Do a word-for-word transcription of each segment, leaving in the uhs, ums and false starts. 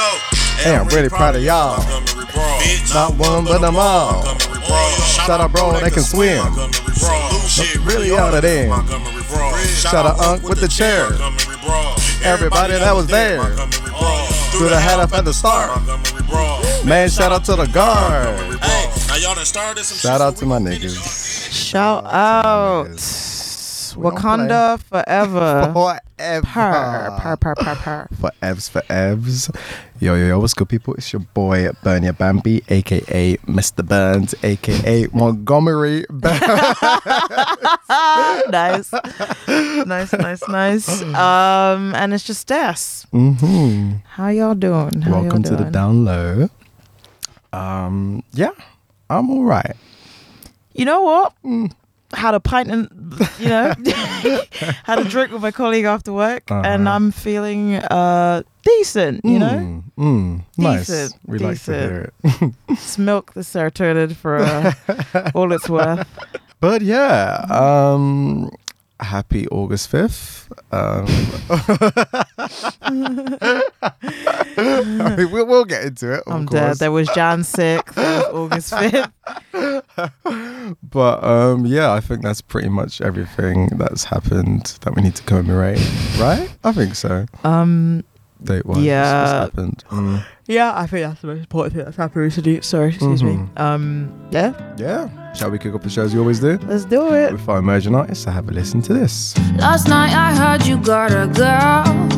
Hey, I'm really proud of y'all. Not one, but I'm all. Shout out, bro, they can swim. Really out of there. Shout out, Unc with the chair. Everybody that was there. Through the hat up at the start. Man, shout out to the guard. Shout out to my niggas. Shout out. Wakanda forever. Forever. Purr, purr, purr, pur, purr. For evs, for evs. Yo, yo, yo, what's good, people? It's your boy, Bernie Bambi, a k a. Mister Burns, a k a. Montgomery Burns. Nice. Nice, nice, nice. Um, and it's just us. Mm-hmm. How y'all doing? How Welcome y'all doing? to the down low. Um, yeah, I'm all right. You know what? Mm. Had a pint and, you know, had a drink with my colleague after work, uh-huh. and I'm feeling uh, decent, you mm, know? Mm, decent, nice. We decent. like to hear it. Let's milk the serotonin for uh, all it's worth. But yeah, um, happy August fifth. Um, I mean, we'll, we'll get into it, of I'm course. Dead. There was January sixth, there was August fifth. But um, yeah, I think that's pretty much everything that's happened that we need to commemorate, right? I think so. Um, Date-wise, yeah, what's happened? Mm. Yeah, I think that's the most important thing that's happened recently. Sorry, excuse mm-hmm. me. Um, yeah, yeah. Shall we kick off the show as you always do? Let's do it. With our emerging artists, so have a listen to this. Last night I heard you got a girl.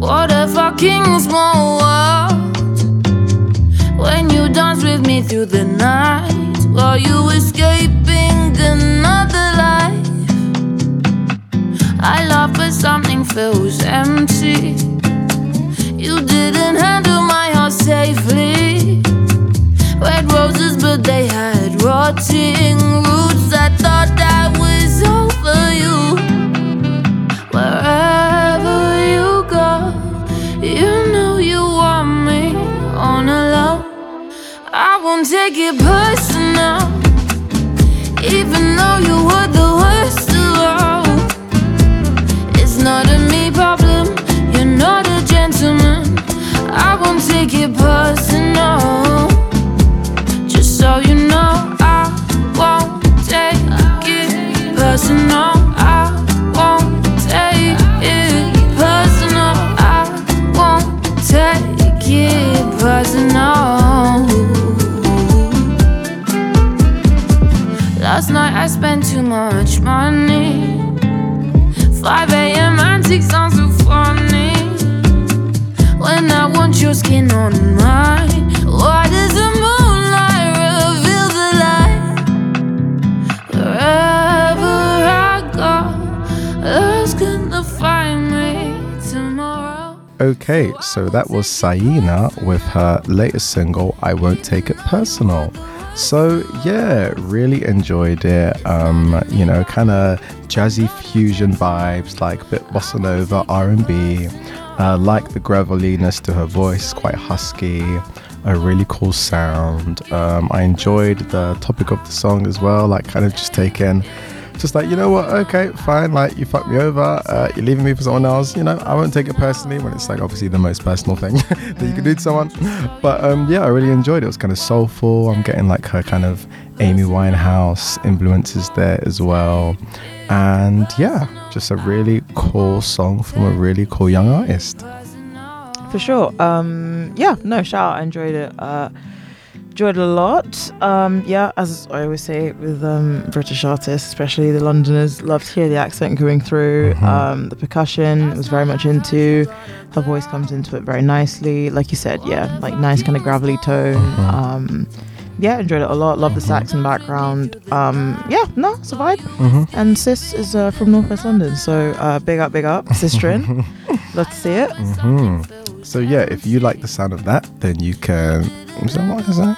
What a fucking small world. When you dance with me through the night, while you escaping another life. I love but something feels empty. You didn't handle my heart safely. Red roses but they had rotting roots. I thought that was all for you. Wherever you go, you know you want me on a low. I won't take it personal, even though you were the worst of all. It's not a me problem, you're not a gentleman. I won't take it personal, just so you know. I won't take it personal. I won't take it personal. I won't take it personal. Last night I spent too much money. Five a.m. antics sound so funny. When I want your skin on mine, why does the moonlight reveal the light? Wherever I go, love's gonna find me tomorrow. Okay, so that was Syena with her latest single, I Won't Take It Personal. So yeah, really enjoyed it. Um, you know, kind of jazzy fusion vibes, like a bit bossa nova, R and B. Uh, like the graveliness to her voice, quite husky. A really cool sound. Um, I enjoyed the topic of the song as well, like kind of just taking, just like, you know what, okay, fine, like you fucked me over, uh, you're leaving me for someone else, you know, I won't take it personally, when it's like obviously the most personal thing that you can do to someone. But um, yeah, I really enjoyed it. It was kind of soulful. I'm getting like her kind of Amy Winehouse influences there as well. And yeah, just a really cool song from a really cool young artist. For sure. Um, yeah, no, shout out. I enjoyed it. Uh, Enjoyed it a lot. Um, yeah, as I always say with um, British artists, especially the Londoners, love to hear the accent going through. Mm-hmm. Um, the percussion was very much into. Her voice comes into it very nicely. Like you said, yeah, like nice kind of gravelly tone. Mm-hmm. Um, yeah, enjoyed it a lot. Love the sax and background. Um, yeah, no, it's a vibe. Mm-hmm. And Sis is uh, from Northwest London, so uh, big up, big up, sisterin. Love to see it. Mm-hmm. So yeah, if you like the sound of that, then you can. Is that what I said?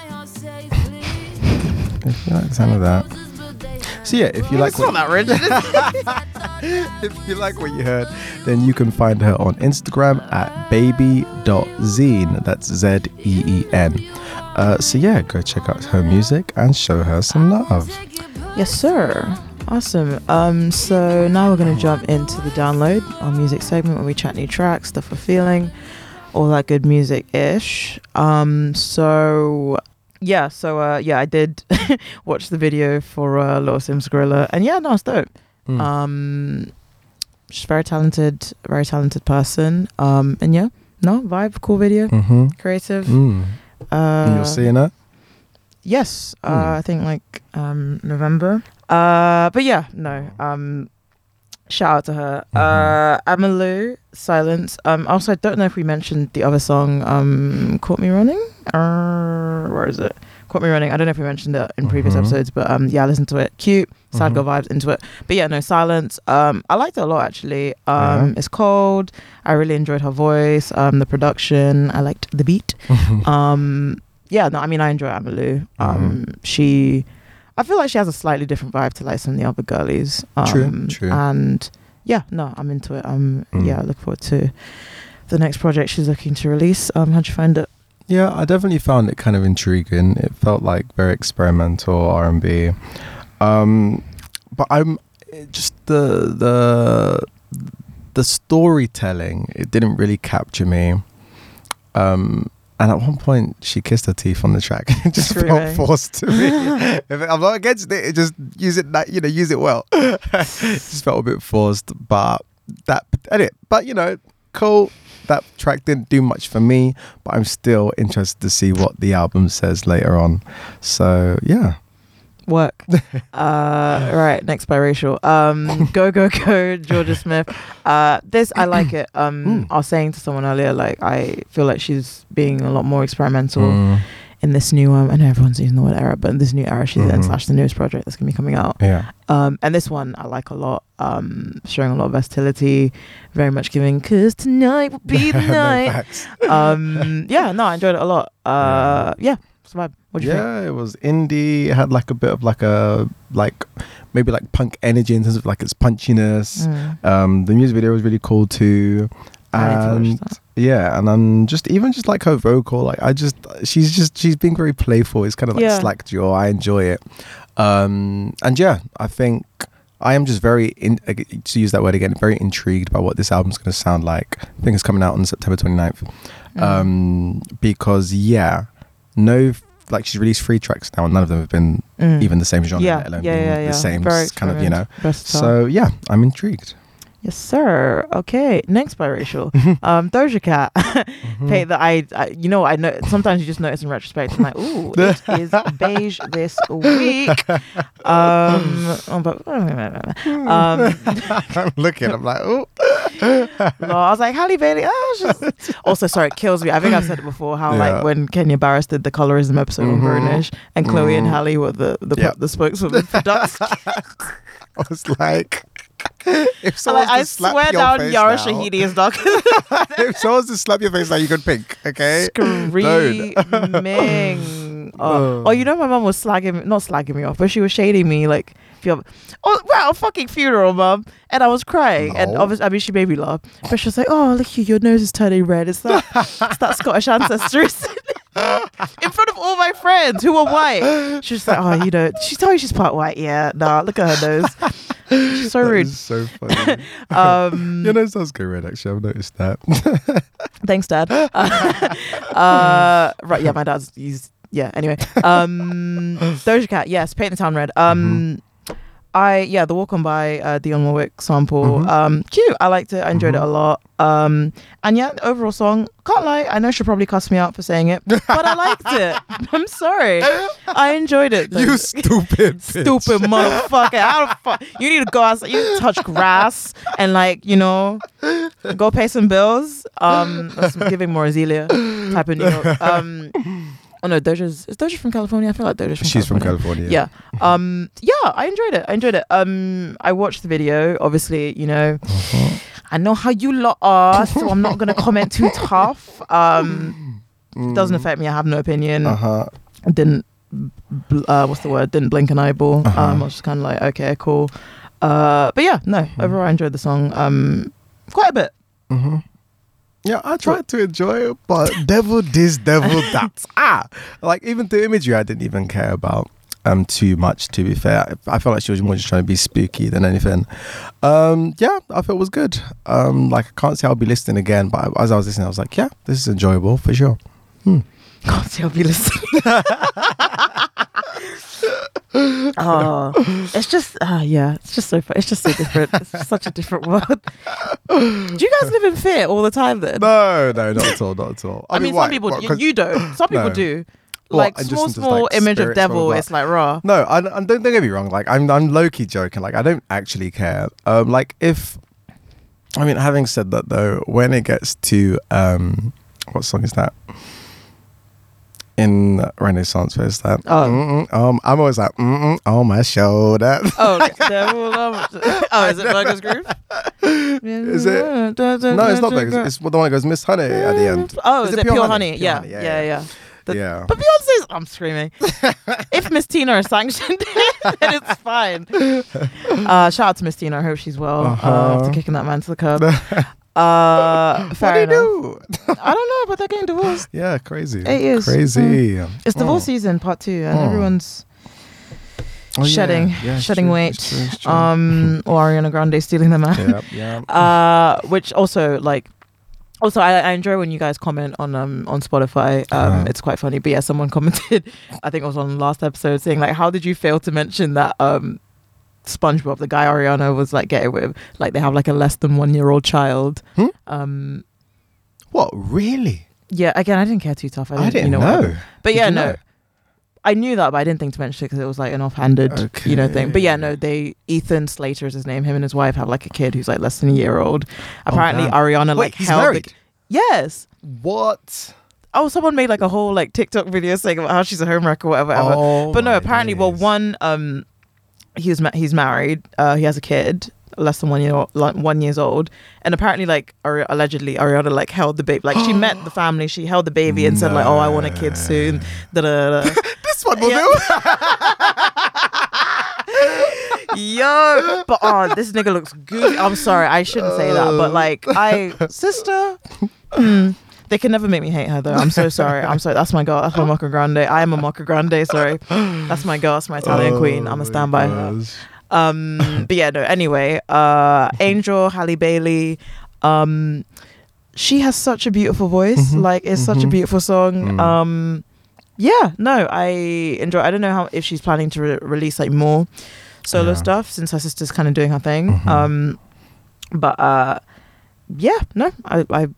If you like the sound of that. So yeah, if you like. It's what, not that rigid. If you like what you heard, then you can find her on Instagram at baby dot zeen. That's Z E E N. Uh, so yeah, go check out her music and show her some love. Yes, sir. Awesome. Um, so now we're going to jump into the download, our music segment where we chat new tracks, stuff we're feeling. all that good music-ish. Um, so yeah, so uh, yeah, I did watch the video for uh, Little Simz Gorilla, and yeah, no, it's dope. Mm. Um, she's very talented, very talented person. Um, and yeah, no vibe, cool video, mm-hmm. creative. Mm. Uh, you're seeing that? Yes, mm. uh, I think like um, November. Uh, but yeah, no. Um, shout out to her. Mm-hmm. Uh, Amalou, Silence. Um, also, I don't know if we mentioned the other song, um, Caught Me Running. Uh, where is it? Caught Me Running. I don't know if we mentioned it in mm-hmm. previous episodes, but um, yeah, I listened to it. Cute, sad mm-hmm. girl vibes into it. But yeah, no, Silence. Um, I liked it a lot actually. Um, yeah. It's cold. I really enjoyed her voice. Um, the production. I liked the beat. um, yeah, no, I mean, I enjoy Amalou. Um, mm-hmm. she. I feel like she has a slightly different vibe to like some of the other girlies. Um, true, true. And yeah, no, I'm into it. Um, mm. Yeah, I look forward to the next project she's looking to release. Um, how'd you find it? Yeah, I definitely found it kind of intriguing. It felt like very experimental R and B. Um, but I'm just the the the storytelling. It didn't really capture me. Um. And at one point, she kissed her teeth on the track. It just True, felt eh? forced to me. I'm not against it. Just use it, you know, use it well. It just felt a bit forced, but that edit. But you know, cool. That track didn't do much for me, but I'm still interested to see what the album says later on. So yeah. Work. uh, right, next biracial. Um, go, go, go, Georgia Smith. Uh, this, I like it. Um, mm. I was saying to someone earlier, like, I feel like she's being a lot more experimental mm. in this new, um, I know everyone's using the word era, but in this new era, she's mm-hmm. in slash the newest project that's going to be coming out. Yeah. Um, and this one, I like a lot. Um, showing a lot of versatility, very much giving, because tonight will be the night. No, um, yeah, no, I enjoyed it a lot. Uh, yeah. Vibe. What do you yeah, think? It was indie. It had like a bit of like a like maybe like punk energy in terms of like its punchiness. Mm. Um, the music video was really cool too, and yeah, and I'm just even just like her vocal. Like I just she's just she's being very playful. It's kind of like yeah. slack jaw. I enjoy it, um, and yeah, I think I am just very in, to use that word again. Very intrigued by what this album's going to sound like. I think it's coming out on September twenty-ninth, mm. um, because yeah. No, like she's released three tracks now, and none of them have been mm. even the same genre, yeah. let alone yeah, yeah, yeah. the same Very kind of, you know. So yeah, I'm intrigued. Yes, sir. Okay, next biracial, um, Doja Cat. mm-hmm. Pay that I, I, you know, I know. Sometimes you just notice in retrospect, I'm like, ooh, it is beige this week. Um, oh, but, um I'm looking. I'm like, ooh. No, I was like Halle Bailey. Oh, just... Also, sorry, it kills me. I think I've said it before. How yeah. like when Kenya Barris did the colorism episode mm-hmm. on Brunish, and Chloe mm-hmm. and Halle were the the, yep. the spokeswomen for ducks. I was like, if someone like, was to I slap swear your down, face Yara now, Shahidi is dark. If someone's to slap your face now, you could pink. Okay, screaming. oh. oh, you know, my mum was slagging, not slagging me off, but she was shading me like. Oh, wow, fucking funeral, mum. And I was crying. No. And obviously, I mean, she made me laugh. But she was like, oh, look, you, your nose is turning red. It's that, it's that Scottish ancestry. In front of all my friends who were white. She was like, oh, you know, she's telling you she's part white. Yeah, nah, look at her nose. She's so that rude. Is so funny. um, your nose does go red, actually. I've noticed that. Thanks, Dad. Uh, uh, right, yeah, my dad's, he's, yeah, anyway. Um, Doja Cat, yes, paint the town red. Um, mm-hmm. I yeah the Walk On By uh, Dionne Warwick sample mm-hmm. um, cute. I liked it. I enjoyed mm-hmm. it a lot, um, and yeah, the overall song, can't lie, I know she'll probably cuss me out for saying it, but I liked it. I'm sorry, I enjoyed it though. You stupid stupid motherfucker. How the fuck you need to go outside, you need to touch grass and like, you know, go pay some bills. Um, that's giving more Azealia type of New York. um Oh no, Doja's is Doja from California? I feel like Doja's from She's California. She's from California. Yeah. yeah. Um yeah, I enjoyed it. I enjoyed it. Um I watched the video, obviously, you know. Uh-huh. I know how you lot are, so I'm not gonna comment too tough. Um mm. It doesn't affect me, I have no opinion. Uh-huh. I didn't uh what's the word? Didn't blink an eyeball. Uh-huh. Um I was just kinda like, okay, cool. Uh but yeah, no, mm. overall I enjoyed the song. Um quite a bit. Mm-hmm. Yeah, I tried to enjoy it, but devil this, devil that. Ah, like even the imagery I didn't even care about. um, too much, to be fair. I felt like she was more just trying to be spooky than anything. Um, yeah, I felt it was good. Um, like, I can't say I'll be listening again, but as I was listening, I was like, yeah, this is enjoyable for sure. Hmm. Can't say I'll be listening. Oh, it's just, uh, yeah, it's just so fun. It's just so different. It's just such a different world. Do you guys live in fear all the time then? No, no, not at all, not at all. I, I mean, mean some why? people, what, you, you don't. Some people no. do. Like, well, small, small like image of devil, it's like raw. No, I, I don't, don't get me wrong. Like, I'm, I'm low-key joking. Like, I don't actually care. Um, like, if, I mean, having said that though, when it gets to, um, what song is that? In Renaissance, where's that? Oh. Um, I'm always like, mm-mm, on my shoulder. Oh, oh, is it Burger's Groove? Is it? No, it's not Burger's. It's the one that goes Miss Honey at the end. Oh, is, is it, it Pure, Pure Honey? Honey? Pure yeah. Honey. Yeah, yeah, yeah. yeah. The, yeah. But Beyonce's, I'm screaming. If Miss Tina is sanctioned, then it's fine. Uh, shout out to Miss Tina. I hope she's well uh-huh. uh, after kicking that man to the curb. Uh, fair what do enough. Do? I don't know, but they're getting divorced. Yeah, crazy. Eight years. Crazy. Mm. It's divorce oh. season, part two, and oh. everyone's oh, shedding, yeah. Yeah, shedding true, weight. It's true, it's true. Um, or Ariana Grande stealing the man. Yeah, yeah. Uh, which also like, also I, I enjoy when you guys comment on um on Spotify. Um, right. It's quite funny. But yeah, someone commented, I think it was on the last episode, saying like, how did you fail to mention that um. SpongeBob, the guy Ariana was like getting with, like they have like a less than one year old child. Hmm? Um, what really? Yeah, again, I didn't care too tough. I didn't, I didn't you know. know. But Did yeah, you know? no, I knew that, but I didn't think to mention it because it was like an offhanded, okay. you know, thing. But yeah, no, they Ethan Slater is his name. Him and his wife have like a kid who's like less than a year old. Apparently, oh, Ariana Wait, like he's held married. The, yes. What? Oh, someone made like a whole like TikTok video saying about how she's a homewrecker or whatever. Oh, but no, apparently, days. well, one um. He's ma- he's married. Uh, he has a kid, less than one year old, like one years old. And apparently, like Ari- allegedly, Ariana like held the baby. Like she met the family, she held the baby, and no. said like, "Oh, I want a kid soon." Da-da-da. This one will do. Yo, but oh, this nigga looks good. I'm sorry, I shouldn't say that, but like, I sister. Mm. They can never make me hate her though. I'm so sorry. I'm sorry. That's my girl. That's my Mocha Grande. I am a Mocha Grande. Sorry. That's my girl. That's my Italian oh queen. I'm a standby her. Um, but yeah, no. Anyway, uh, Angel, Halle Bailey. Um, she has such a beautiful voice. Mm-hmm. Like it's mm-hmm. such a beautiful song. Mm. Um, yeah. No, I enjoy. I don't know how if she's planning to re- release like more solo yeah. stuff since her sister's kind of doing her thing. Mm-hmm. Um, but uh, yeah. No, I. I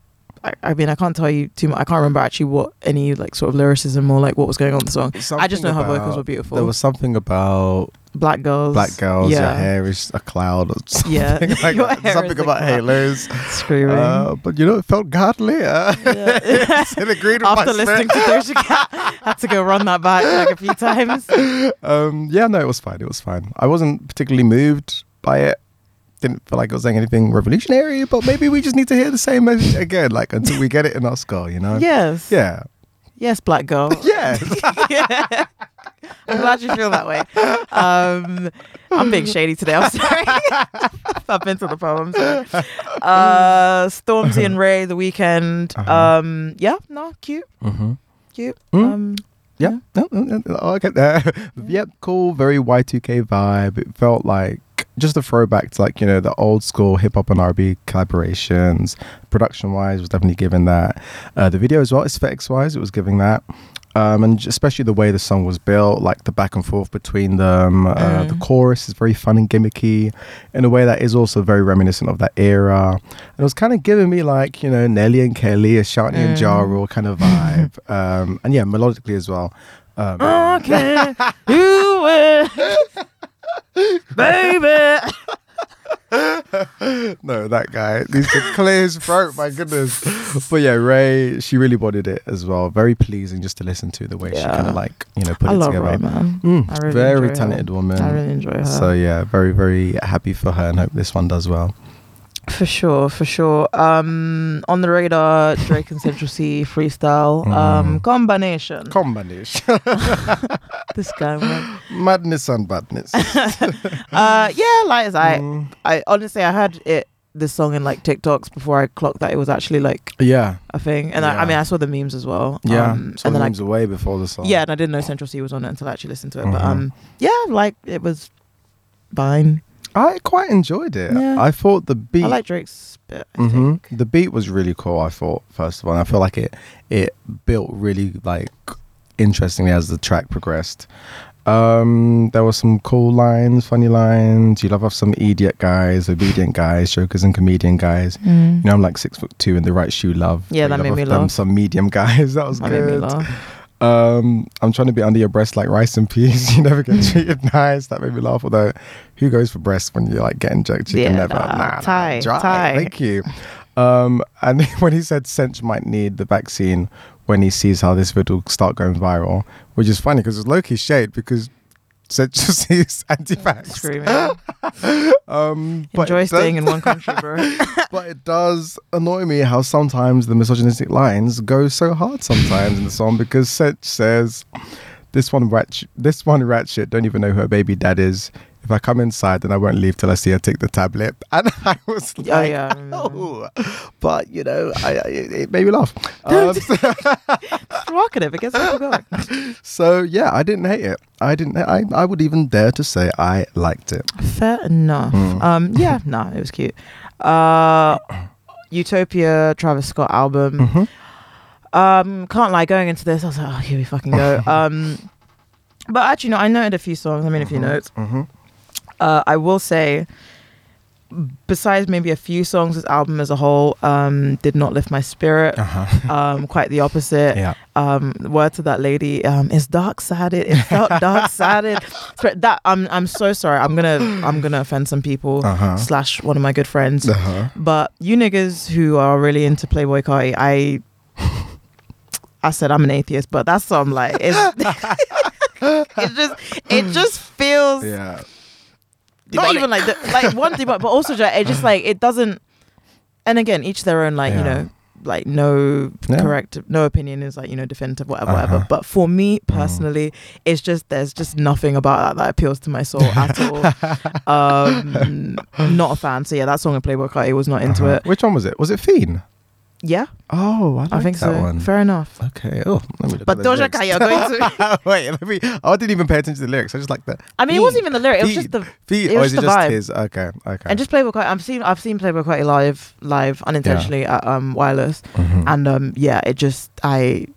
I, I mean, I can't tell you too much. I can't remember actually what any like sort of lyricism or like what was going on in the song. Something I just know her vocals were beautiful. There was something about black girls. Black girls. Yeah. Your hair is a cloud or something. Yeah. Like something about halos. Screaming. Uh, but you know, it felt godly. Uh, yeah. It agreed with After my listening spirit. to Doja Cat, had to go run that back like a few times. Um, yeah, no, it was fine. It was fine. I wasn't particularly moved by it. Didn't feel like I was saying anything revolutionary, but maybe we just need to hear the same message again, like until we get it in our skull, you know? Yes. Yeah. Yes, black girl. Yes. Yeah. I'm glad you feel that way. Um, I'm being shady today. I'm sorry. I've been to the problem. Uh, Stormzy and Ray, The Weeknd. Uh-huh. Um, yeah, no, cute. Mm-hmm. Cute. Mm. Um, yeah. yeah. No, no, no, okay. Uh, yep, cool. Very Y two K vibe. It felt like just a throwback to like, you know, the old school hip hop and R and B collaborations. Production wise was definitely giving that. Uh, the video as well, aesthetics wise, it was giving that. Um, and especially the way the song was built, like the back and forth between them. Uh, mm. The chorus is very fun and gimmicky in a way that is also very reminiscent of that era. And it was kind of giving me like, you know, Nelly and Kelly, Ashanti mm. and Ja Rule kind of vibe. um, and yeah, melodically as well. Um, okay, you were. Baby. No, that guy needs to clear his throat, my goodness. But yeah, Ray, she really bodied it as well. Very pleasing just to listen to the way yeah. she kind of like, you know, put I it love together. Ray, man. Mm, I really very talented her. woman. I really enjoy her. So yeah, very, very happy for her and hope this one does well. For sure, for sure. Um, on the radar, Drake and Central Cee freestyle. Mm. Um, combination. Combination. This guy, man. Madness and badness. uh, yeah, like as I, mm. I honestly, I heard it this song in like TikToks before I clocked that it was actually like yeah a thing. And yeah. I, I mean, I saw the memes as well. Yeah, um, saw and the then memes I, way before the song. Yeah, and I didn't know Central Cee was on it until I actually listened to it. Mm-hmm. But um, yeah, like it was fine. I quite enjoyed it. Yeah. I thought the beat. I like Drake's bit. I mm-hmm. think. The beat was really cool. I thought first of all, and I feel like it it built really like interestingly as the track progressed. Um, there were some cool lines, funny lines. You love have some idiot guys, obedient guys, jokers and comedian guys. Mm. You know, I'm like six foot two in the right shoe, love. Yeah, that made me laugh. Some medium guys, that was that good. Made me laugh. Um, I'm trying to be under your breast like rice and peas. You never get treated nice. That made me laugh. Although, who goes for breasts when you're like getting jerk chicken? Yeah, never. Nah, nah, tie, dry. tie. Thank you. Um, and when he said Sench might need the vaccine when he sees how this video will start going viral, which is funny because it's low-key shade because Central Cee is anti-vax. Screaming. um, Enjoy staying does, in one country, bro. But it does annoy me how sometimes the misogynistic lines go so hard sometimes in the song because Central says, this one ratchet, this one ratchet don't even know who her baby dad is. If I come inside, then I won't leave till I see her take the tablet. And I was like, oh, yeah, oh. But, you know, I, I, it made me laugh. Um, it's provocative. It gets people going. So, yeah, I didn't hate it. I didn't. I, I would even dare to say I liked it. Fair enough. Mm. Um, yeah, no, nah, it was cute. Uh, Utopia, Travis Scott album. Mm-hmm. Um, can't lie, going into this, I was like, oh, here we fucking go. um, but actually, no, I noted a few songs. I mean, a few notes. Mm-hmm. Uh, I will say, besides maybe a few songs, this album as a whole um, did not lift my spirit. Uh-huh. Um, quite the opposite. Yeah. Um, word to that lady. Um, it's dark-sided. It's dark-sided. That I'm. I'm so sorry. I'm gonna. I'm gonna offend some people. Uh-huh. Slash one of my good friends. Uh-huh. But you niggas who are really into Playboi Carti, I. I said I'm an atheist, but that's something like it's. it just. It just feels. Yeah. Demonic. Not even like the, like one thing, but also it just like it doesn't. And again, each their own. Like yeah. you know, like no yeah. correct, no opinion is like you know definitive, whatever, uh-huh. whatever. But for me personally, mm. it's just there's just nothing about that that appeals to my soul at all. um, not a fan. So yeah, that song in Playboi Carti was not into uh-huh. it. Which one was it? Was it Fiend? Yeah. Oh, I, like I think that so. One. Fair enough. Okay. Oh, let me look but at Doja Cat, you're going to. Wait, let me. I didn't even pay attention to the lyrics. I just like that. I mean, feed, it wasn't even the lyrics. It was feed, just the. Feed, it was just, it the just vibe. His? Okay. Okay. And just Playboi Carti. I've seen. I've seen Playboi Carti live, live unintentionally yeah. at um, Wireless, mm-hmm. and um, yeah, it just I,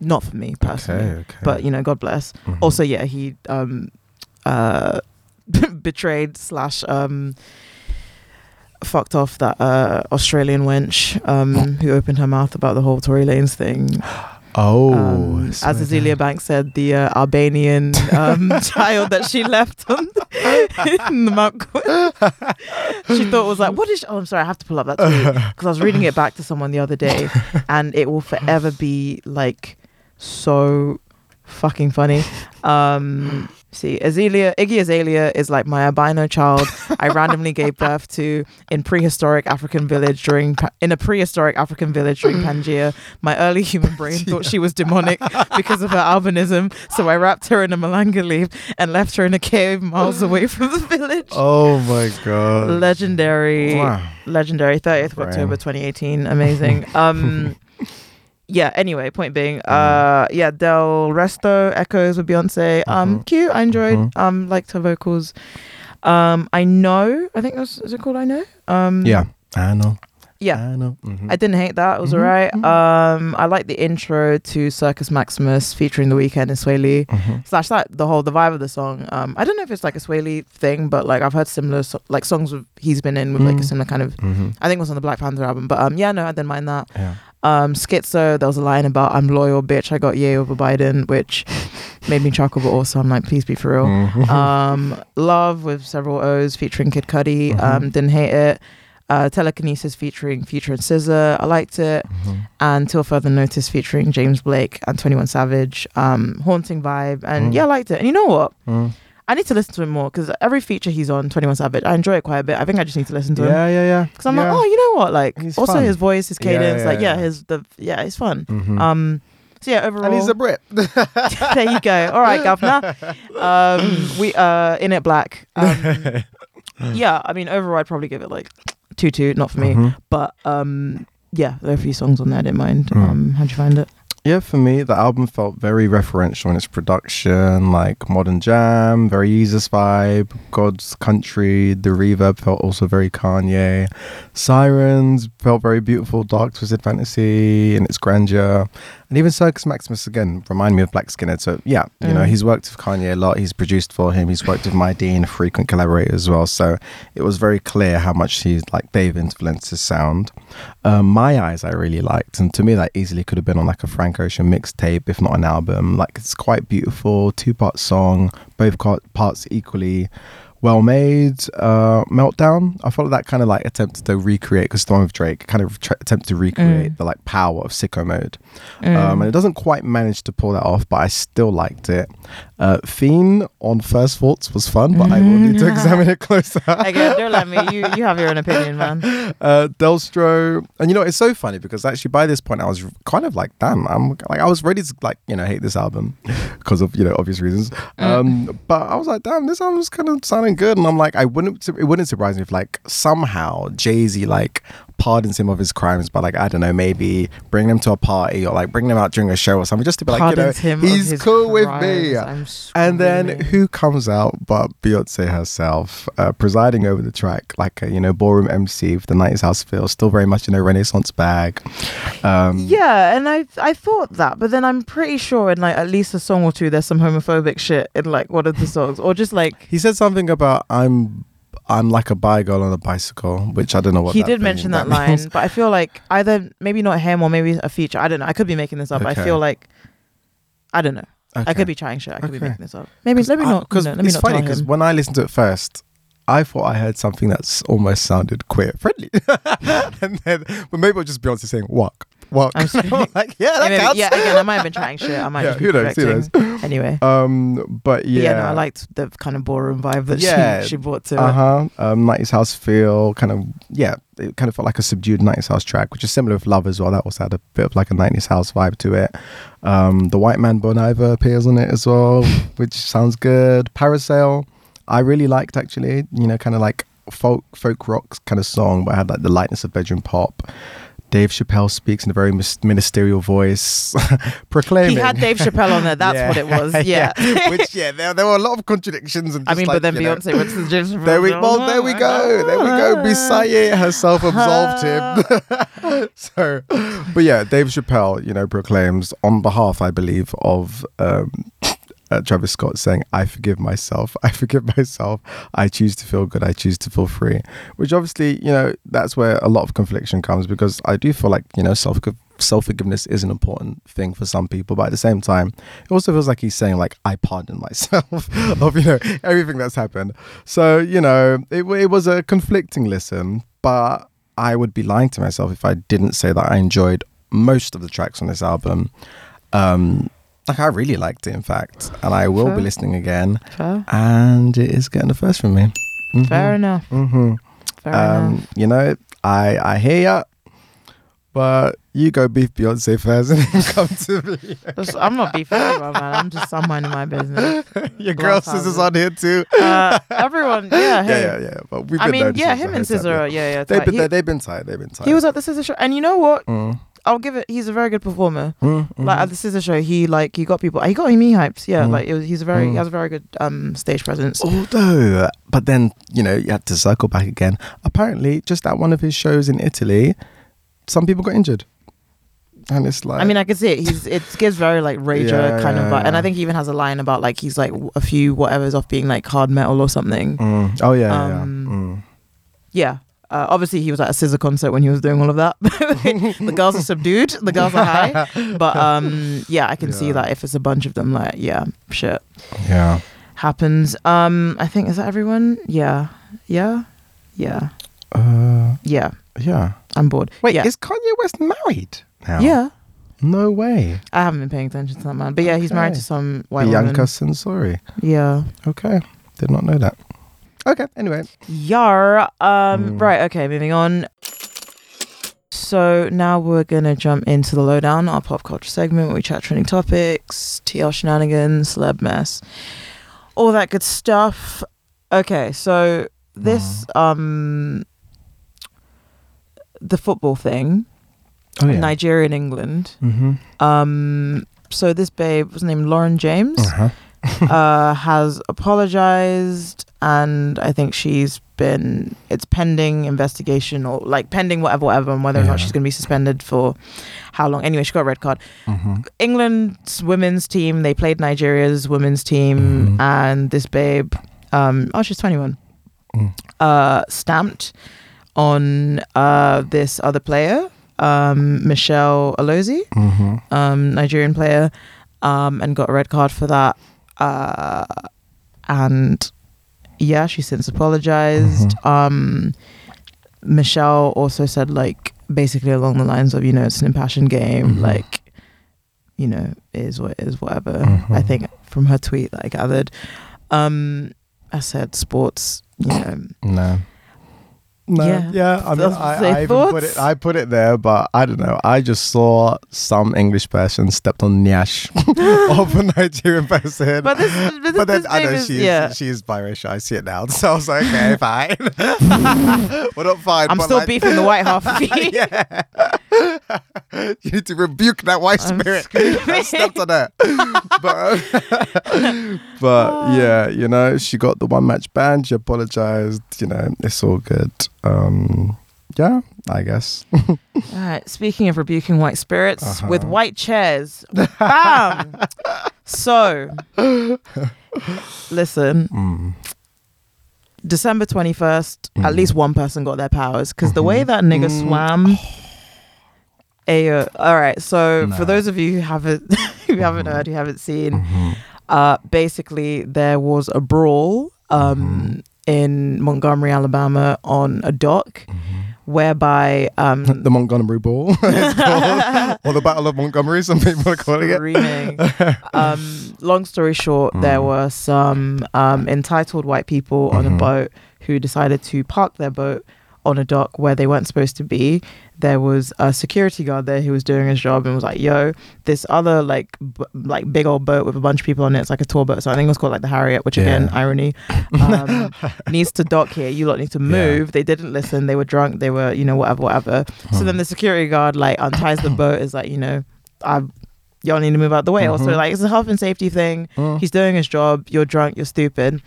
not for me personally, okay, okay. but you know, God bless. Mm-hmm. Also, yeah, he um, uh, betrayed slash um. fucked off that uh, Australian wench um, who opened her mouth about the whole Tory Lanez thing. Oh, um, as Azealia Banks said, the uh, Albanian um, child that she left on in the Mount. She thought it was like, what is? She? Oh, I'm sorry, I have to pull up that tweet because I was reading it back to someone the other day, and it will forever be like so fucking funny. Um, see, Azalea, Iggy Azalea is like my albino child I randomly gave birth to in prehistoric African village during in a prehistoric African village during Pangea. My early human brain thought she was demonic because of her albinism, so I wrapped her in a malanga leaf and left her in a cave miles away from the village. Oh my god! Legendary, wow. legendary. thirtieth of Brian. October twenty eighteen. Amazing. Um. Yeah, anyway, point being, uh, yeah, Del Resto, Echoes with Beyonce. Um, mm-hmm. Cute, I enjoyed, mm-hmm. um, liked her vocals. Um, I Know, I think that's, is it called I Know? Um, yeah, I Know. Yeah, I Know. Mm-hmm. I didn't hate that, it was mm-hmm. all right. Um, I liked the intro to Circus Maximus featuring The Weeknd and Sway Lee. Mm-hmm. Slash that, the whole, the vibe of the song. Um, I don't know if it's like a Sway Lee thing, but like I've heard similar, so- like songs with, he's been in with mm-hmm. like a similar kind of, mm-hmm. I think it was on the Black Panther album, but um, yeah, no, I didn't mind that. Yeah. Um, Schizo, there was a line about I'm loyal, bitch, I got yay over Biden, which made me chuckle, but also I'm like, please be for real. Mm-hmm. Um, Love with several O's featuring Kid Cudi, mm-hmm. um, didn't hate it. Uh, Telekinesis featuring Future and S Z A, I liked it. Mm-hmm. And Till Further Notice featuring James Blake and twenty-one Savage, um, haunting vibe, and mm. yeah, I liked it. And you know what? Mm. I need to listen to him more because every feature he's on, twenty-one Savage, I enjoy it quite a bit. I think I just need to listen to yeah, him. Yeah, yeah, yeah. Because I'm yeah. like, oh, you know what? Like, he's also fun. His voice, his cadence, yeah, yeah, like, yeah, yeah, his the yeah, it's fun. Mm-hmm. Um, so yeah, overall, and he's a Brit. There you go. All right, Governor. Um, we uh, in it black. Um, yeah, I mean, overall, I'd probably give it like Tutu, not for mm-hmm. me. But um, yeah, there are a few songs on there I didn't mind. Mm. Um, how'd you find it? Yeah, for me, the album felt very referential in its production, like Modern Jam, very Yeezus vibe, God's Country. The reverb felt also very Kanye. Sirens felt very beautiful, dark twisted fantasy in its grandeur. And even Circus Maximus, again, remind me of Black Skinhead. So yeah, you mm. know, he's worked with Kanye a lot. He's produced for him. He's worked with My Dean, a frequent collaborator as well. So it was very clear how much he's like, Dave influenced his sound. Um, My Eyes, I really liked. And to me, that easily could have been on like a Frank Ocean mixtape, if not an album. Like, it's quite beautiful, two-part song, both parts equally well made. uh Meltdown, I felt like that kind of like attempted to recreate, because the one with Drake kind of tra- attempted to recreate mm. the like power of Sicko Mode, mm. um and it doesn't quite manage to pull that off, but I still liked it. uh Fiend on First Thoughts was fun, but mm-hmm. I will need to examine it closer. Again, don't let me, you you have your own opinion, man. uh Delstro, and you know, it's so funny because actually by this point I was kind of like, damn, I'm like, I was ready to like, you know, hate this album because of, you know, obvious reasons. mm. Um but I was like, damn, this album's kind of sounding good. And I'm like, I wouldn't it wouldn't surprise me if like somehow Jay-Z like pardons him of his crimes, but like, I don't know, maybe bring them to a party or like bring them out during a show or something, just to be like, pardons, you know, he's cool crimes. With me. And then who comes out but Beyonce herself, uh, presiding over the track like a, you know, ballroom M C with the nineties house feel, still very much in a Renaissance bag. Um, yeah, and I I thought that, but then I'm pretty sure in like at least a song or two there's some homophobic shit in like one of the songs, or just like he said something about I'm I'm like a bi girl on a bicycle, which I don't know what he did mention that, that line, but I feel like either maybe not him or maybe a feature. I don't know. I could be making this up. Okay. I feel like I don't know. Okay. I could be trying shit. I could okay. be making this up. Maybe let me not. Because no, it's not funny because when I listened to it first, I thought I heard something that's almost sounded queer friendly, and then but maybe it was just Beyonce saying walk. Walk. I'm like, yeah, that yeah, maybe, counts. Yeah, again, I might have been trying shit. I might yeah, be correcting. Anyway. Um, but yeah. But yeah, no, I liked the kind of ballroom vibe that yeah. she, she brought to uh-huh. it. Um, nineties house feel, kind of, yeah, it kind of felt like a subdued nineties house track, which is similar with Love as well. That also had a bit of like a nineties house vibe to it. Um, the White Man Bon Iver appears on it as well, which sounds good. Parasail, I really liked actually, you know, kind of like folk, folk rock kind of song, but I had like the lightness of bedroom pop. Dave Chappelle speaks in a very ministerial voice, proclaiming. He had Dave Chappelle on there. That's yeah. what it was. Yeah. yeah. Which, yeah, there, there were a lot of contradictions. And just I mean, like, but then Beyonce went to James Blake. There we, well, there we go. There we go. Syena herself absolved him. So, but yeah, Dave Chappelle, you know, proclaims on behalf, I believe, of um, uh, Travis Scott, saying, "I forgive myself. I forgive myself. I choose to feel good. I choose to feel free." Which obviously, you know, that's where a lot of confliction comes, because I do feel like, you know, self self-forgiveness is an important thing for some people, but at the same time it also feels like he's saying like, I pardon myself of, you know, everything that's happened. So, you know, it, it was a conflicting listen, but I would be lying to myself if I didn't say that I enjoyed most of the tracks on this album. Um, Like, I really liked it, in fact. And I will Fair. be listening again. Fair. And it is getting the first from me. Mm-hmm. Fair enough. Mm-hmm. Fair um, enough. You know, I, I hear ya. But you go beef Beyonce first and then come to me. I'm not beefing anyone, man. I'm just I'm minding my business. Your girl SZA's on here too. Uh, everyone, yeah, hey. yeah, yeah, yeah. But we've I been mean, yeah, him and SZA, yeah, yeah. They've been, he, they've been tight. They've been tight. He was at the SZA show, and you know what? Mm. I'll give it. He's a very good performer. Mm, mm. Like at the SZA show, he like he got people. He got me hyped. Yeah, mm. like it was, he's a very mm. he has a very good um, stage presence. Although, but then you know you had to circle back again. Apparently, just at one of his shows in Italy, some people got injured, and it's like I mean I can see it. He's it gives very like rager yeah, kind yeah, of vibe. Yeah. And I think he even has a line about like he's like a few whatever's off being like hard metal or something. Mm. Oh yeah, um, yeah. Mm. Yeah. Uh, obviously, he was at a SZA concert when he was doing all of that. The girls are subdued. The girls are high. But um, yeah, I can yeah. see that if it's a bunch of them, like, yeah, shit. Yeah. Happens. Um, I think, is that everyone? Yeah. Yeah. Yeah. Uh, yeah. Yeah. I'm bored. Wait, yeah. is Kanye West married now? Yeah. No way. I haven't been paying attention to that, man. But yeah, okay. he's married to some white Bianca woman. Sensori. Yeah. Okay. Did not know that. Okay, anyway. Yar. Um, mm. Right, okay, moving on. So now we're going to jump into the lowdown, our pop culture segment where we chat trending topics, T L shenanigans, celeb mess, all that good stuff. Okay, so this... Mm. um. the football thing. Oh, yeah. Nigeria and England. Mm-hmm. Um, so this babe was named Lauren James, uh-huh. uh, has apologized, and I think she's been, it's pending investigation or like pending whatever, whatever, and whether yeah. or not she's going to be suspended for how long. Anyway, she got a red card. Mm-hmm. England's women's team, they played Nigeria's women's team, mm-hmm. and this babe, um, oh, she's twenty-one, mm. uh, stamped on uh, this other player. Um, Michelle Alozie, mm-hmm. um, Nigerian player, um, and got a red card for that. Uh, and yeah, she since apologized. Mm-hmm. Um, Michelle also said, like, basically along the lines of, you know, it's an impassioned game, mm-hmm. like, you know, it is what it is, whatever. Mm-hmm. I think from her tweet that I gathered, um, I said sports, you know. No. No, yeah, yeah. I mean, I, I even put it. I put it there, but I don't know. I just saw some English person stepped on Nyash of a Nigerian person. But, this, this, but then this I know is, she's yeah. she's biracial. I see it now, so I was like, okay, fine. We're not fine. I'm still like, beefing the white half of you. Yeah, you need to rebuke that white I'm spirit. I stepped on her. but um, but yeah, you know, she got the one match ban. She apologized. You know, it's all good. Um, yeah, I guess. All right. Speaking of rebuking white spirits uh-huh. with white chairs, bam. So, listen. Mm. December twenty first. Mm. At least one person got their powers because mm-hmm. the way that nigga mm. swam. Ayo. All right. So, no. for those of you who haven't, who haven't mm-hmm. heard, who haven't seen, mm-hmm. uh, basically there was a brawl. Um. Mm-hmm. in Montgomery, Alabama, on a dock, mm-hmm. whereby um, the Montgomery Ball, or the Battle of Montgomery, some people are calling it. um, long story short, mm. there were some um, entitled white people mm-hmm. on a boat who decided to park their boat on a dock where they weren't supposed to be. There was a security guard there who was doing his job and was like, yo, this other like b- like big old boat with a bunch of people on it, it's like a tour boat, so I think it was called like the Harriet, which yeah. again, irony, um, needs to dock here, you lot need to move. Yeah. They didn't listen, they were drunk, they were, you know, whatever, whatever. Hmm. So then the security guard like unties the boat, is like, you know, I've y'all need to move out the way. Mm-hmm. Also, like, it's a health and safety thing. Mm. He's doing his job, you're drunk, you're stupid.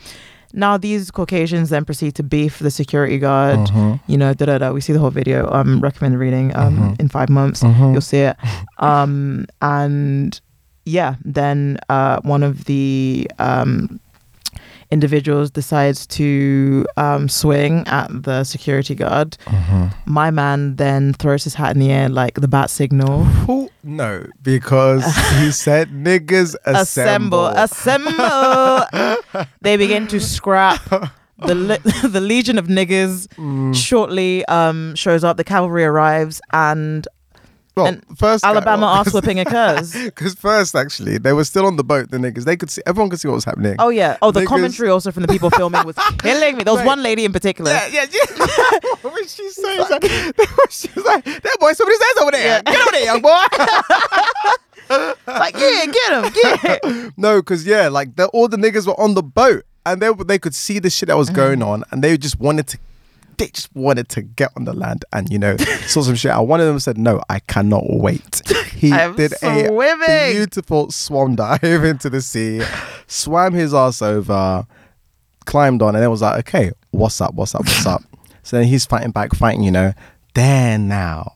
Now these Caucasians then proceed to beef the security guard, mm-hmm. you know, da da da. We see the whole video. Um, recommend reading. Um, mm-hmm. in five months mm-hmm. you'll see it. Um, and yeah, then uh, one of the um individuals decides to um swing at the security guard. Mm-hmm. My man then throws his hat in the air like the bat signal. Ooh. No, because he said, niggas assemble. Assemble. assemble. They begin to scrap. The le- the legion of niggas mm. shortly um, shows up. The cavalry arrives and... Well, and first Alabama ass whipping occurs because first actually they were still on the boat. The niggas they could see everyone could see what was happening. Oh yeah. Oh, the niggas. Commentary also from the people filming was killing me. There was Wait. one lady in particular. Yeah, yeah. yeah. What was she saying? Like, she was like, "That boy, somebody says over there. Yeah. Get over there, young boy." Like, yeah, get him, get him. No, because yeah, like the, all the niggas were on the boat and they they could see the shit that was mm-hmm. going on and they just wanted to. They just wanted to get on the land and, you know, saw some shit. And one of them said, no, I cannot wait. He did swimming. a beautiful swan dive into the sea, swam his ass over, climbed on, and it was like, okay, what's up, what's up, what's up? So then he's fighting back, fighting, you know, there now.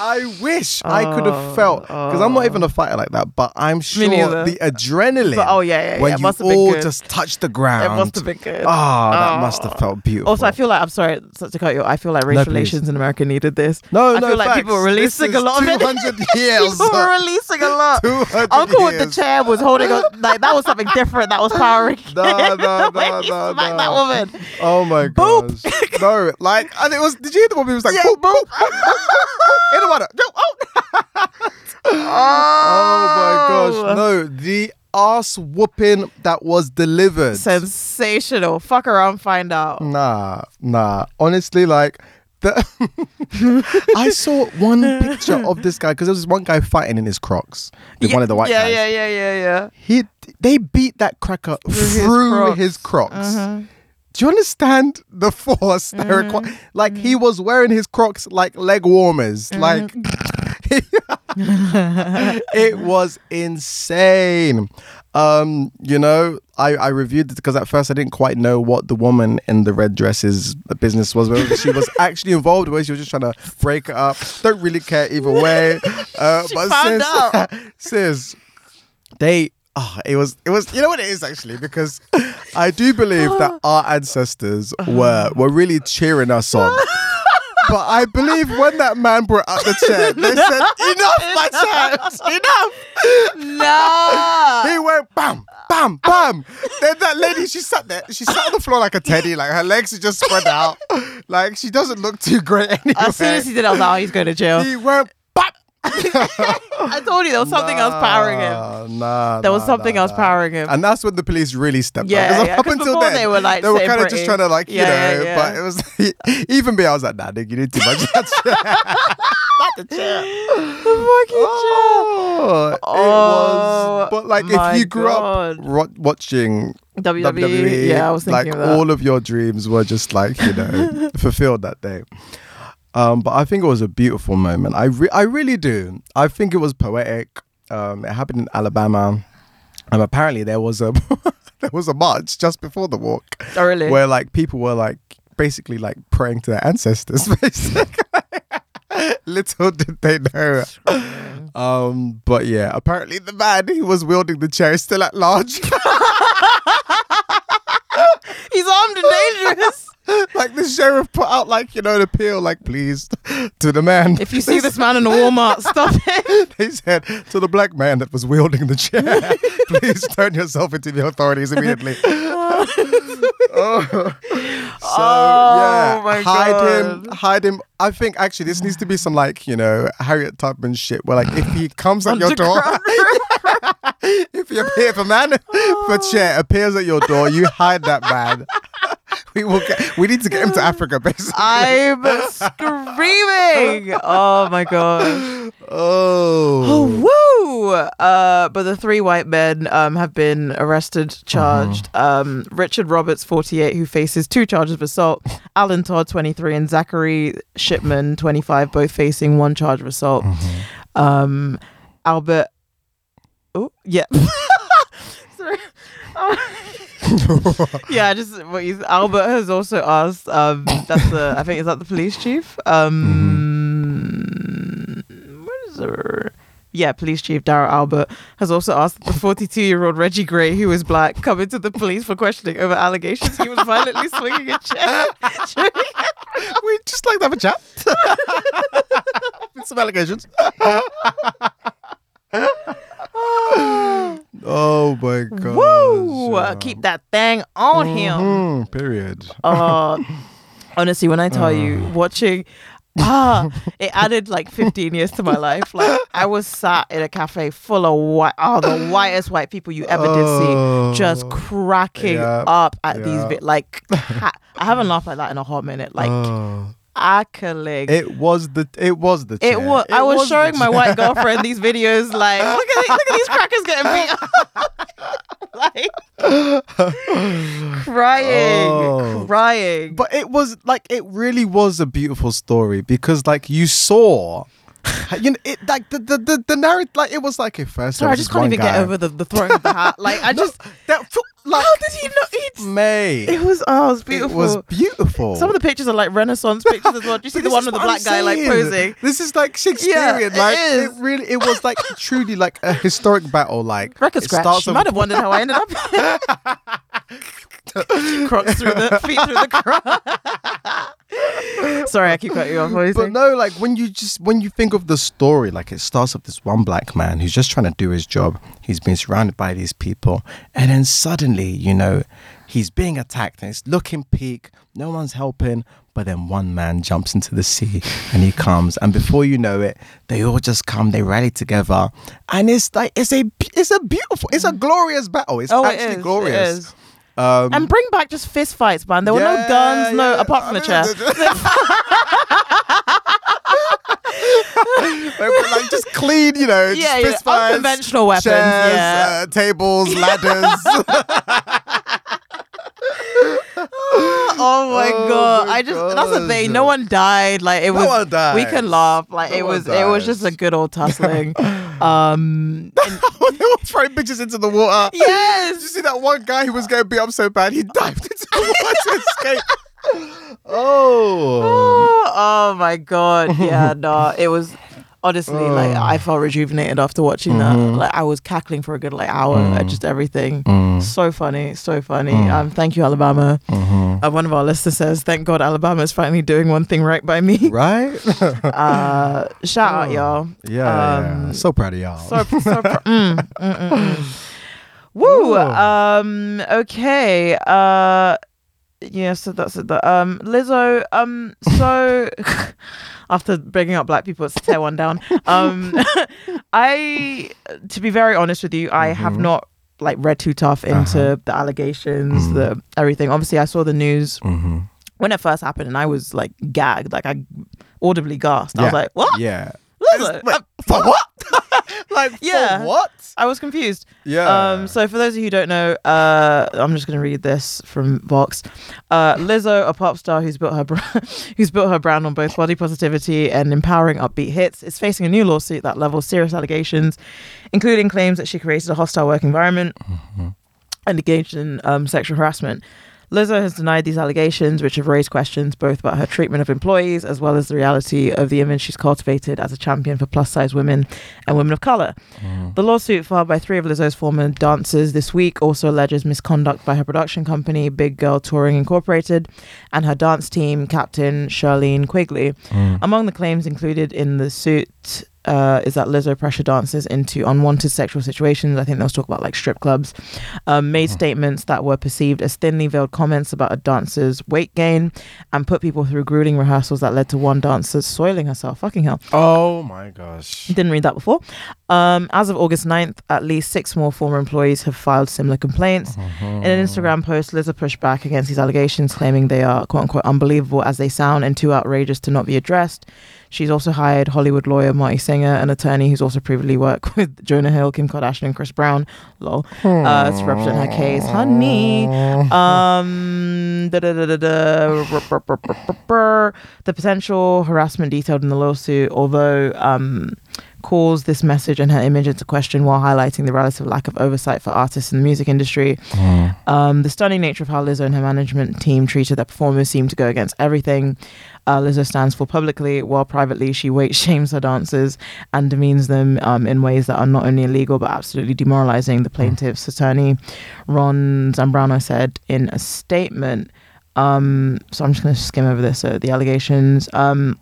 I wish oh, I could have felt, because oh. I'm not even a fighter like that, but I'm sure the adrenaline but, oh, yeah, yeah, yeah. when it must you have been all good. Just touched the ground. It must have been good. Oh, oh, that must have felt beautiful. Also, I feel like, I'm sorry to cut you off, I feel like race no, relations please. in America needed this. No, I no, I feel like facts. people were releasing a lot of it. two hundred years People were releasing a lot. Uncle years. With the chair was holding on, like, that was something different, that was powering. No, no, no, no, no. That woman. Oh my gosh. No, like, and it was, did you hear the woman who was like, yeah, boop, boop, in the water. No, oh. oh. Oh my gosh. No, the ass whooping that was delivered. Sensational. Fuck around, find out. Nah, nah. Honestly, like, the I saw one picture of this guy because there was this one guy fighting in his Crocs with yeah, one of the white yeah, guys. Yeah, yeah, yeah, yeah, yeah. He, they beat that cracker through, through his Crocs. His Crocs. Uh-huh. Do you understand the force? Mm-hmm. That requ- like mm-hmm. he was wearing his Crocs like leg warmers. Mm-hmm. Like it was insane. Um, you know, I, I reviewed it because at first I didn't quite know what the woman in the red dress's business was, whether she was actually involved, whether she was just trying to break it up. Don't really care either way. Uh, she but found sis, out. sis, they. Oh, it was. It was. You know what it is actually, because I do believe that our ancestors were were really cheering us on. But I believe when that man brought up the chair, they said, "Enough, my chaps, enough." No. He went bam, bam, bam. Then that lady, she sat there. She sat on the floor like a teddy. Like her legs are just spread out. Like she doesn't look too great anyway. As soon as he did, I was like, "Oh, he's going to jail." He went. I told you there was something nah, else powering him. Nah, there was nah, something nah, else powering him, and that's when the police really stepped yeah, up. Yeah, up until then, they were like they were kind of just trying to like you yeah, know, yeah, yeah. but it was even me. I was like, nah, nigga, you need too much. Not the chair, the fucking oh, chair. Oh, it was. But like, if you grew God. up ro- watching W W E, W W E, yeah, I was thinking like of that. All of your dreams were just like you know fulfilled that day. Um, but I think it was a beautiful moment. I re- I really do. I think it was poetic. Um, it happened in Alabama, and apparently there was a there was a march just before the walk. Oh, really? Where like people were like basically like praying to their ancestors. Basically, little did they know. Um, but yeah, apparently the man who was wielding the chair is still at large. He's armed and dangerous. Like the sheriff put out like you know an appeal like please to the man, if you see this man in the Walmart, stop it. They said to the black man that was wielding the chair, please turn yourself into the authorities immediately. oh. So oh, yeah my hide God. him hide him I think actually this needs to be some like you know Harriet Tubman shit where like if he comes at your door if you appear for man oh. for chair appears at your door, you hide that man. We will get, we need to get him to Africa, basically. I'm screaming. Oh, my God. Oh. Oh, woo. Uh, but the three white men um, have been arrested, charged. Uh-huh. Um, Richard Roberts, forty-eight, who faces two charges of assault. Alan Todd, twenty-three, and Zachary Shipman, twenty-five, both facing one charge of assault. Uh-huh. Um, Albert. Oh, yeah. Sorry. Oh. yeah, just what he's, Albert has also asked. Um, that's the I think is that the police chief. Um, mm-hmm. What is it? Yeah, police chief Darrell Albert has also asked the forty-two-year-old Reggie Gray, who is black, come into the police for questioning over allegations he was violently swinging a chair. We just like to have a chat. With some allegations. Oh my God! Woo! Yeah. Keep that thing on mm-hmm. him. Period. Uh, honestly, when I tell uh. you, watching ah, it added like fifteen years to my life. Like I was sat in a cafe full of white, oh, the whitest white people you ever oh. did see, just cracking yep. up at yep. these bit. Like I haven't laughed like that in a hot minute. Like. Oh. Accolade. It was the it was the chair. It was. It I was, was showing my white girlfriend these videos. Like, look at these, look at these crackers getting beat up. Like, crying, oh. crying. But it was like it really was a beautiful story because like you saw. You know, it like the the the, the narrative. Like it was like at first. Sorry, I just can't even guy. get over the, the throwing of the hat. Like I just. No, that, like, how did he not eat? Mate, it was oh, it was beautiful. It was beautiful. Some of the pictures are like Renaissance pictures as well. Do you see the one with the black guy like posing? This is like Shakespearean. Yeah, like it, it really, it was like truly like a historic battle. Like record scratch. You might have wondered how I ended up. Crocs through the feet through the crocs. Sorry, I keep cutting you off. What but no, like when you just when you think of the story, like it starts off this one black man who's just trying to do his job. He's been surrounded by these people, and then suddenly, you know, he's being attacked and it's looking peak. No one's helping, but then one man jumps into the sea and he comes, and before you know it, they all just come. They rally together, and it's like it's a it's a beautiful, it's a glorious battle. It's oh, actually it is, glorious. It is. Um, and bring back just fist fights, man. There were yeah, no guns, yeah, no yeah. apart from I the chair. But like just clean, you know, just yeah, fist yeah. fights, unconventional weapons, chairs, yeah. uh, tables, ladders. I just that's the thing. No one died. Like it no was, one died. We could laugh. Like no it was, dies. It was just a good old tussling. um, and, they were throwing bitches into the water. Yes. Did you see that one guy who was getting beat up so bad he dived into the water to escape? Oh. oh, oh my God! Yeah, no, it was. Honestly, uh, like I felt rejuvenated after watching mm-hmm. that. Like I was cackling for a good like hour mm. at just everything. Mm. So funny, so funny. Mm. Um, thank you, Alabama. Mm-hmm. Uh, one of our listeners says, "Thank God, Alabama is finally doing one thing right by me." Right? uh, shout oh. out, y'all. Yeah, um, yeah, so proud of y'all. So, so pr- mm, mm, mm, mm. Woo. Ooh. Um. Okay. Uh. Yeah, so that's it. That. Um, Lizzo, um, so after bringing up black people, it's tear one down. Um, I, to be very honest with you, I mm-hmm. have not like read too tough into uh-huh. the allegations, mm-hmm. the everything. Obviously, I saw the news mm-hmm. when it first happened, and I was like gagged, like I audibly gasped. Yeah. I was like, "What? Yeah, Lizzo, like, um, for what?" Like, yeah, for what? I was confused. Yeah. Um, so for those of you who don't know, uh, I'm just going to read this from Vox. Uh, Lizzo, a pop star who's built her br- who's built her brand on both body positivity and empowering upbeat hits, is facing a new lawsuit that levels serious allegations, including claims that she created a hostile work environment mm-hmm. and engaged in um, sexual harassment. Lizzo has denied these allegations, which have raised questions both about her treatment of employees as well as the reality of the image she's cultivated as a champion for plus-size women and women of color. Mm. The lawsuit filed by three of Lizzo's former dancers this week also alleges misconduct by her production company, Big Girl Touring Incorporated, and her dance team captain, Charlene Quigley. Mm. Among the claims included in the suit Uh, is that Lizzo pressure dancers into unwanted sexual situations. I think they'll talk about like strip clubs, um, made mm. statements that were perceived as thinly veiled comments about a dancer's weight gain, and put people through grueling rehearsals that led to one dancer soiling herself. Fucking hell. Oh my gosh. Didn't read that before. Um, as of August ninth, at least six more former employees have filed similar complaints. Mm-hmm. In an Instagram post, Lizzo pushed back against these allegations, claiming they are quote unquote unbelievable as they sound and too outrageous to not be addressed. She's also hired Hollywood lawyer Marty Singer, an attorney who's also previously worked with Jonah Hill, Kim Kardashian, and Chris Brown, lol, uh, to represent her case. Honey. Um, the potential harassment detailed in the lawsuit, although um, calls this message and her image into question while highlighting the relative lack of oversight for artists in the music industry. Mm. Um, the stunning nature of how Lizzo and her management team treated their performers seemed to go against everything Uh, Lizzo stands for publicly, while privately she weight shames her dancers and demeans them um, in ways that are not only illegal but absolutely demoralizing, the plaintiff's attorney Ron Zambrano said in a statement. Um, so I'm just going to skim over this. So the allegations. Um,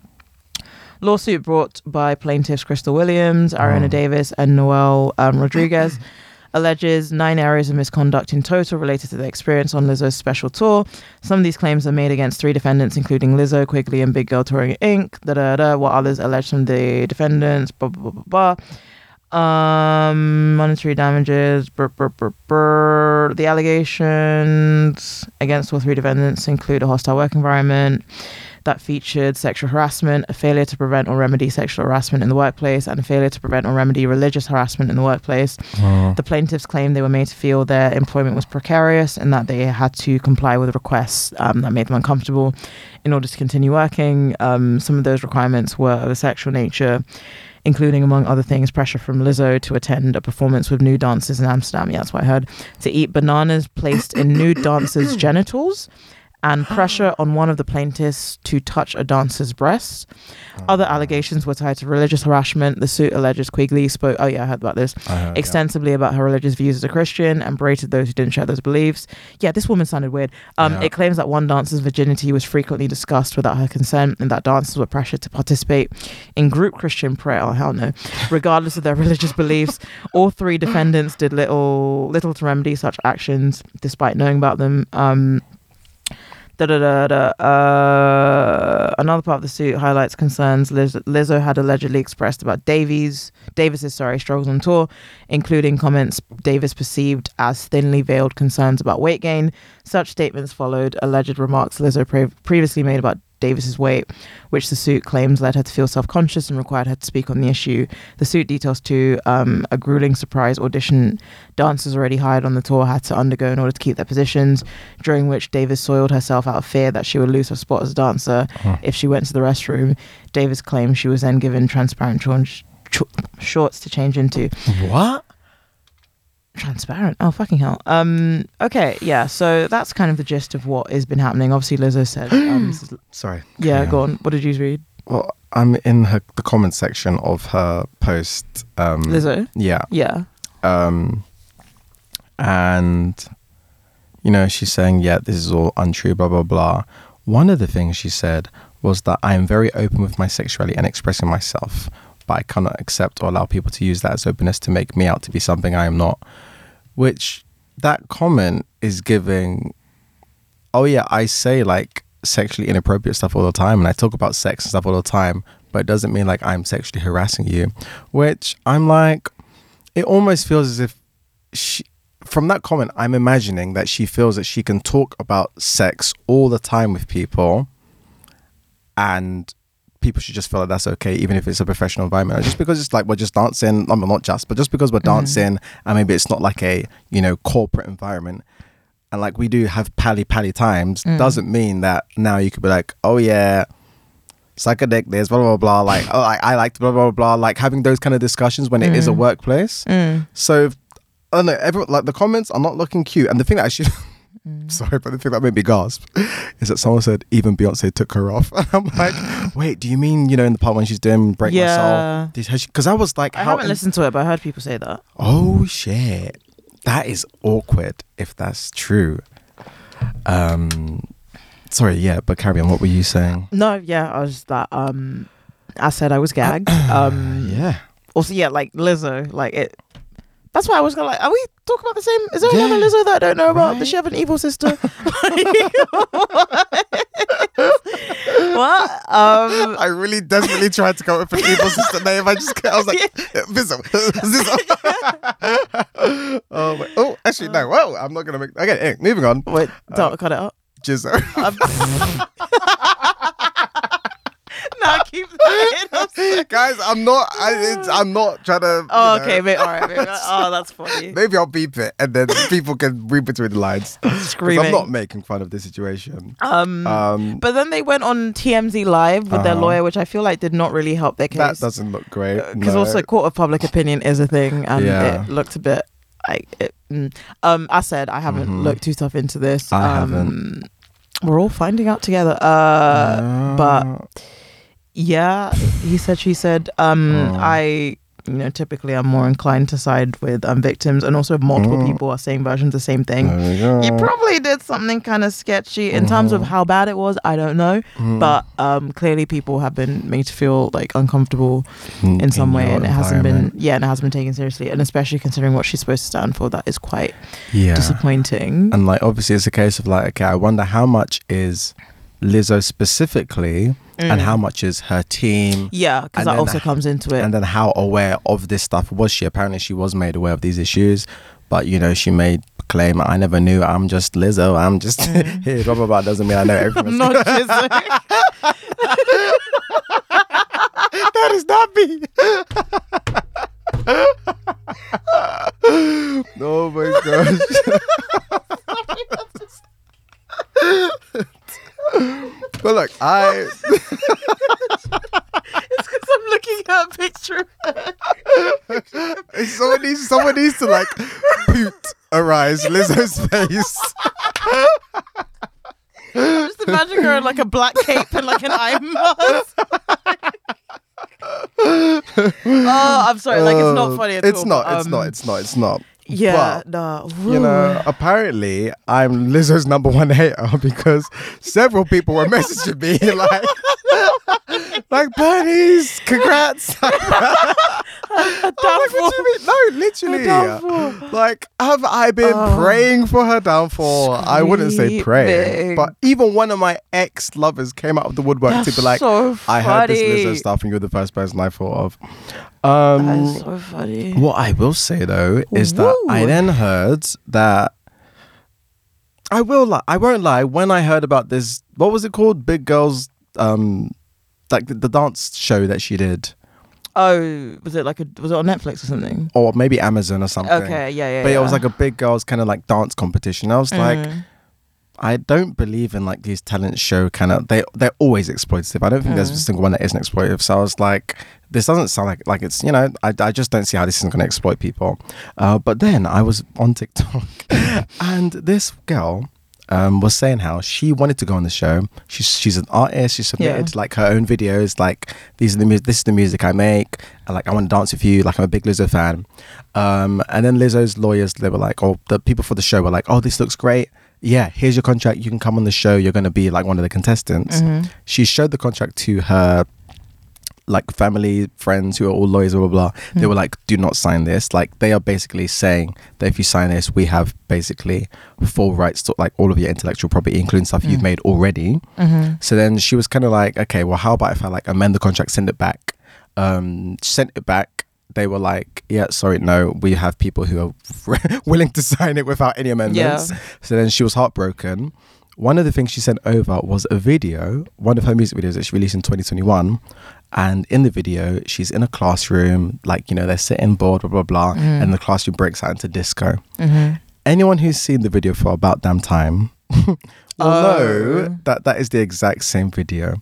lawsuit brought by plaintiffs Crystal Williams, Ariana Davis and Noel um, Rodriguez alleges nine areas of misconduct in total related to their experience on Lizzo's special tour. Some of these claims are made against three defendants, including Lizzo, Quigley, and Big Girl Touring Incorporated, da da da, while others allege from the defendants, blah, blah, blah, blah, blah. Um, monetary damages, brr, brr, brr, brr. The allegations against all three defendants include a hostile work environment that featured sexual harassment, a failure to prevent or remedy sexual harassment in the workplace, and a failure to prevent or remedy religious harassment in the workplace. Mm. The plaintiffs claim they were made to feel their employment was precarious and that they had to comply with requests um, that made them uncomfortable in order to continue working. Um, some of those requirements were of a sexual nature, including, among other things, pressure from Lizzo to attend a performance with nude dancers in Amsterdam. Yeah, that's what I heard. To eat bananas placed in nude dancers' genitals, and pressure on one of the plaintiffs to touch a dancer's breasts. Other allegations were tied to religious harassment. The suit alleges Quigley spoke, oh yeah, I heard about this, heard, extensively yeah. about her religious views as a Christian and berated those who didn't share those beliefs. Yeah, this woman sounded weird. Um, yeah. It claims that one dancer's virginity was frequently discussed without her consent and that dancers were pressured to participate in group Christian prayer, oh hell no, regardless of their religious beliefs. All three defendants did little, little to remedy such actions despite knowing about them. Um, Da, da, da, da. Uh, another part of the suit highlights concerns Liz- Lizzo had allegedly expressed about Davies, Davis's sorry, struggles on tour, including comments Davis perceived as thinly veiled concerns about weight gain. Such statements followed alleged remarks Lizzo pre- previously made about Davis's weight, which the suit claims led her to feel self-conscious and required her to speak on the issue. The suit details too um, a grueling surprise audition dancers already hired on the tour had to undergo in order to keep their positions, during which Davis soiled herself out of fear that she would lose her spot as a dancer oh. if she went to the restroom. Davis claimed she was then given transparent ch- ch- shorts to change into. What? Transparent. Oh, fucking hell. Um, okay, yeah. So that's kind of the gist of what has been happening. Obviously, Lizzo said. Um, this is l- Sorry. Yeah, on. go on. What did you read? Well, I'm in her the comment section of her post. Um, Lizzo. Yeah. Yeah. Um, and you know, she's saying, "Yeah, this is all untrue." Blah blah blah. One of the things she said was that I am very open with my sexuality and expressing myself, but I cannot accept or allow people to use that as openness to make me out to be something I am not. Which, that comment is giving, oh yeah, I say like sexually inappropriate stuff all the time and I talk about sex and stuff all the time, but it doesn't mean like I'm sexually harassing you. Which I'm like, it almost feels as if she, from that comment, I'm imagining that she feels that she can talk about sex all the time with people and people should just feel like that's okay, even if it's a professional environment. Just because it's like we're just dancing, I'm well, not just, but just because we're dancing, mm-hmm. and maybe it's not like a, you know, corporate environment, and like we do have pally pally times, mm. doesn't mean that now you could be like, oh yeah, suck a dick, there's blah blah blah, like oh I, I like blah blah blah, like having those kind of discussions when mm. it is a workplace. Mm. So I don't know, every, like the comments are not looking cute, and the thing that I should. Sorry, but the thing that made me gasp is that someone said even Beyonce took her off. And I'm like, wait, do you mean, you know, in the part when she's doing Break yeah. My Soul? Because I was like, I how haven't in- listened to it, but I heard people say that. Oh, shit. That is awkward if that's true. Um, Sorry, yeah, but carry on. What were you saying? No, yeah, I was that. Um, I said I was gagged. um, yeah. Also, yeah, like Lizzo, like it. That's why I was gonna like, are we talking about the same? Is there yeah, another Lizzo that I don't know about? Right? Does she have an evil sister? What? Um, I really desperately tried to come up with an evil sister name. I just, I was like, Lizzo, Lizzo. Oh, wait. Oh, actually, no. Well, I'm not gonna make. Okay, anyway, moving on. Wait, don't uh, cut it up. Jizzo. Nah, keep that in. I'm Guys, I'm not. I, it's, I'm not trying to. Oh, know. okay, mate. All right, mate. Oh, that's funny. Maybe I'll beep it, and then people can read between the lines. Screaming. I'm not making fun of this situation. Um, um, but then they went on T M Z Live with uh-huh. their lawyer, which I feel like did not really help their case. That doesn't look great. Because no. also, court of public opinion is a thing, and yeah. it looked a bit. Like it, um, I said I haven't mm-hmm. looked too tough into this. I um, haven't. We're all finding out together. Uh, no. But. Yeah, he said, she said, um, oh. I, you know, typically I'm more inclined to side with um, victims, and also multiple oh. people are saying versions of the same thing. You, you probably did something kind of sketchy in mm-hmm. terms of how bad it was. I don't know, mm. but um, clearly people have been made to feel like uncomfortable in, in some in way, and it hasn't been, yeah, and it hasn't been taken seriously, and especially considering what she's supposed to stand for, that is quite yeah. disappointing. And like, obviously it's a case of like, okay, I wonder how much is Lizzo specifically mm. and how much is her team, yeah, because that also comes into it, and then how aware of this stuff was she? Apparently she was made aware of these issues, but you know, she made claim, I never knew, I'm just Lizzo, I'm just mm. here, blah blah blah, doesn't mean I know everything. I'm not that is not me. Oh my gosh. But look, I. It's because I'm looking at a picture of her. Someone needs, someone needs to like boot arise Lizzo's face. I'm just imagining her in like a black cape and like an eye mask. Oh, I'm sorry. Like it's not funny at all. It's not. It's um, not. It's not. It's not. Yeah, but, nah. you know, apparently I'm Lizzo's number one hater because several people were messaging me like, like, buddies, congrats. Her downfall. Oh, no, literally. Downfall. Like, have I been um, praying for her downfall? I wouldn't say praying, but even one of my ex-lovers came out of the woodwork That's to be like, so I heard this Lizzo stuff and you're the first person I thought of. Um, that is so funny. What I will say though is Woo. that I then heard that I will lie. I won't lie. When I heard about this, what was it called? Big Girls um, like the, the dance show that she did. Oh, was it like a was it on Netflix or something? Or maybe Amazon or something. Okay, yeah, yeah. But yeah. It was like a big girls kind of like dance competition. I was mm. like, I don't believe in like these talent show kind of. They they're always exploitative. I don't think mm. there's a single one that isn't exploitative. So I was like, this doesn't sound like like it's you know. I I just don't see how this isn't going to exploit people. Uh, but then I was on TikTok, and this girl. Um, was saying how she wanted to go on the show. She's she's an artist. She submitted yeah. like her own videos. Like these are the mu- this is the music I make. And, like I want to dance with you. Like I'm a big Lizzo fan. Um, and then Lizzo's lawyers they were like, oh, the people for the show were like, oh, this looks great. Yeah, here's your contract. You can come on the show. You're going to be like one of the contestants. Mm-hmm. She showed the contract to her like family, friends who are all lawyers, blah, blah, blah. Mm-hmm. They were like, do not sign this. Like they are basically saying that if you sign this, we have basically full rights to like all of your intellectual property, including stuff mm. you've made already. Mm-hmm. So then she was kind of like, okay, well, how about if I like amend the contract, send it back, um, sent it back. They were like, yeah, sorry, no, we have people who are willing to sign it without any amendments. Yeah. So then she was heartbroken. One of the things she sent over was a video, one of her music videos that she released in twenty twenty-one. And in the video, she's in a classroom, like, you know, they're sitting bored, blah, blah, blah. Mm. And the classroom breaks out into disco. Mm-hmm. Anyone who's seen the video for about damn time will oh. know that that is the exact same video.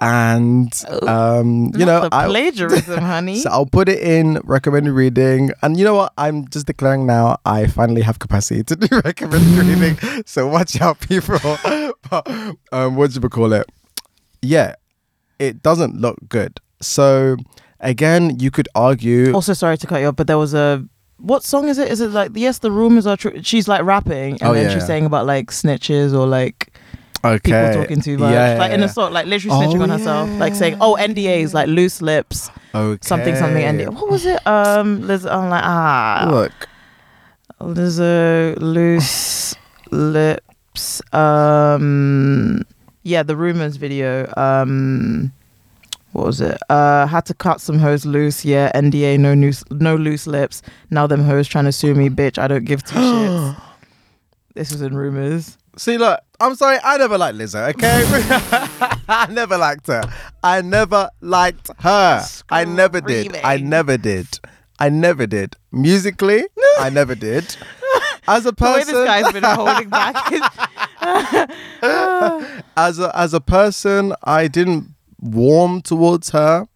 And, um, you Not know, the plagiarism, I, honey. So I'll put it in recommended reading. And you know what? I'm just declaring now I finally have capacity to do recommended reading. So watch out, people. But, um, what do you call it? Yeah. It doesn't look good. So again, you could argue. Also, sorry to cut you off, but there was a what song is it? Is it like yes, the rumors are true? She's like rapping, and oh, then yeah. she's saying about like snitches or like okay. people talking too much, yeah, like yeah, in a sort like literally snitching oh, on yeah. herself, like saying oh N D As, like loose lips, okay. something something N D A. What was it? Um, Liz, I'm like ah, look, Lizzo loose lips. Um. Yeah, the rumors video. Um, what was it? Uh, had to cut some hoes loose. Yeah, N D A, no noose, no loose lips. Now them hoes trying to sue me, bitch. I don't give two shits. This was in rumors. See, look, I'm sorry. I never liked Lizzo. Okay, I never liked her. I never liked her. Screaming. I never did. I never did. I never did. Musically, I never did. As a person, the way this guy's been holding back. His- as a as a person, I didn't warm towards her.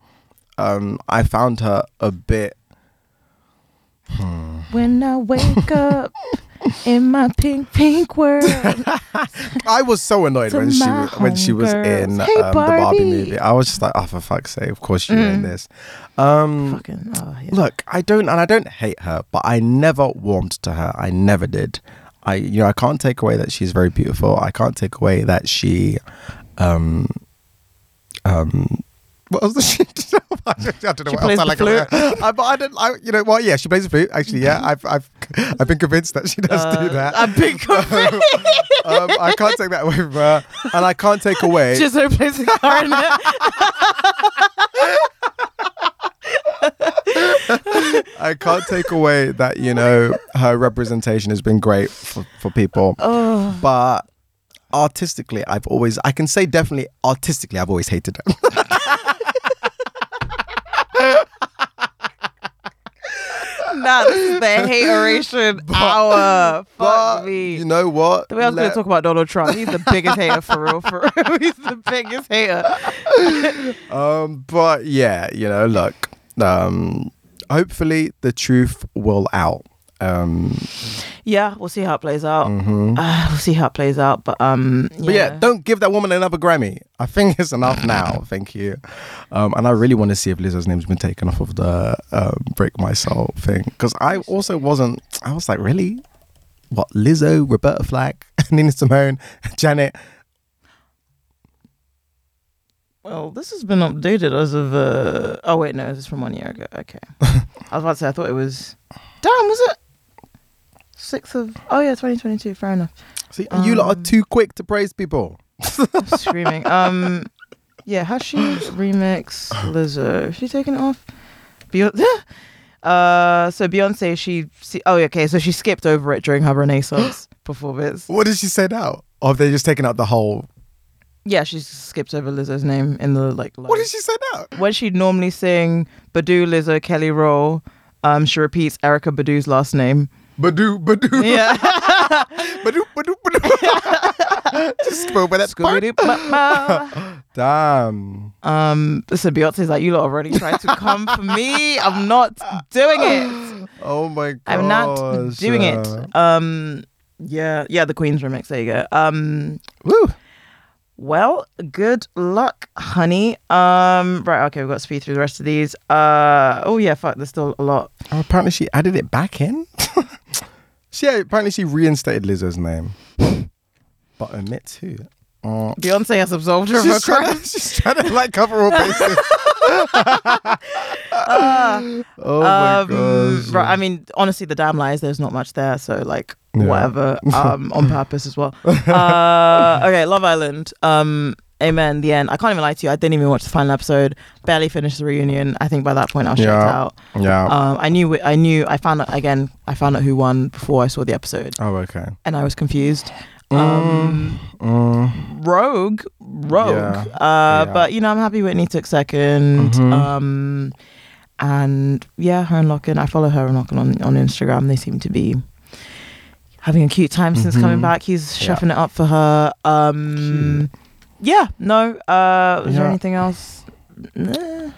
Um, I found her a bit. Hmm. When I wake up in my pink pink world, I was so annoyed when she when she was in hey, um, Barbie. the Barbie movie. I was just like, oh for fuck's sake! Of course you're mm. in this. Um, Fucking, oh, yeah. Look, I don't and I don't hate her, but I never warmed to her. I never did. I, you know, I can't take away that she's very beautiful. I can't take away that she, um, um, what else does she do? I don't know she what else I like about her. I, but I don't, I, you know, well, yeah, she plays the flute. Actually, yeah, I've, I've, I've been convinced that she does uh, do that. I've been convinced. Um, um, I can't take that away from her, and I can't take away. She's her plays the clarinet. I can't take away that, you know, her representation has been great for, for people. Oh. But artistically, I've always, I can say definitely artistically, I've always hated her. That's the hateration but, hour. Fuck but, me. You know what? The way I was Let... going to talk about Donald Trump. He's the biggest hater for real. For real. He's the biggest hater. um, But yeah, you know, look. Um, hopefully the truth will out. Um, yeah, we'll see how it plays out. Mm-hmm. Uh, we'll see how it plays out. But um, yeah. But yeah, don't give that woman another Grammy. I think it's enough now. Thank you. Um, and I really want to see if Lizzo's name's been taken off of the uh, Break My Soul thing because I also wasn't. I was like, really? What? Lizzo, Roberta Flack, Nina Simone, Janet. Well, this has been updated as of. Uh... Oh, wait, no, this is from one year ago. Okay. I was about to say, I thought it was. Damn, was it? sixth of. Oh, yeah, twenty twenty-two. Fair enough. See, um, you lot are too quick to praise people. Screaming. Um, yeah, has she remixed Lizzo? Has she taken it off? Beyonce. Uh, so Beyonce, she. Oh, okay, so she skipped over it during her Renaissance performance. What did she say now? Or have they just taken out the whole. Yeah, she skips over Lizzo's name in the like. Line. What did she say now? When she'd normally sing Badu, Lizzo, Kelly Roll, um, she repeats Erykah Badu's last name. Badu, Badu. Yeah. Badu, Badu, Badu. Just spoke by that part. Damn. Um, so Beyonce's like, you lot already tried to come for me. I'm not doing it. Oh my god. I'm not doing it. Um, yeah, yeah, the Queen's remix. There you go. Um, woo. Well, good luck, honey. Um, right, okay, we've got to speed through the rest of these. Uh, oh yeah, fuck, there's still a lot. Oh, apparently she added it back in. she apparently she reinstated Lizzo's name, but omits who? Uh, Beyonce has absolved her of her crime. She's trying to like cover all bases. uh, oh my um, gosh. Right, I mean, honestly, the damn lies. There's not much there, so like. Yeah. Whatever, um, on purpose as well. Uh, okay, Love Island. Um, amen. The end. I can't even lie to you. I didn't even watch the final episode. Barely finished the reunion. I think by that point I was yeah. checked out. Yeah. Um, I knew. We, I knew. I found out again. I found out who won before I saw the episode. Oh, okay. And I was confused. Um, mm, mm. Rogue, Rogue. Yeah. Uh, yeah. But you know, I'm happy Whitney took second. Mm-hmm. Um, and yeah, her and Lockin. I follow her and Lockin on on Instagram. They seem to be having a cute time since mm-hmm. coming back. He's chefing yeah. it up for her. Um, yeah, no. Uh, was yeah. there anything else? Nah.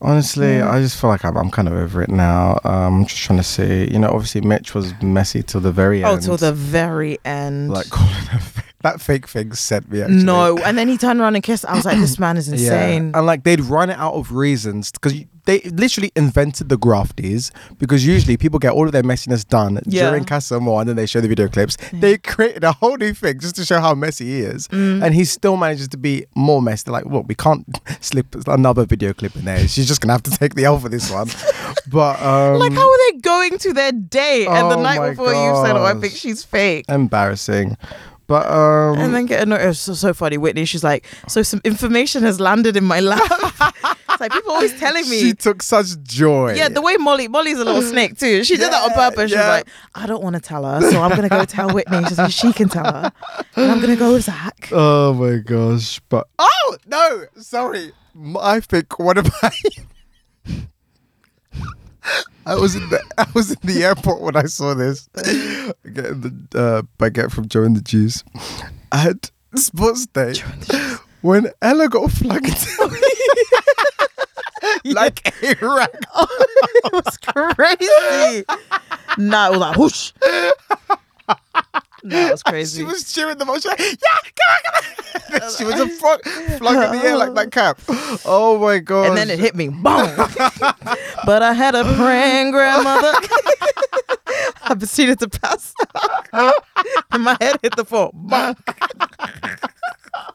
Honestly, yeah. I just feel like I'm, I'm kind of over it now. Um, I'm just trying to see. You know, obviously Mitch was messy till the very oh, end. Oh, till the very end. Like calling her fake. That fake thing sent me actually. No, and then he turned around and kissed. I was like, this man is insane. Yeah. And like they'd run it out of reasons because they literally invented the grafties because usually people get all of their messiness done yeah. during Casa Amor and then they show the video clips. Yeah. They created a whole new thing just to show how messy he is, mm. and he still manages to be more messy. They're like, well, we can't slip another video clip in there. She's just gonna have to take the L for this one. But um, like, how are they going to their day? Oh, and the night before gosh. you said, "Oh, I think she's fake." Embarrassing. But, um, and then get a note. It was so, so funny. Whitney, she's like, so some information has landed in my lap. It's like people always telling me. She took such joy. Yeah, the way Molly, Molly's a little snake too. She yeah, did that on purpose. Yeah. She was like, I don't want to tell her, so I'm going to go tell Whitney. She's like, she can tell her. And I'm going to go with Zach. Oh my gosh. But, oh, no, sorry. I think one of my. I was in the I was in the airport when I saw this. Getting the uh, baguette from Joe and the Juice at Sports Day when Ella got flagged down. Like a rat. Oh, it was crazy. Nah, it was like whoosh. No, it was crazy. And she was cheering the most. She was like, yeah, come on, come on. She was a frog, flung in the air like that cap. Oh my god! And then it hit me, boom. But I had a praying grandmother. I proceeded to pass out, and my head hit the floor. Boom.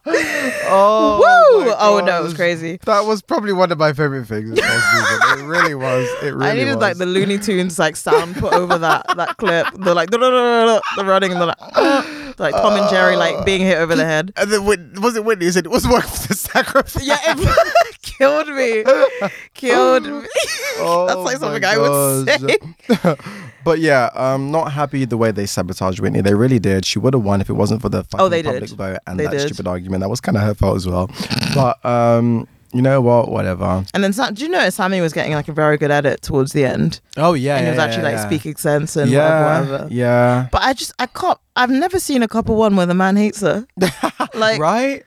Oh, woo! Oh no, it was crazy. That was probably one of my favorite things. It really was. It really. I needed was. like the Looney Tunes like sound put over that that clip. They're like the running and the like, uh, like Tom and Jerry like being hit over the head. And then was it Whitney? He said it was work for the sacrifice. Yeah, it killed me. Killed me. Oh, that's like something I would say. But yeah, um, not happy the way they sabotaged Whitney. They really did. She would have won if it wasn't for the fucking oh, they public did. vote and they that did. stupid argument. That was kind of her fault as well. But um, you know what? Whatever. And then Sam, do you know Sammy was getting like a very good edit towards the end? Oh yeah, and he was yeah, actually yeah, like yeah. speaking sense and yeah, whatever, whatever. Yeah. But I just I can't. I've never seen a couple one where the man hates her. Like right?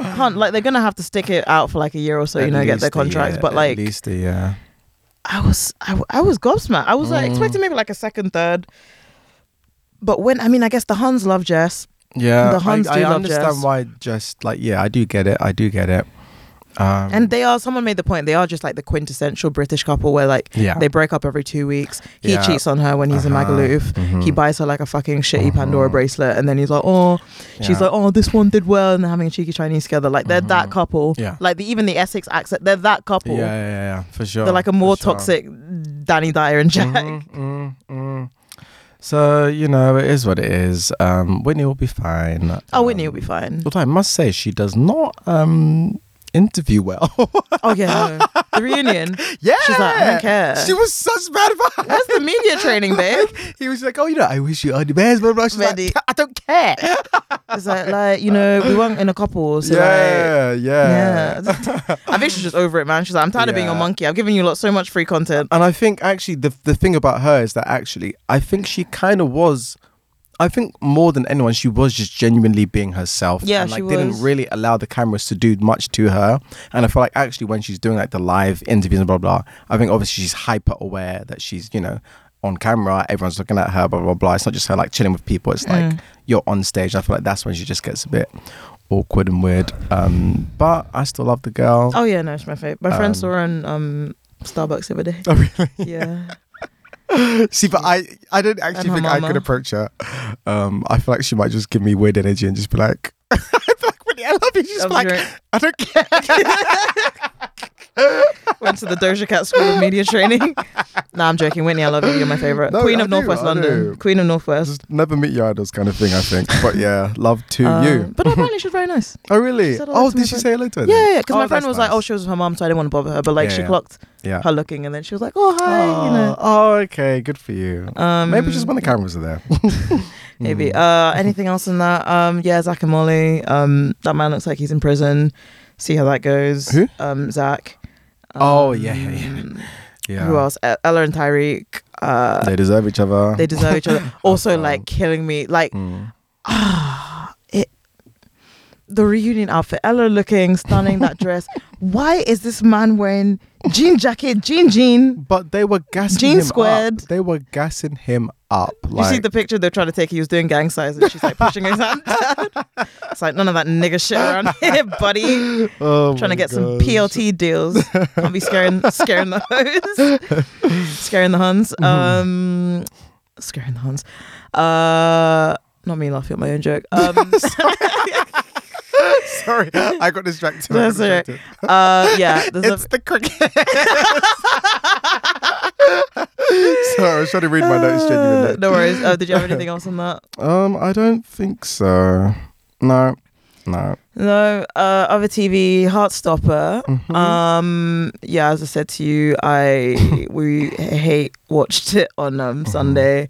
Can't, like they're gonna have to stick it out for like a year or so, at you know, get their contracts. Year, but like at least a year. I was I, I was gobsmacked. I was like mm. expecting maybe like a second, third. But when I mean, I guess the Huns love Jess. Yeah, the Huns I, do I love understand Jess. Why Jess. Like, yeah, I do get it. I do get it. Um, and they are. Someone made the point. They are just like the quintessential British couple where like yeah. they break up every two weeks. He yeah. cheats on her when he's uh-huh. in Magaluf. Mm-hmm. He buys her like a fucking shitty mm-hmm. Pandora bracelet, and then he's like, oh, yeah. she's like, oh, this one did well, and they're having a cheeky Chinese together. Like they're mm-hmm. that couple. Yeah. Like the, even the Essex accent. They're that couple. Yeah, yeah, yeah, yeah. For sure. They're like a more sure. toxic Danny Dyer and Jack. Mm-hmm, mm-hmm, mm. So, you know, it is what it is. Um, Whitney will be fine. Oh, um, Whitney will be fine. But I must say, she does not. Um, interview well. Oh yeah, no. The reunion. Yeah, she's like, I don't care. She was such bad vibes. Where's the media training, babe? He was like, oh, you know, I wish you all the best, blah blah. She's like, I don't care. It's like, like, you know, we weren't in a couple, so yeah, like, yeah, yeah. I think she's just over it, man. She's like, I'm tired yeah. of being a monkey. I've given you lot so much free content. And I think actually the the thing about her is that actually I think she kind of was. I think more than anyone, she was just genuinely being herself. Yeah, and, like, she was. Didn't really allow the cameras to do much to her. And I feel like actually when she's doing like the live interviews and blah, blah, blah, I think obviously she's hyper aware that she's, you know, on camera, everyone's looking at her, blah, blah, blah. It's not just her like chilling with people. It's like mm. you're on stage. I feel like that's when she just gets a bit awkward and weird. Um, but I still love the girl. Oh, yeah, no, it's my favourite. My um, friend saw her in um, Starbucks the other day. Oh, really? Yeah. See, but I, I don't actually think mama. I could approach her. Um, I feel like she might just give me weird energy and just be like, I feel like really, I love you. She's like, great. I don't care. Went to the Doja Cat School of Media Training. Nah, I'm joking. Whitney, I love you. You're my favourite. No, Queen I of do, Northwest I London. Do. Queen of Northwest. Just never meet your idols kind of thing, I think. But yeah, love to um, you. But apparently she was very nice. Oh, really? Oh, did she friend. say hello to her? Yeah, yeah. Because oh, my friend was nice. Like, oh, she was with her mum, so I didn't want to bother her. But like, yeah, she yeah. clocked yeah. her looking and then she was like, oh, hi. Oh, you know. oh okay. Good for you. Um, maybe just when the cameras are there. Maybe. Uh, anything else in that? Um, yeah, Zach and Molly. Um, that man looks like he's in prison. See how that goes. Who? Um, Zach. Um, oh yeah, yeah, yeah. yeah. Who else? Ella and Tyreek. Uh, they deserve each other. They deserve each other. Also, um, like killing me. Like, mm. ah, it. The reunion outfit. Ella looking stunning. That dress. Why is this man wearing jean jacket, jean jean? But they were gassing jean him squared. up. They were gassing him up. Like, you see the picture they're trying to take. He was doing gang size, and she's like pushing his hand. It's like none of that nigga shit around here, buddy. Oh, trying to get gosh. some P L T deals. Can't be scaring, scaring the hoes, scaring the Huns, um, scaring the Huns. Uh, not me laughing at my own joke. Um, Sorry, I got distracted. No, I got distracted. Uh, yeah, it's a... the cricket. Sorry, I was trying to read my notes genuinely. Uh, no worries. Uh, did you have anything else on that? Um, I don't think so. No, no, no. Uh, other T V, Heartstopper. Mm-hmm. Um, yeah, as I said to you, I we hate watched it on um Sunday.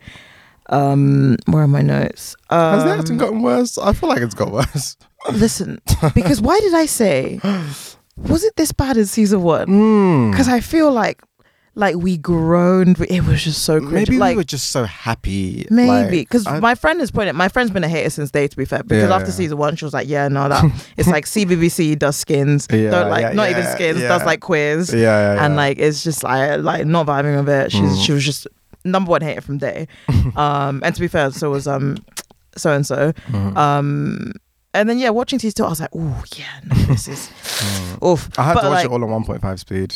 Um, where are my notes? Um, Has the acting gotten worse? I feel like it's got worse. Listen, because why did I say, was it this bad in season one? Because mm. I feel like like we groaned. It was just so cringe. Maybe like, we were just so happy. Maybe. Because like, my friend has pointed, my friend's been a hater since day, to be fair. Because yeah, after yeah. season one, she was like, yeah, no, that. It's like C B B C does skins. Yeah, don't, like, yeah, not yeah, even skins, yeah. does like queers. Yeah, yeah, yeah. And like, it's just like, like not vibing with it. She's, mm. She was just number one hater from day. Um, and to be fair, so was um so-and-so. Mm. Um... And then yeah, watching season two, I was like, oh yeah, no, this is mm. oof. I had but to watch like, it all on one point five speed.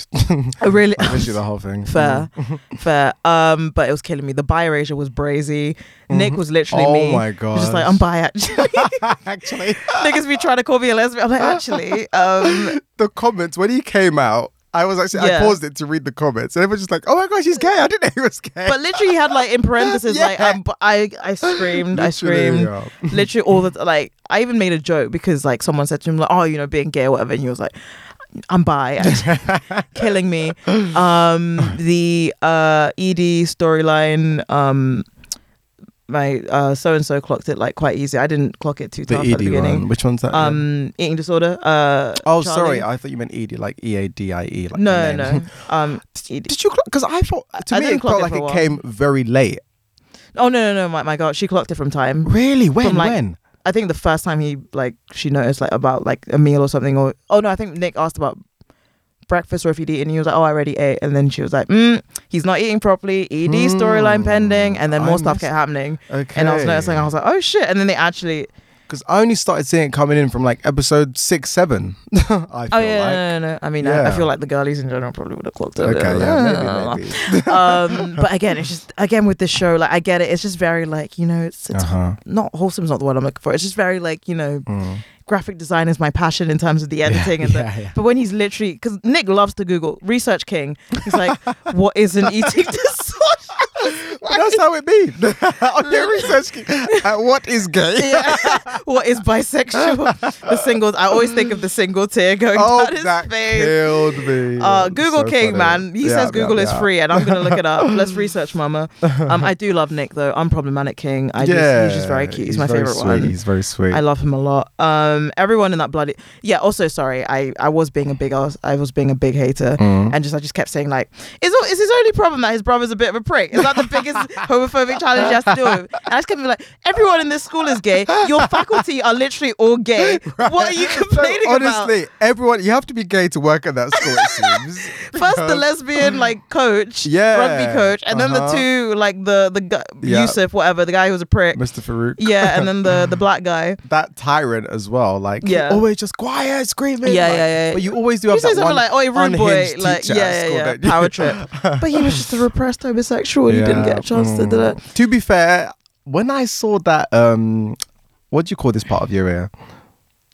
I really, I wish you the whole thing. Fair, fair. Um, but it was killing me. The bi erasure was brazy. Mm-hmm. Nick was literally oh me. Oh my god, just like I'm bi actually. Actually, niggas be trying to call me a lesbian. I'm like actually. Um, the comments when he came out. I was actually, yeah. I paused it to read the comments. And everyone's just like, oh my gosh, he's gay. I didn't know he was gay. But literally he had like in parentheses, yeah. like, um, I, I screamed, literally, I screamed. Yeah. Literally all the, like, I even made a joke because like someone said to him like, oh, you know, being gay or whatever. And he was like, I'm bi. Killing me. Um, the uh, E D storyline, um, my uh, so-and-so clocked it like quite easy. I didn't clock it too tough at the beginning. One. Which one's that? Um, then? Eating disorder. Uh, oh, Charlie. Sorry. I thought you meant E D, like E A D I E. Like no, no. Um, E D. Did you clock? Because I thought, to I me, it felt it like it came very late. Oh, no, no, no. My, my God. She clocked it from time. Really? When? From, like, when? I think the first time he, like, she noticed, like, about, like, a meal or something. Or oh, no, I think Nick asked about breakfast or if he'd eaten, he was like, oh, I already ate. And then she was like, mm, he's not eating properly, E D mm, storyline pending, and then more I stuff must... kept happening. Okay. And I was noticing, I was like, oh shit. And then they actually, because I only started seeing it coming in from like episode six, seven. I feel oh, yeah, like. no, no, no. I mean, yeah. I, I feel like the girlies in general probably would have clocked it. Okay, yeah, maybe, maybe. Um, but again, it's just, again, with this show, like, I get it. It's just very, like, you know, it's, it's uh-huh. not wholesome, is not the word I'm looking for. It's just very, like, you know, mm. graphic design is my passion in terms of the editing. Yeah, and the, yeah, yeah. But when he's literally, because Nick loves to Google, research king, he's like, what is an eating disorder? That's how it be. On their research, uh, what is gay? Yeah. What is bisexual? The singles. I always think of the single tear going oh, down his that face. Killed me. Uh, Google so King, funny. man. He yeah, says Google yeah, is yeah. free, and I'm gonna look it up. Let's research, Mama. Um, I do love Nick though. Unproblematic King. I yeah, just, he's just very cute. He's, he's my favorite sweet. one. He's very sweet. I love him a lot. Um, everyone in that bloody yeah. Also, sorry, I, I was being a big I was, I was being a big hater, mm. and just I just kept saying like, is it's his only problem that his brother's a bit of a prick. Is that the biggest homophobic challenge he has to deal with? And I just kept being like, everyone in this school is gay. Your faculty are literally all gay. Right. What are you complaining no, honestly, about? Honestly, everyone, you have to be gay to work at that school, it seems. First the lesbian like coach, yeah. rugby coach, and uh-huh. then the two like the the gu- yeah. Yusuf, whatever, the guy who was a prick, Mister Farouk. Yeah, and then the the black guy. That tyrant as well, like yeah. always just quiet, screaming. Yeah, like, yeah, yeah. But you always do have you that one like, oh, rude boy, like yeah, yeah, yeah, yeah. power trip. But he was just a repressed homosexual. And yeah. He didn't get a chance mm. to do that. To be fair, when I saw that, um, what do you call this part of your ear?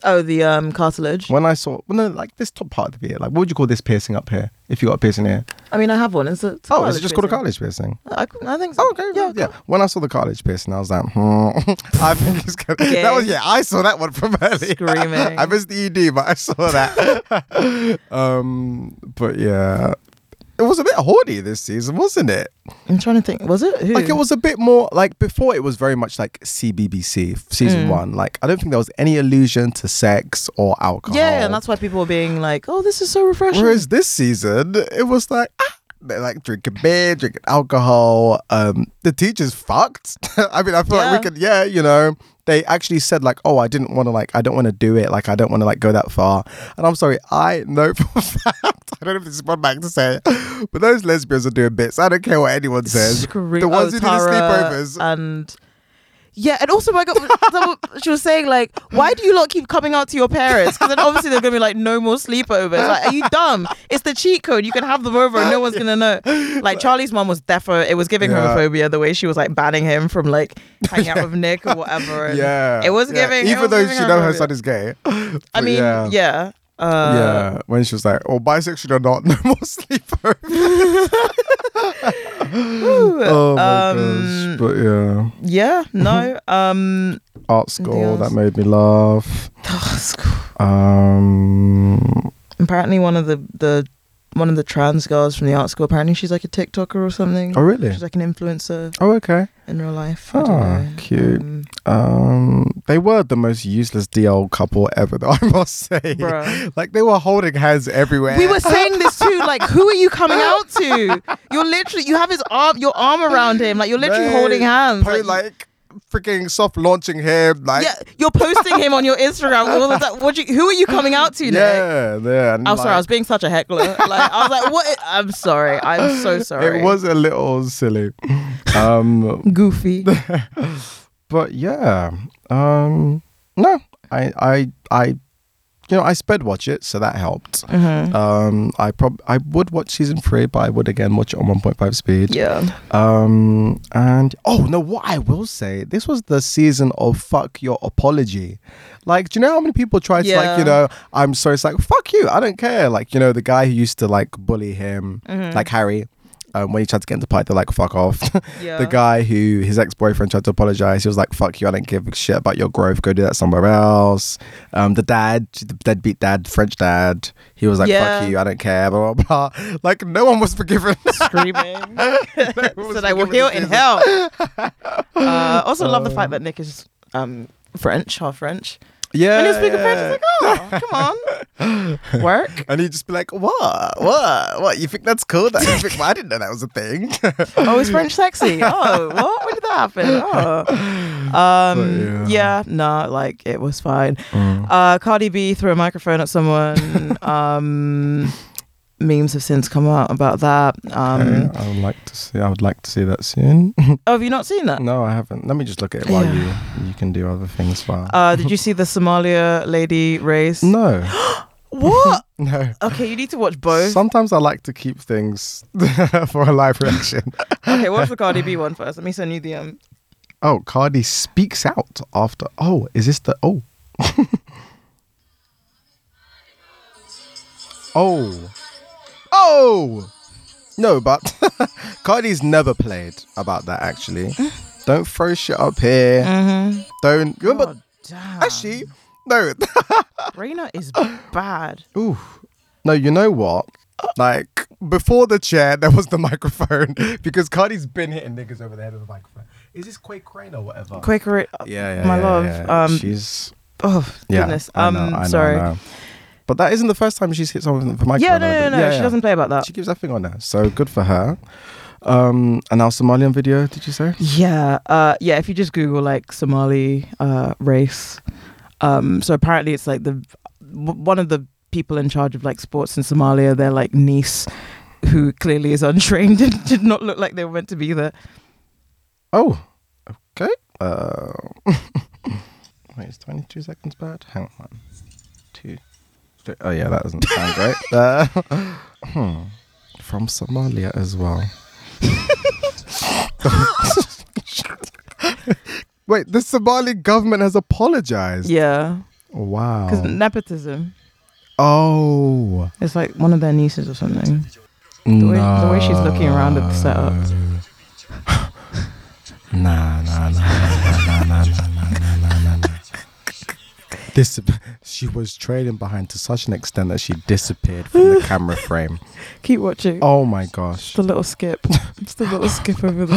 Oh, the um, cartilage. When I saw, well, no, like this top part of the ear. Like, what would you call this piercing up here? If you got a piercing here, I mean, I have one. It's a, it's a oh, is it just piercing. called a cartilage piercing? I, I think so. Oh, okay, yeah, yeah. When I saw the cartilage piercing, I was like, hmm. I think it's gonna. Gay. That was yeah. I saw that one from early. Screaming. I missed the E D, but I saw that. um, but yeah. It was a bit horny this season, wasn't it? I'm trying to think. Was it? Who? Like, it was a bit more, like, before it was very much like C B B C, season mm. one. Like, I don't think there was any allusion to sex or alcohol. Yeah, and that's why people were being like, oh, this is so refreshing. Whereas this season, it was like, ah, they're like drinking beer, drinking alcohol. Um, the teachers fucked. I mean, I feel yeah. like we could, yeah, you know. They actually said like, oh, I didn't want to like, I don't want to do it. Like, I don't want to like go that far. And I'm sorry, I know for a fact, I don't know if this is one back to say, but those lesbians are doing bits. I don't care what anyone says. Screw- the ones oh, who Tara do the sleepovers. And yeah, and also my God, she was saying like, why do you lot keep coming out to your parents? Because then obviously they're going to be like, no more sleepovers. Like, are you dumb? It's the cheat code. You can have them over and no one's going to know. Like Charlie's mom was defo. It was giving yeah. homophobia the way she was like banning him from like hanging out with Nick or whatever. Yeah. It was yeah. giving. Even was though giving she knows her son is gay. I mean, yeah. yeah. Uh, yeah, when she was like, oh, bisexual or not, no more sleepovers. Oh my um, gosh, but yeah. Yeah, no. Um, Art school, that made me laugh. Art school. Um, apparently one of the, the one of the trans girls from the art school, apparently she's like a TikToker or something. Oh, really? She's like an influencer. Oh, okay. In real life. Oh, ah, cute. Um, um, they were the most useless D L couple ever, though, I must say. Bruh. Like, they were holding hands everywhere. We were saying this too. Like, who are you coming out to? You're literally, you have his arm, your arm around him. Like, you're literally they holding hands. Po- like, like freaking soft launching him. Like, yeah, you're posting him on your Instagram all the time. What you, who are you coming out to, Nick? Yeah, yeah. I'm oh, like, sorry, I was being such a heckler. Like, I was like, what? I'm sorry. I'm so sorry. It was a little silly, um, goofy. But yeah, um, no, I, I, I, you know, I sped watch it, so that helped. Mm-hmm. Um, I prob I would watch season three, but I would again watch it on one point five speed. Yeah. Um, and oh no, what I will say, this was the season of fuck your apology. Like, do you know how many people try to yeah. like, you know, I'm sorry. It's like fuck you, I don't care. Like, you know, the guy who used to like bully him, mm-hmm. like Harry. Um, when he tried to get into the party, they're like, fuck off. Yeah. The guy who, his ex-boyfriend tried to apologise, he was like, fuck you, I don't give a shit about your growth, go do that somewhere else. Um, the dad, the deadbeat dad, French dad, he was like, yeah. fuck you, I don't care, blah, blah, blah. Like, no one was forgiven. Screaming. No one was so they will heal in hell. uh, also um, love the fact that Nick is um, French, half French. Yeah. When he was speaking French, it's like, oh, come on. Work. And he'd just be like, what? What? What? You think that's cool? That you think, well, I didn't know that was a thing. Oh, is French sexy? Oh, what? When did that happen? Oh. Um, yeah. yeah, no, like, it was fine. Mm. Uh, Cardi B threw a microphone at someone. um, memes have since come out about that. Um, okay, I would like to see. I would like to see that soon. Oh, have you not seen that? No, I haven't. Let me just look at it while yeah. you you can do other things. While uh, did you see the Somalia lady race? No. What? No. Okay, you need to watch both. Sometimes I like to keep things for a live reaction. Okay, watch the Cardi B one first. Let me send you the um. Oh, Cardi speaks out after. Oh, is this the oh? oh. Oh no, but Cardi's never played about that, actually. Don't throw shit up here. Mm-hmm. Don't. You remember? Oh, actually, no. Raina is bad. Ooh. No, you know what? Like, before the chair, there was the microphone because Cardi's been hitting niggas over the head of the microphone. Is this Quake Rain or whatever? Quake Rain. Yeah, yeah. My yeah, love. Yeah, yeah. Um, she's. Oh, goodness. Yeah, I know, um, I know, sorry. I know. But that isn't the first time she's hit someone with the microphone. Yeah, no, no, no. no. Yeah, she yeah. doesn't play about that. She gives that thing on her. So good for her. Um, and our Somalian video, did you say? Yeah. Uh, yeah, if you just Google like Somali uh, race. Um, so apparently it's like the one of the people in charge of like sports in Somalia, their like niece, who clearly is untrained and did not look like they were meant to be there. Oh, okay. Uh, wait, is twenty-two seconds bad? Hang on. Two. Oh yeah, that doesn't sound great. Uh, hmm. From Somalia as well. Wait, the Somali government has apologized. Yeah. Wow. Because nepotism. Oh. It's like one of their nieces or something. No. The way, the way she's looking around at the setup. Nah, nah, nah, nah, nah, nah, nah, nah, nah, nah, nah. This, she was trailing behind to such an extent that she disappeared from the camera frame. Keep watching. Oh my gosh. The little skip. Just a little skip over the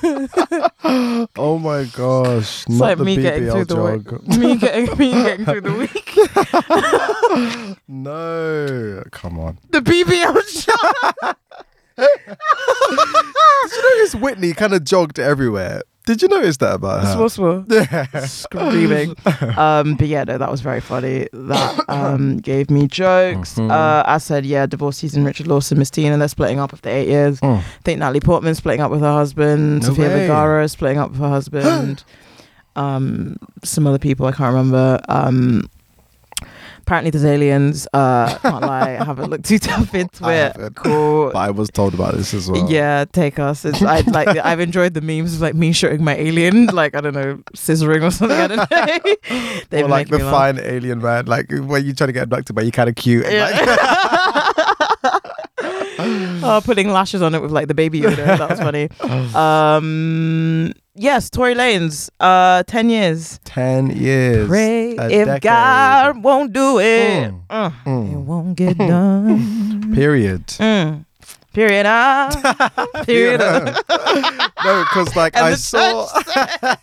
finish. Oh my gosh. It's not like the me B B L getting through jog. The week. Me getting, me getting through the week. No. Come on. The B B L jog. Did you notice Whitney kind of jogged everywhere? Did you notice that about her? Swore, swore. Yeah. Screaming. Um, but yeah, no, that was very funny. That um, gave me jokes. Mm-hmm. Uh, I said, yeah, divorcees and Richard Lawson, Miss Tina, they're splitting up after eight years. Mm. I think Natalie Portman's splitting up with her husband. No Sofia way. Vergara is splitting up with her husband. um, some other people, I can't remember. Um, apparently there's aliens. Uh, can't lie, I haven't looked too tough into it. Cool. But I was told about this as well. Yeah, take us. It's, I, like, I've enjoyed the memes of like me showing my alien, like, I don't know, scissoring or something, I don't know. Or like the fine laugh. Alien man, like when you try to get abducted but you're kind of cute. And, yeah. Like, oh, putting lashes on it with like the baby Yoda. That was funny. Um, yes, Tory Lanez, uh, ten years. ten years. Pray if decade. God won't do it, mm. Uh, mm. it won't get done. Period. Mm. Period. Uh, period. Yeah. No, because like and I saw.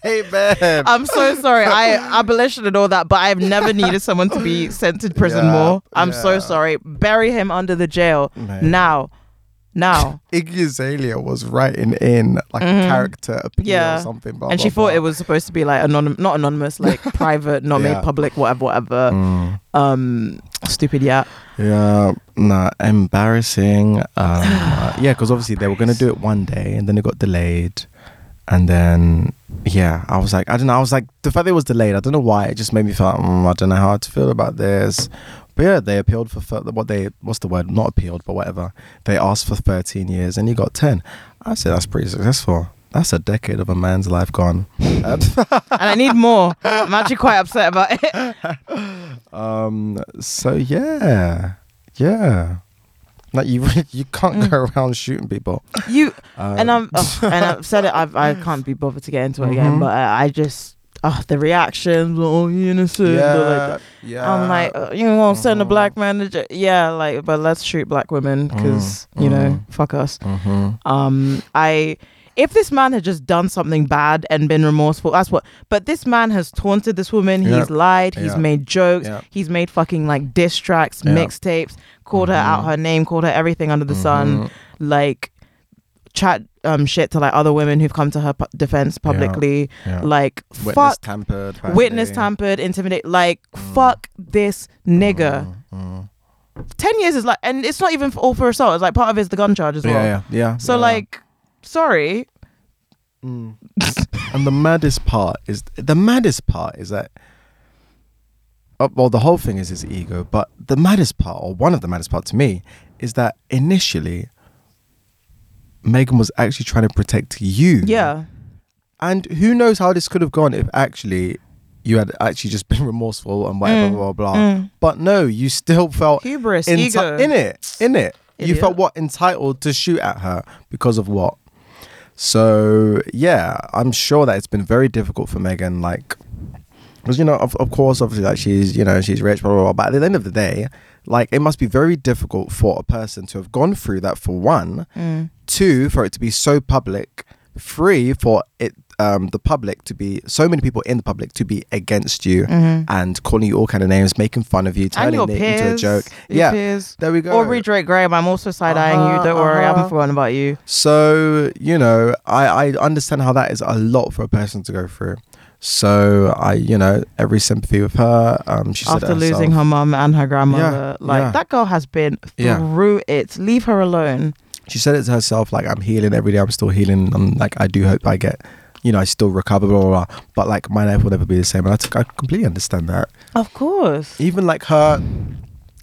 Hey man, I'm so sorry. I abolished it and all that, but I've never needed someone to be sent to prison yeah, more. I'm yeah. so sorry. Bury him under the jail man. now. Now, Iggy Azalea was writing in like mm-hmm. a character appeal yeah. or something, blah, and she blah, thought blah. It was supposed to be like anonymous, not anonymous, like private, not yeah. made public, whatever, whatever. Mm. Um, stupid, yeah, yeah, nah, embarrassing. Um, uh, yeah, because obviously they were gonna do it one day, and then it got delayed, and then yeah, I was like, I don't know, I was like, the fact that it was delayed, I don't know why, it just made me feel, like, mm, I don't know how to feel about this. But yeah, they appealed for th- what they what's the word? Not appealed, but whatever. They asked for thirteen years, and he got ten. I said that's pretty successful. That's a decade of a man's life gone. And I need more. I'm actually quite upset about it. Um. So yeah, yeah. Like you, you can't mm. go around shooting people. You um, and I'm oh, and I've said it. I've, I can't be bothered to get into it mm-hmm. again. But I, I just. Oh, the reactions, oh, innocent. Yeah, like, yeah. I'm like, oh, you won't mm-hmm. send a black man to j-. Yeah, like, but let's shoot black women because, mm-hmm. you know, fuck us. Mm-hmm. Um, I, if this man had just done something bad and been remorseful, that's what, but this man has taunted this woman. Yep. He's lied. Yep. He's made jokes. Yep. He's made fucking like diss tracks, yep. mixtapes, called mm-hmm. her out her name, called her everything under the mm-hmm. sun. Like, chat um shit to like other women who've come to her pu- defense publicly yeah, yeah. like witness fuck tampered family. witness tampered intimidate like mm. fuck this nigga mm. Mm. ten years is like, and it's not even for, all for assault, it's like part of it is the gun charge as yeah, well yeah yeah so yeah. like sorry mm. And the maddest part is the maddest part is that uh, well the whole thing is his ego, but the maddest part, or one of the maddest parts to me, is that initially Megan was actually trying to protect you. Yeah. And who knows how this could have gone if actually you had actually just been remorseful and whatever, mm, blah, blah, blah. Mm. But no, you still felt... Hubris, enti- ego. In it, in it. Idiot. You felt what? Entitled to shoot at her because of what? So yeah, I'm sure that it's been very difficult for Megan, like, because, you know, of, of course, obviously, like, she's, you know, she's rich, blah, blah, blah, but at the end of the day, like, it must be very difficult for a person to have gone through that, for one, mm. two, for it to be so public, three, for it, um, the public to be, so many people in the public to be against you mm-hmm. and calling you all kind of names, making fun of you, turning it peers, into a joke. Your yeah, peers. There we go. Aubrey Drake Graham, I'm also side-eyeing uh-huh, you, don't uh-huh. worry, I haven't forgotten about you. So, you know, I, I understand how that is a lot for a person to go through. So I, you know, every sympathy with her. Um, she after said herself, losing her mum and her grandmother, yeah, like yeah. that girl has been through yeah. it. Leave her alone. She said it to herself, like, I'm healing every day. I'm still healing. I'm like, I do hope I get, you know, I still recover, blah, blah, blah. But like, my life will never be the same. And I, t- I completely understand that. Of course. Even like her,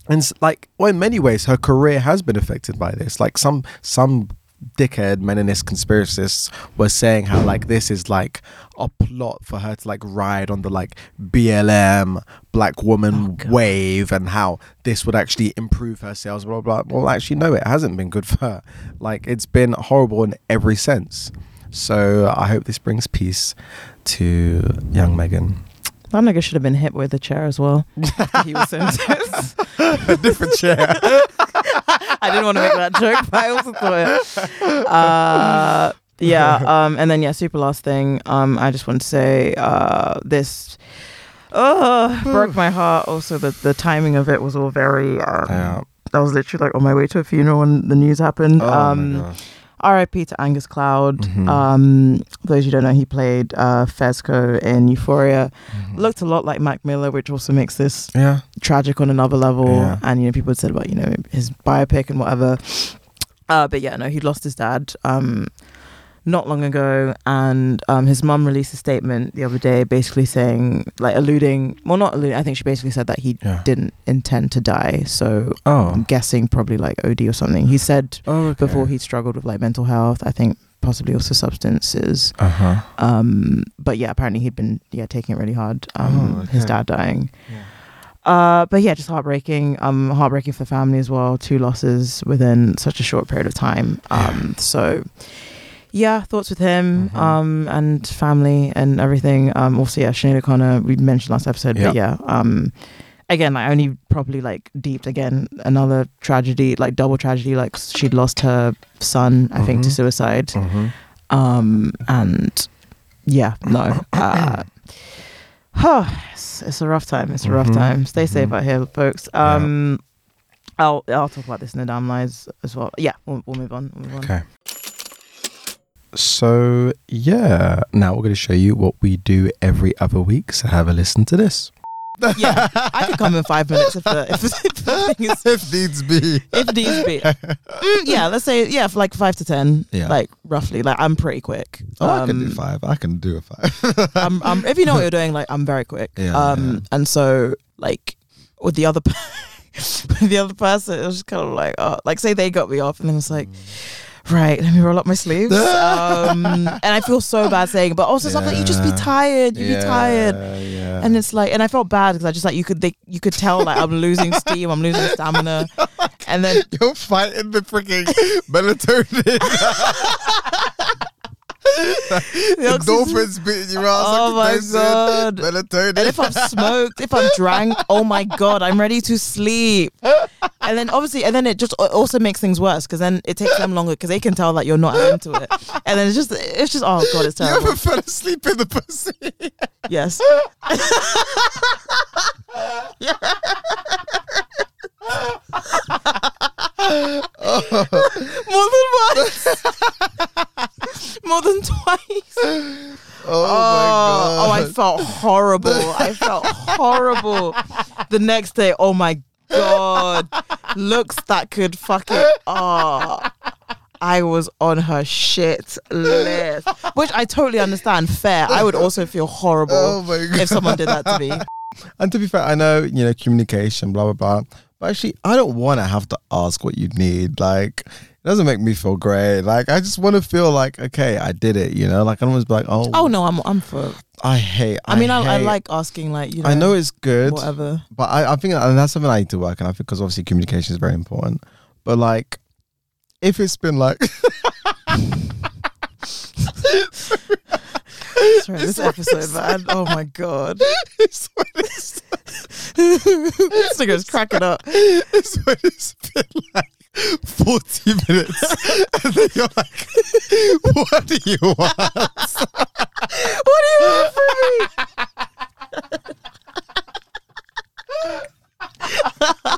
and like, well, in many ways, her career has been affected by this. Like some, some. dickhead Meninist conspiracists were saying how like this is like a plot for her to like ride on the like B L M black woman oh, wave, and how this would actually improve her sales, blah, blah, blah. Well, actually no, it hasn't been good for her. Like, it's been horrible in every sense. So I hope this brings peace to young Megan. That nigga should have been hit with a chair as well. He was sentenced. A different chair. I didn't want to make that joke, but I also thought it. Uh, yeah, um, and then yeah, super last thing. Um, I just want to say uh, this uh, broke my heart. Also, the the timing of it was all very. Um, yeah. I was literally like on my way to a funeral when the news happened. Oh um, my gosh. R I P to Angus Cloud. Mm-hmm. Um, for those who don't know, he played uh, Fezco in Euphoria. Mm-hmm. Looked a lot like Mac Miller, which also makes this yeah. tragic on another level. Yeah. And, you know, people had said about, you know, his biopic and whatever. Uh, but yeah, no, he lost his dad um, not long ago. And um, his mum released a statement the other day basically saying, like alluding, well, not alluding, I think she basically said that he yeah. didn't intend to die. So oh. I'm guessing probably like O D or something. He said oh, okay. before he struggled with like mental health, I think possibly also substances. Uh-huh. Um, but yeah, apparently he'd been yeah taking it really hard, um, oh, okay. his dad dying. Yeah. Uh, but yeah, just heartbreaking. Um, heartbreaking for the family as well. Two losses within such a short period of time. Um, so... yeah, thoughts with him mm-hmm. um, and family and everything. Um, also, yeah, Sinead O'Connor, we mentioned last episode, yeah. but yeah. Um, again, I like, only properly like deeped again, another tragedy, like double tragedy, like she'd lost her son, I mm-hmm. think, to suicide. Mm-hmm. Um, and yeah, no. Uh, huh, it's, it's a rough time. It's a rough mm-hmm. time. Stay safe mm-hmm. out here, folks. Um, yeah. I'll, I'll talk about this in the Damn Lies as well. Yeah, we'll, we'll move on. We'll move okay. on. So yeah, now we're going to show you what we do every other week, so have a listen to this. Yeah, I could come in five minutes if the, if, the thing is, if needs be. If needs be. Mm, yeah, let's say, yeah, for like five to ten, yeah. like roughly, like I'm pretty quick. Oh, um, I can do five. I can do a five. I'm, I'm, if you know what you're doing, like I'm very quick. Yeah, um, yeah. And so like with the other, with the other person, it was just kind of like, oh, like say they got me off and then it's like, right, let me roll up my sleeves. Um, and I feel so bad saying, but also yeah. something like, you just be tired, you yeah, be tired, yeah. and it's like, and I felt bad because I just like you could they, you could tell like I'm losing steam, I'm losing stamina, and then you're fighting the freaking melatonin. The dolphins beating your ass. Oh my god! Melatonin. And if I'm smoked, if I'm drank, oh my god, I'm ready to sleep. And then obviously, and then it just also makes things worse because then it takes them longer because they can tell that you're not into it. And then it's just, it's just, oh god, it's terrible. You ever fell asleep in the pussy? Yes. Yeah. Oh. More than once. More than twice. Oh, oh my god. Oh, I felt horrible. I felt horrible. The next day, oh my god. Looks that could fucking oh. I was on her shit list. Which I totally understand. Fair. I would also feel horrible oh my god. if someone did that to me. And to be fair, I know, you know, communication, blah, blah, blah. But actually, I don't want to have to ask what you need. Like, it doesn't make me feel great. Like, I just want to feel like, okay, I did it, you know? Like, I don't want to be like, oh. Oh, no, I'm I'm for... I hate... I, I mean, hate. I, I like asking, like, you know... I know it's good. Whatever. But I, I think and that's something I need to work on, I think, because obviously communication is very important. But, like, if it's been like Sorry, this episode, man. Oh my god! It's what it's this nigga's cracking up. It's what it's been like forty minutes, and then you're like, "What do you want? What do you want from me?"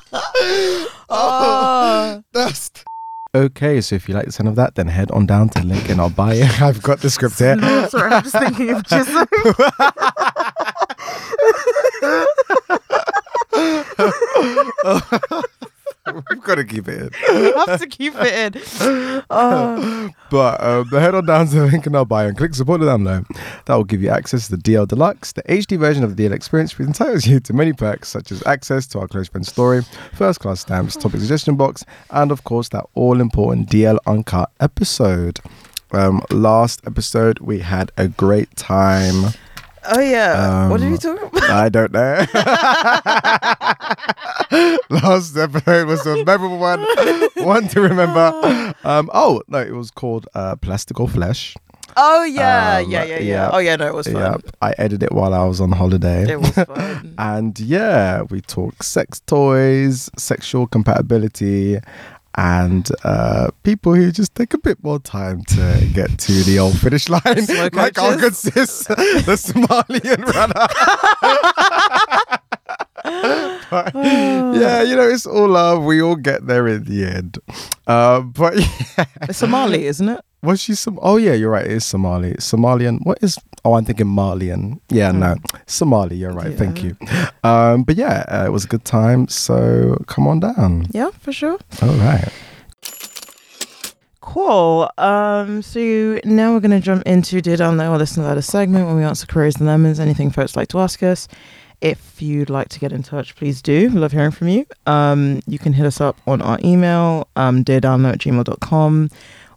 Oh, that's. Okay, so if you like the sound of that, then head on down to the link in our bio. I've got the script here. No, sorry, I'm just thinking of Chisholm. We've got to keep it in. We have to keep it in. Oh. But um, head on down to the link in our bio and click support the download. That will give you access to the D L Deluxe, the H D version of the D L Experience, which entitles you to many perks such as access to our close friend's story, first class stamps, topic suggestion box, and of course that all important D L Uncut episode. Um, last episode we had a great time. Oh yeah. Um, what did we talk about? I don't know. Last episode was a memorable one, one to remember. Um, oh no, it was called uh, Plastic or Flesh. Oh yeah, um, yeah, yeah, yeah, yeah. Oh yeah, no, it was fun. Yeah. I edited it while I was on holiday. It was fun. And yeah, we talked sex toys, sexual compatibility, and uh, people who just take a bit more time to get to the old finish line. Like coaches. Our good sis, the Somalian runner. But, yeah, you know, it's all love. We all get there in the end. Uh, but yeah. It's Somali, isn't it? Was she some? Oh yeah, you're right. It is Somali. Somalian. What is? Oh, I'm thinking Malian. Yeah, mm. no, Somali. You're right. Yeah. Thank you. Um, but yeah, uh, it was a good time. So come on down. Yeah, for sure. All right. Cool. Um, so now we're gonna jump into Dear Download or Listen Louder segment where we answer queries and lemons. Anything folks like to ask us. If you'd like to get in touch, please do. Love hearing from you. Um, you can hit us up on our email, um, dear download at gmail dot com.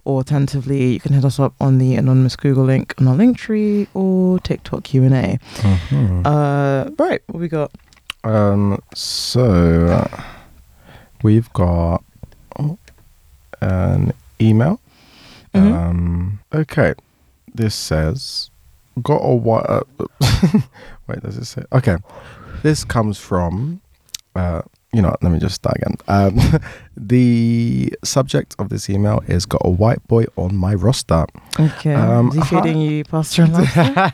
Or alternatively, you can hit us up on the anonymous Google link on our Linktree or TikTok Q and A. Mm-hmm. Uh, right, what we got? Um, so uh, we've got oh, an email. Mm-hmm. Um, okay, this says got a what? Wait, does it say? Okay, this comes from. Uh, You know, let me just start again. Um, the subject of this email is got a white boy on my roster. Okay. Um, is he feeding hi- you pasta and lobster?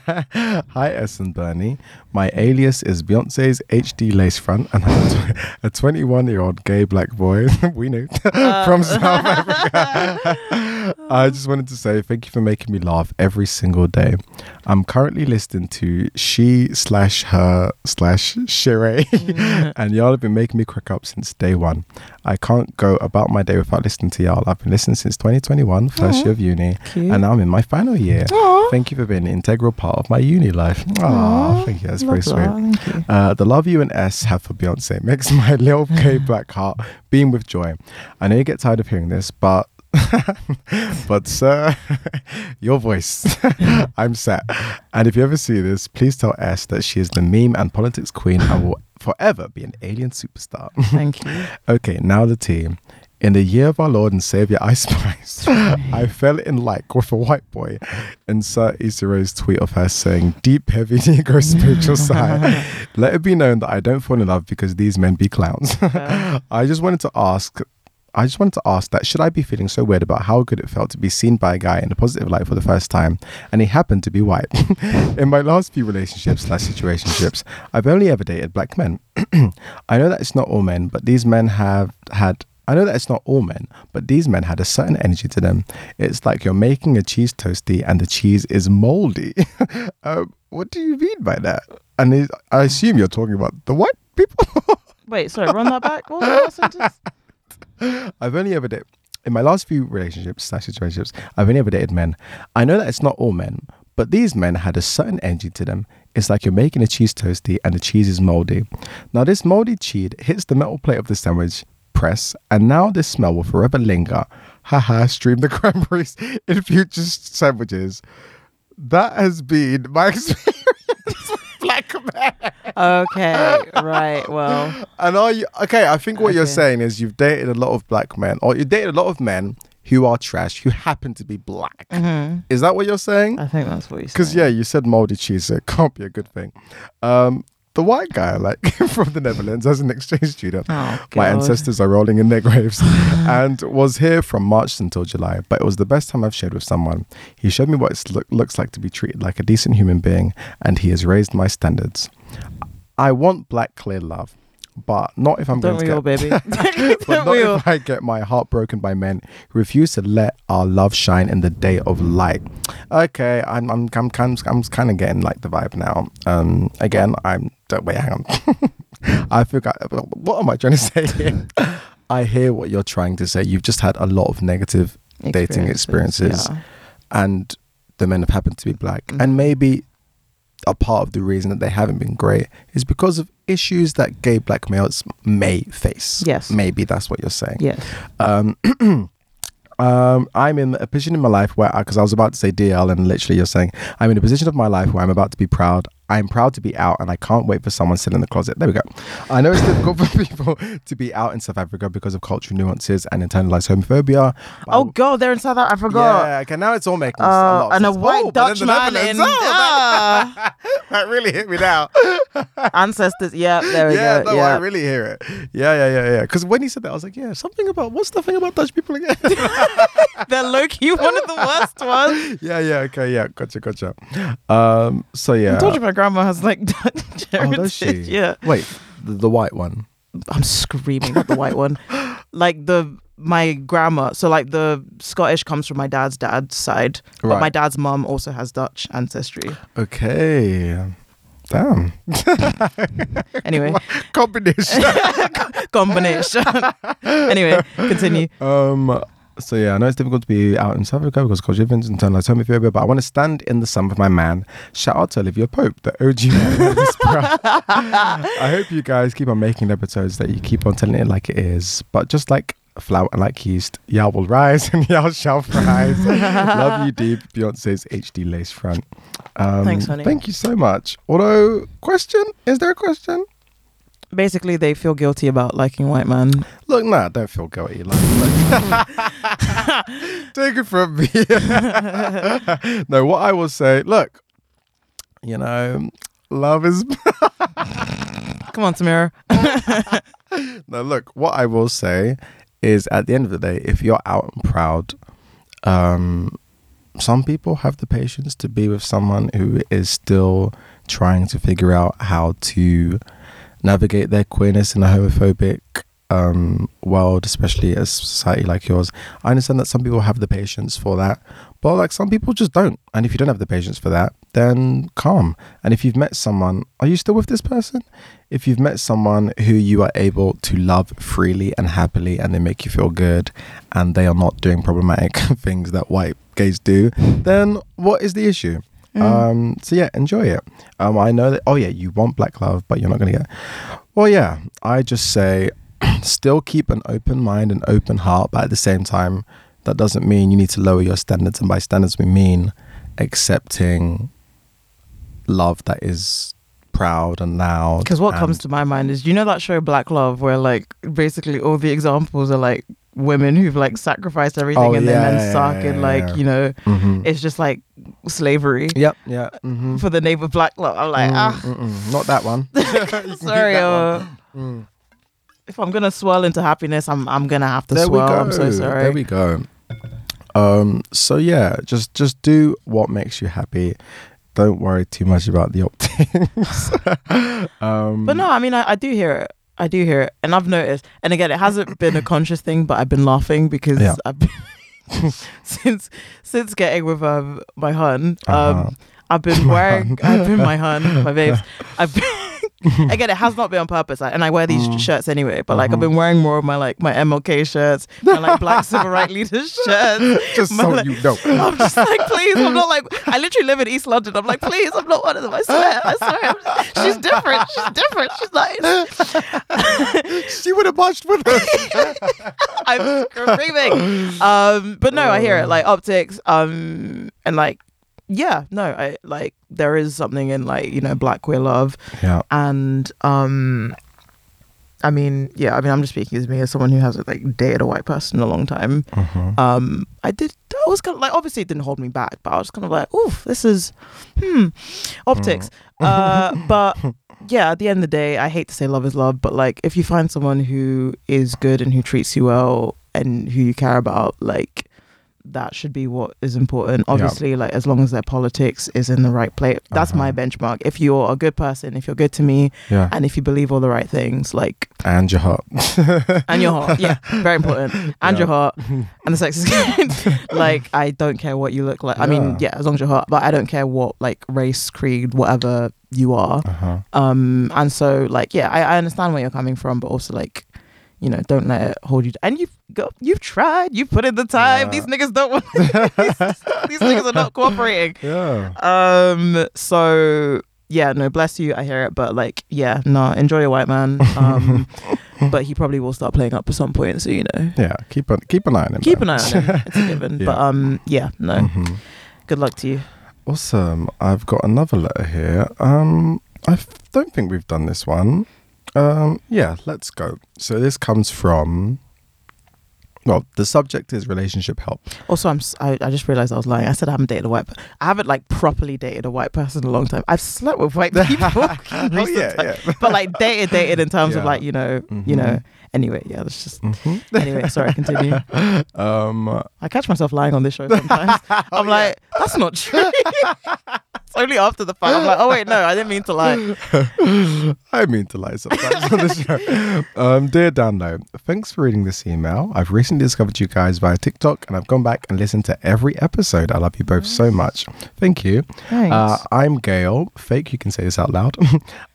Hi, S and Bernie. My alias is Beyonce's H D lace front, and I'm a twenty-one-year-old gay black boy. We knew uh. from South Africa. I just wanted to say thank you for making me laugh every single day. I'm currently listening to she slash her slash Sheree, mm. and y'all have been making me crack up since day one. I can't go about my day without listening to y'all. I've been listening since twenty twenty-one, first Aww. Year of uni, cute. And now I'm in my final year. Aww. Thank you for being an integral part of my uni life. Aww, thank you. That's love very sweet. That, uh, the love you and S have for Beyonce makes my little gay black heart beam with joy. I know you get tired of hearing this, but but sir, your voice. I'm set. And if you ever see this, please tell S that she is the meme and politics queen and will forever be an alien superstar. Thank you. Okay, now the team. In the year of our Lord and Savior, I spice, I fell in like with a white boy. Insert Issa Rae's tweet of her saying, deep, heavy, Negro spiritual sigh. Let it be known that I don't fall in love because these men be clowns. I just wanted to ask... I just wanted to ask that should I be feeling so weird about how good it felt to be seen by a guy in a positive light for the first time, and he happened to be white. In my last few relationships slash situationships, I've only ever dated black men. I know that it's not all men, but these men have had... I know that it's not all men, but these men had a certain energy to them. It's like you're making a cheese toasty and the cheese is moldy. um, what do you mean by that? And it, I assume you're talking about the white people. Wait, sorry, run that back. What was that sentence? I've only ever dated in my last few relationships slash situationships. I've only ever dated men. I know that it's not all men, but these men had a certain energy to them. It's like you're making a cheese toasty and the cheese is moldy. Now this moldy cheese hits the metal plate of the sandwich press, and now this smell will forever linger. Haha! Stream the cranberries in future sandwiches. That has been my experience. Black man. Okay, right, well. And are you, okay, I think what okay. you're saying is you've dated a lot of black men, or you dated a lot of men who are trash, who happen to be black. Mm-hmm. Is that what you're saying? I think that's what you're saying. Because, yeah, you said moldy cheese, so it can't be a good thing. Um, the white guy, like, from the Netherlands as an exchange student. Oh, my ancestors are rolling in their graves. And was here from March until July. But it was the best time I've shared with someone. He showed me what it lo- looks like to be treated like a decent human being, and he has raised my standards. I want black, clear love. But not if I'm Don't going to get baby. But Don't not if I get my heart broken by men who refuse to let our love shine in the day of light. Okay, I'm I'm I'm kind I'm kind of getting like the vibe now. Um, again, I'm don't wait, hang on. I forgot. What am I trying to say here? I hear what you're trying to say. You've just had a lot of negative experiences, dating experiences, yeah. And the men have happened to be black, mm-hmm. and maybe. A part of the reason that they haven't been great is because of issues that gay black males may face. Yes. Maybe that's what you're saying. Yes. Um, um, I'm in a position in my life where, because I, I was about to say D L and literally you're saying, I'm in a position of my life where I'm about to be proud. I'm proud to be out and I can't wait for someone still in the closet. There we go. I know it's difficult for people to be out in South Africa because of cultural nuances and internalized homophobia. Oh, God, they're in South Africa. Yeah, okay, now it's all making uh, a lot of and sense. And a white oh, Dutch man in... Oh, that, that really hit me now. Ancestors, yeah, there we yeah, go. No, yeah, I really hear it. Yeah, yeah, yeah, yeah. Because when he said that, I was like, yeah, something about... What's the thing about Dutch people again? They're low-key one of the worst ones. Yeah, yeah, okay, yeah. Gotcha, gotcha. Um, so, yeah. I told you about grandma has like Dutch heritage. Oh, does she? Yeah. Wait, the, the white one. I'm screaming at the white one. Like the my grandma. So like the Scottish comes from my dad's dad's side, right. But my dad's mum also has Dutch ancestry. Okay. Damn. Anyway. Combination. Combination. Anyway, continue. Um. So yeah, I know it's difficult to be out in South Africa because cultural events and internalized homophobia, but I want to stand in the sun with my man. Shout out to Olivia Pope, the O G man of this brand. I hope you guys keep on making episodes that you keep on telling it like it is, but just like flour and like yeast, y'all will rise and y'all shall rise. Love you deep, Beyonce's H D lace front. Um, Thanks, honey. Thank you so much. Although, question? Is there a question? Basically, they feel guilty about liking white men. Look, nah, don't feel guilty. Like, like, take it from me. No, what I will say, look, you know, love is... Come on, Samira. No, look, what I will say is at the end of the day, if you're out and proud, um, some people have the patience to be with someone who is still trying to figure out how to... navigate their queerness in a homophobic um, world, especially a society like yours. I understand that some people have the patience for that, but like some people just don't. And if you don't have the patience for that, then calm. And if you've met someone, are you still with this person? If you've met someone who you are able to love freely and happily and they make you feel good and they are not doing problematic things that white gays do, then what is the issue? Mm. Um, so yeah, enjoy it. Um, I know that, oh yeah, you want black love, but you're not going to get it. Well, yeah, I just say still keep an open mind and open heart, but at the same time, that doesn't mean you need to lower your standards. And by standards, we mean accepting love that is proud and loud. Because what and comes to my mind is, you know that show Black Love, where like basically all the examples are like women who've like sacrificed everything oh, and yeah, then men yeah, suck yeah, and like yeah. you know mm-hmm. it's just like slavery yep yeah mm-hmm. for the name of black love. I'm like mm, ah mm-mm. Not that one. Sorry that uh, one. Mm. If I'm gonna swirl into happiness, I'm I'm gonna have to there swirl I'm so sorry there we go um so yeah just just do what makes you happy. Don't worry too much about the opt-ins. um, but no I mean I, I do hear it I do hear it. And I've noticed. And again, it hasn't been a conscious thing, but I've been laughing because yeah. I've been, since since getting with um, my hun, um, uh-huh. I've been wearing, I've been my hun, my babes. I've been, again, it has not been on purpose. Like, and I wear these mm. shirts anyway, but like mm-hmm. I've been wearing more of my like my M L K shirts, my like black civil rights leaders shirts. Just my, so like, you know. I'm just like, please, I'm not like, I literally live in East London. I'm like, please, I'm not one of them. I swear, I swear. I'm just, She's different. She's different. She's like she would have marched with us. I'm screaming. Um, but no, I hear it. Like optics, um, and like yeah, no, I like there is something in like, you know, black queer love. Yeah. And um I mean, yeah, I mean, I'm just speaking as me, as someone who hasn't like dated a white person in a long time. Mm-hmm. Um, I did, I was kind of like, obviously it didn't hold me back, but I was kind of like, oof, this is, hmm, optics. Mm. Uh, but yeah, at the end of the day, I hate to say love is love, but like if you find someone who is good and who treats you well and who you care about, like that should be what is important. Obviously, yeah. like as long as their politics is in the right place, that's uh-huh. my benchmark. If you're a good person, if you're good to me, yeah. and if you believe all the right things, like and your heart, and your heart, yeah, very important, and yeah. your heart, and the sex is good. Like I don't care what you look like. Yeah. I mean, yeah, as long as your heart, but I don't care what like race, creed, whatever you are. Uh-huh. Um, and so like yeah, I, I understand where you're coming from, but also like. You know, don't let it hold you down. And you've got, you've tried, you've put in the time. Yeah. These niggas don't want. these, these niggas are not cooperating. Yeah. Um. So yeah, no, bless you. I hear it, but like, yeah, no, nah, enjoy your white man. Um. But he probably will start playing up at some point. So you know. Yeah. Keep on. Keep an eye on him. Keep man. an eye on him. It's a given. Yeah. But um. Yeah. No. Mm-hmm. Good luck to you. Awesome. I've got another letter here. Um. I don't think we've done this one. Um, yeah, let's go. So this comes from, well, the subject is relationship help. Also, I'm, I, I just realised I was lying. I said I haven't dated a white person. I haven't like properly dated a white person in a long time. I've slept with white people. oh, yeah, yeah. But like dated, dated in terms yeah. of like, you know, mm-hmm. you know. Anyway, yeah, that's just, mm-hmm. anyway, sorry, continue. Um, I catch myself lying on this show sometimes. I'm oh, like, yeah. that's not true. Only after the fact I'm like, oh wait, no, I didn't mean to lie. I mean to lie sometimes on the show. Um, dear Dan Low, thanks for reading this email. I've recently discovered you guys via TikTok and I've gone back and listened to every episode. I love you both nice. so much. Thank you. Thanks. Uh, I'm Gail, fake, you can say this out loud.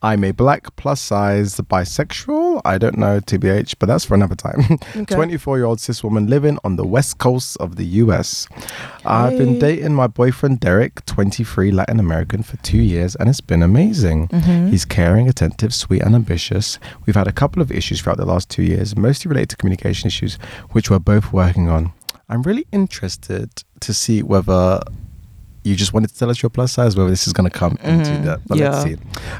I'm a black plus size bisexual, I don't know T B H, but that's for another time. Okay. twenty-four-year-old cis woman living on the west coast of the U S. Okay. I've been dating my boyfriend Derek, twenty-three, Latin American. American for two years and it's been amazing. Mm-hmm. He's caring, attentive, sweet and ambitious. We've had a couple of issues throughout the last two years, mostly related to communication issues, which we're both working on. I'm really interested to see whether you just wanted to tell us your plus size, whether this is going to come mm-hmm. into that. But yeah. let's see.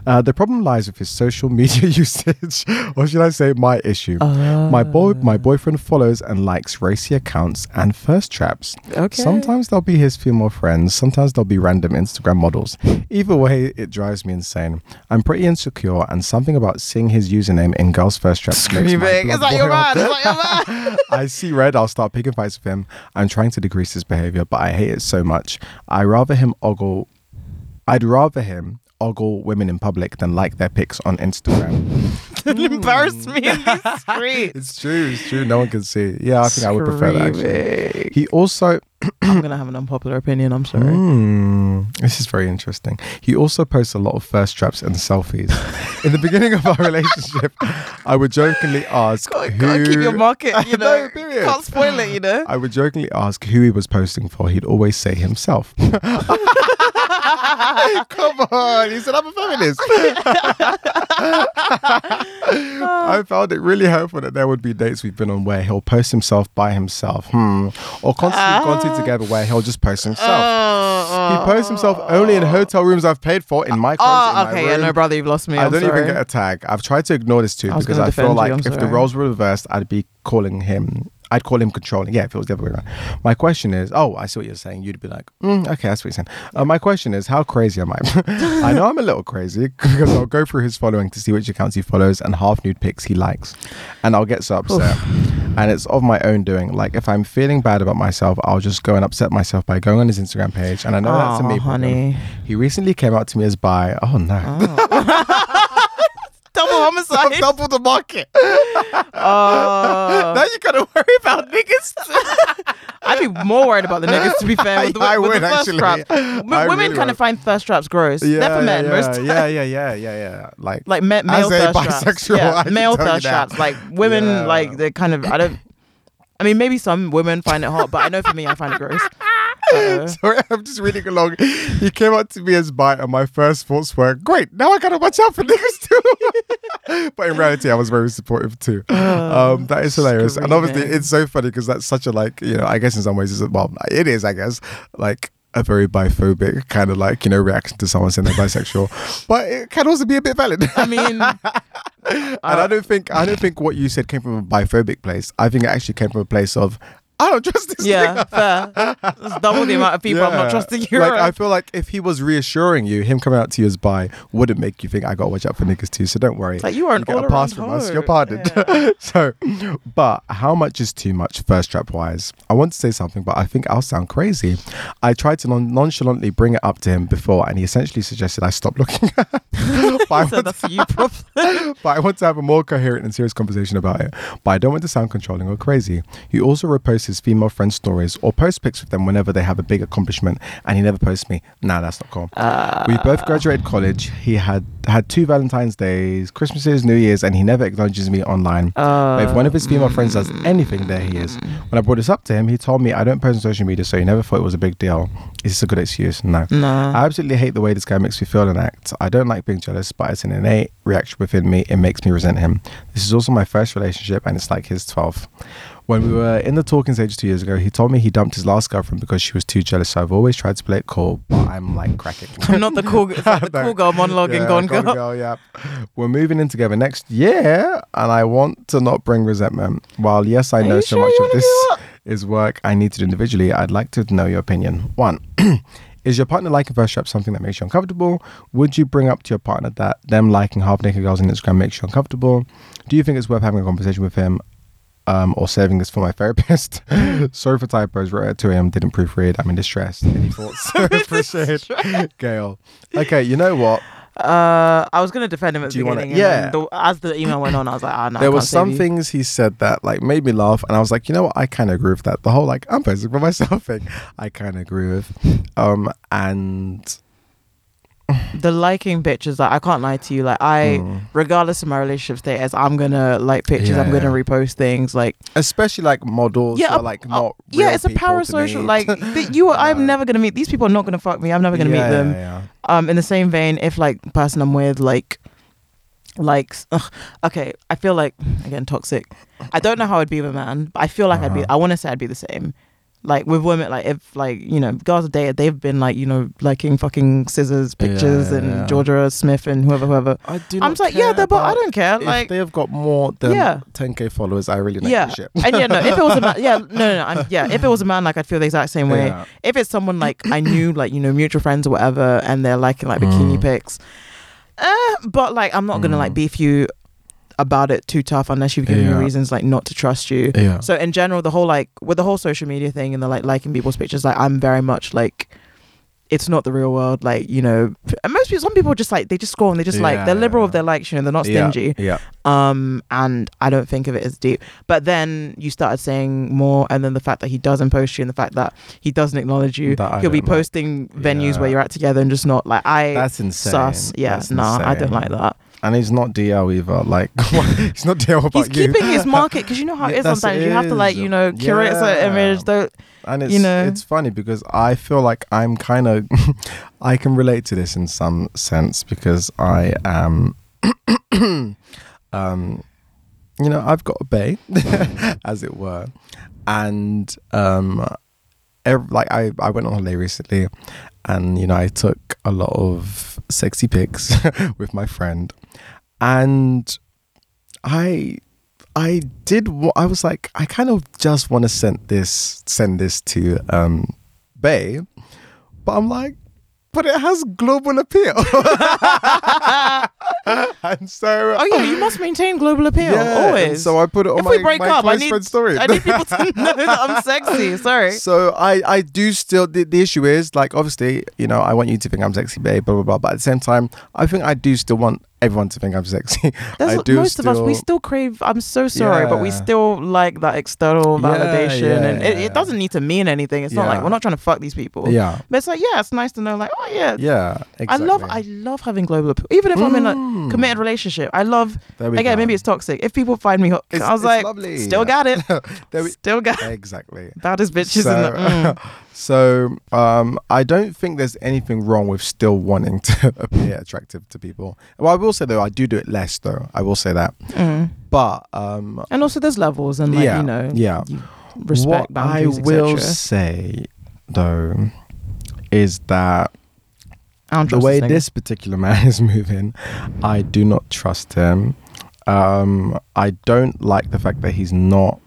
Uh, the problem lies with his social media usage, or should I say my issue. Uh. My, boy, my boyfriend follows and likes racy accounts and thirst traps. Okay. Sometimes they'll be his female friends. Sometimes they'll be random Instagram models. Either way, it drives me insane. I'm pretty insecure and something about seeing his username in girls' thirst traps. Screaming, is that your man? Is that your man? I see red. I'll start picking fights with him. I'm trying to decrease his behavior, but I hate it so much. I rather him ogle I'd rather him ogle women in public than like their pics on Instagram. Don't embarrass me in the street. It's true, it's true. No one can see. Yeah, I think Screaming. I would prefer that actually. He also I'm gonna have an unpopular opinion, I'm sorry. Mm, this is very interesting. He also posts a lot of thirst traps and selfies. In the beginning of our relationship, I would jokingly ask God, who God, keep your market, you know. No, period. Can't spoil it, you know. I would jokingly ask who he was posting for. He'd always say himself. Come on, he said I'm a feminist. I found it really hopeful that there would be dates we've been on where he'll post himself by himself, hmm, or constantly content together where he'll just post himself. Uh, he posts himself only in hotel rooms I've paid for in my clothes. Oh, okay, yeah, no, brother, you've lost me. I I'm don't sorry. even get a tag. I've tried to ignore this too I because I feel like you, if sorry. the roles were reversed, I'd be calling him. I'd call him controlling. Yeah, if it was the other way around. My question is, oh, I see what you're saying. You'd be like, mm, okay, that's what you're saying. Uh, my question is, how crazy am I? I know I'm a little crazy because I'll go through his following to see which accounts he follows and half nude pics he likes. And I'll get so upset. Oof. And it's of my own doing. Like, if I'm feeling bad about myself, I'll just go and upset myself by going on his Instagram page. And I know oh, that's a me honey. problem. He recently came out to me as bi. Oh, no. Oh. Double homicide. Double the market. Uh, now you gotta worry about niggas. I'd be more worried about the niggas, to be fair. With the, I with would the actually. Traps. I women really kind would. of find thirst traps gross. Yeah, they're for men yeah, most times. Yeah, yeah, yeah, yeah, yeah. Like, like ma- male thirst traps. Yeah, male thirst traps. Like women, yeah. like they kind of. I don't. I mean, maybe some women find it hot, but I know for me, I find it gross. Uh-oh. Sorry, I'm just reading along. He came up to me as bi, and my first thoughts were, great, now I gotta watch out for niggas too. But in reality, I was very supportive too. Uh, um, that is hilarious. Screaming. And obviously, it's so funny because that's such a, like, you know, I guess in some ways, it's, well, it is, I guess, like, a very biphobic kind of like, you know, reaction to someone saying they're bisexual. But it can also be a bit valid. I mean, And I don't think I don't think what you said came from a biphobic place. I think it actually came from a place of, I don't trust this. Yeah, nigga. Fair. That's double the amount of people yeah. I'm not trusting you. Like, I feel like if he was reassuring you, him coming out to you as bi wouldn't make you think I gotta watch out for niggas too. So don't worry. Like, you are an all around hoe. Pass from us. You're pardoned. Yeah. So, but how much is too much first trap wise? I want to say something, but I think I'll sound crazy. I tried to non- nonchalantly bring it up to him before, and he essentially suggested I stop looking. But I so that's to, you problem. But I want to have a more coherent and serious conversation about it. But I don't want to sound controlling or crazy. He also reposted his female friend stories or post pics with them whenever they have a big accomplishment, and he never posts me. Nah, that's not cool. Uh, we both graduated college. He had had two Valentine's Days, Christmases, New Year's, and he never acknowledges me online. Uh, but if one of his female friends does anything, there he is. When I brought this up to him, he told me I don't post on social media, so he never thought it was a big deal. Is this a good excuse? No. Nah. I absolutely hate the way this guy makes me feel and act. I don't like being jealous, but it's an innate reaction within me. It makes me resent him. This is also my first relationship, and it's like his twelfth. When we were in the talking stage two years ago, he told me he dumped his last girlfriend because she was too jealous. So I've always tried to play it cool, but I'm like cracking. I'm not the cool girl. It's like the cool girl monologue and yeah, gone girl. girl yeah. We're moving in together next year, and I want to not bring resentment. While yes, I Are know so sure much of this is work I need to do individually, I'd like to know your opinion. One, is your partner liking first trap something that makes you uncomfortable? Would you bring up to your partner that them liking half-naked girls on Instagram makes you uncomfortable? Do you think it's worth having a conversation with him? Um, or saving this for my therapist. Sorry for typos. Wrote at two a.m. Didn't proofread. I'm in distress. Any thoughts? Appreciate Gail. Okay, you know what? Uh, I was going to defend him at the beginning. Wanna, yeah. The, as the email went on, I was like, ah, no. There were some things he said that like made me laugh, and I was like, you know what? I kind of agree with that. The whole like I'm posting for myself thing, I kind of agree with. Um, and. The liking pictures, like, I can't lie to you. Like, I, mm. regardless of my relationship status, I'm gonna like pictures. Yeah, I'm gonna yeah. repost things, like especially like models. Yeah, that are, like uh, not. Yeah, real it's a parasocial. Like th- you, are, yeah. I'm never gonna meet these people. Are not gonna fuck me. I'm never gonna yeah, meet them. Yeah, yeah. Um, in the same vein, if like the person I'm with, like, likes. Ugh, okay, I feel like again toxic. I don't know how I'd be with a man, but I feel like uh-huh. I'd be. I want to say I'd be the same. Like with women, like if like you know girls have dated, they've been like you know liking fucking S Z A's pictures yeah, and yeah. Georgia Smith and whoever whoever. I do. Not I'm just like yeah, they're but I don't care. If like they have got more than yeah. ten k followers. I really like yeah. the shit. And yeah, no. If it was a man, yeah, no, no, no I'm, yeah. If it was a man, like I'd feel the exact same way. Yeah. If it's someone like I knew, like you know mutual friends or whatever, and they're liking like bikini mm. pics, uh, but like I'm not gonna mm. like beef you about it too tough unless you've given yeah. me reasons like not to trust you. Yeah. So in general, the whole like with the whole social media thing and the like liking people's pictures, like I'm very much like it's not the real world. Like you know, and most people, some people just like they just scroll and they just yeah, like they're liberal yeah. with their likes. You know, they're not stingy. Yeah, yeah. Um, and I don't think of it as deep. But then you started saying more, and then the fact that he doesn't post you, and the fact that he doesn't acknowledge you, that he'll be posting like, venues yeah. where you're at together and just not like I. That's insane. Sus. Yeah, That's nah, insane. I don't like that. And he's not D L either. Like, he's not D L about he's you. He's keeping his market because you know how it is That's sometimes. It you is. have to, like, you know, curate yeah. that image. Though, and it's, you know. It's funny because I feel like I'm kind of, I can relate to this in some sense because I am, um, you know, I've got a bae, as it were. And, um, every, like, I, I went on holiday recently and, you know, I took a lot of sexy pics with my friend. And I, I did. W- I was like, I kind of just want to send this, send this to um, Bae, but I'm like, but it has global appeal. And so, oh yeah, you must maintain global appeal yeah, always. So I put it on if my, we break my up, close I need, friend story. I need people to know that I'm sexy. Sorry. So I, I do still. The, the issue is like, obviously, you know, I want you to think I'm sexy, babe, blah blah blah. But at the same time, I think I do still want everyone to think I'm sexy. That's I do most still, of us. We still crave. I'm so sorry, yeah. but we still like that external validation, yeah, yeah, and it, yeah. it doesn't need to mean anything. It's yeah. not like we're not trying to fuck these people. Yeah. But it's like, yeah, it's nice to know, like, oh yeah, yeah. Exactly. I love, I love having global appeal, even if mm. I'm in a committed relationship. I love again go. Maybe it's toxic if people find me hot. It's, I was like lovely. still got it we, still got it exactly baddest bitches so, in the mm. so um I don't think there's anything wrong with still wanting to appear attractive to people. Well, I will say though, I do do it less though. I will say that mm. but um and also there's levels and like yeah, you know yeah you respect what boundaries, I will say though is that the way this particular man is moving, I do not trust him. Um, I don't like the fact that he's not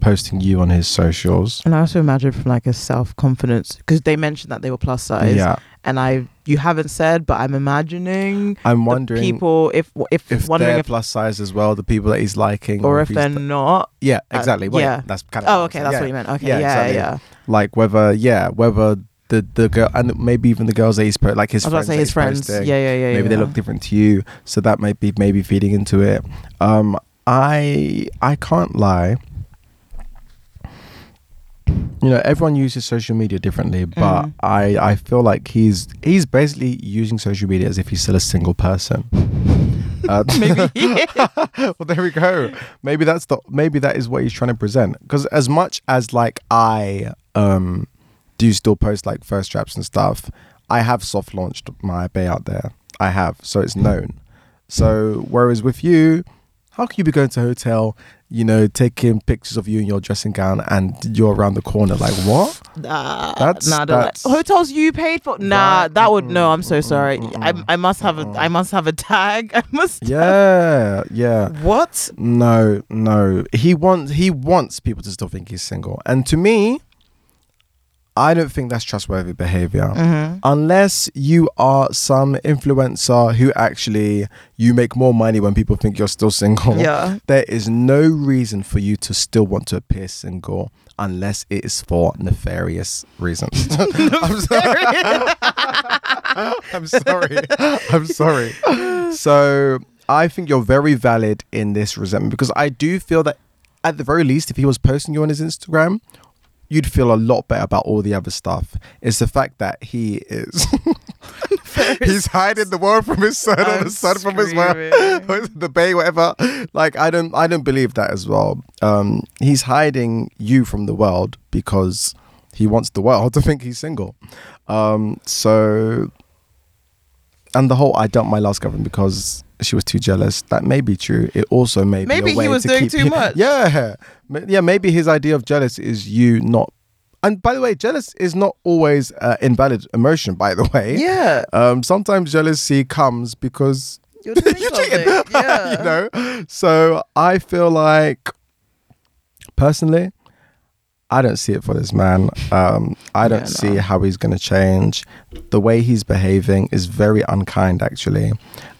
posting you on his socials. And I also imagine from like a self-confidence, because they mentioned that they were plus size. Yeah. And I, you haven't said, but I'm imagining. I'm wondering people if if, if they're if, plus size as well. The people that he's liking, or, or if, if they're th- not. Yeah, exactly. Uh, well, yeah, that's kind of. Oh, okay, that's yeah. what you meant. Okay, yeah, yeah, exactly. yeah. Like whether, yeah, whether the the girl and maybe even the girls that he's put, like his I was friends, say his friends. Posting, yeah, yeah, yeah. Maybe yeah. they look different to you, so that might be maybe feeding into it. Um, I I can't lie. You know, everyone uses social media differently, but mm. I, I feel like he's he's basically using social media as if he's still a single person. Uh, maybe. Well, there we go. Maybe that's the maybe that is what he's trying to present. Because as much as like I um do still post like first traps and stuff, I have soft launched my bae out there. I have, so it's known. So whereas with you, how can you be going to a hotel, you know, taking pictures of you in your dressing gown and you're around the corner? Like, what? Nah, that's, nah, that's like, hotels you paid for? Nah, that, that would, mm, no, I'm so sorry. Mm, mm, I, I must have mm, a, I must have a tag. I must Yeah, have, yeah. What? No, no. He wants, he wants people to still think he's single. And to me, I don't think that's trustworthy behavior. Mm-hmm. Unless you are some influencer who actually, you make more money when people think you're still single. Yeah. There is no reason for you to still want to appear single unless it is for nefarious reasons. I'm sorry. I'm sorry. I'm sorry. So I think you're very valid in this resentment, because I do feel that at the very least, if he was posting you on his Instagram, you'd feel a lot better about all the other stuff. It's the fact that he is he's hiding the world from his son, or the son from his wife, the bae, whatever. Like, I don't I don't believe that as well. Um, he's hiding you from the world because he wants the world to think he's single. Um, so, and the whole I dumped my last girlfriend because she was too jealous, that may be true. It also may maybe be a way he was to doing keep, too much. Yeah, yeah. Maybe his idea of jealous is you not. And by the way, jealous is not always uh, invalid emotion. By the way, yeah. Um, sometimes jealousy comes because you're doing you cheating. Yeah. You know. So I feel like, personally, I don't see it for this man. Um, I don't yeah, see no. how he's going to change. The way he's behaving is very unkind, actually.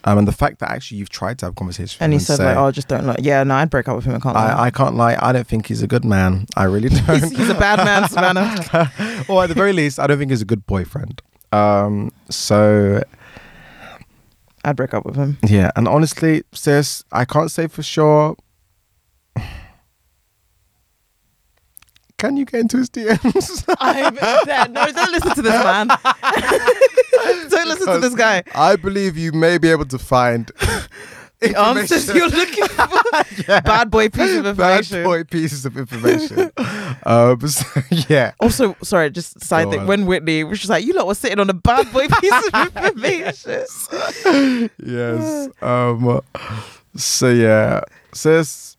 Um, and the fact that actually you've tried to have conversations with him. And he said, say, like, oh, I just don't like. Yeah, no, I'd break up with him. I can't I, lie. I can't lie. I don't think he's a good man. I really don't. he's, he's a bad man, Savannah. Or at the very least, I don't think he's a good boyfriend. Um, so I'd break up with him. Yeah. And honestly, sis, I can't say for sure. Can you get into his D Ms? I'm dead. No, don't listen to this man. Don't listen because to this guy. I believe you may be able to find the answers you're looking for. Yeah. Bad boy pieces of information. Bad boy pieces of information. um, so, yeah. Also, sorry, just side Go thing. On. When Whitney, which was like, you lot were sitting on a bad boy piece of information. Yes. yes. Um. So yeah, sis.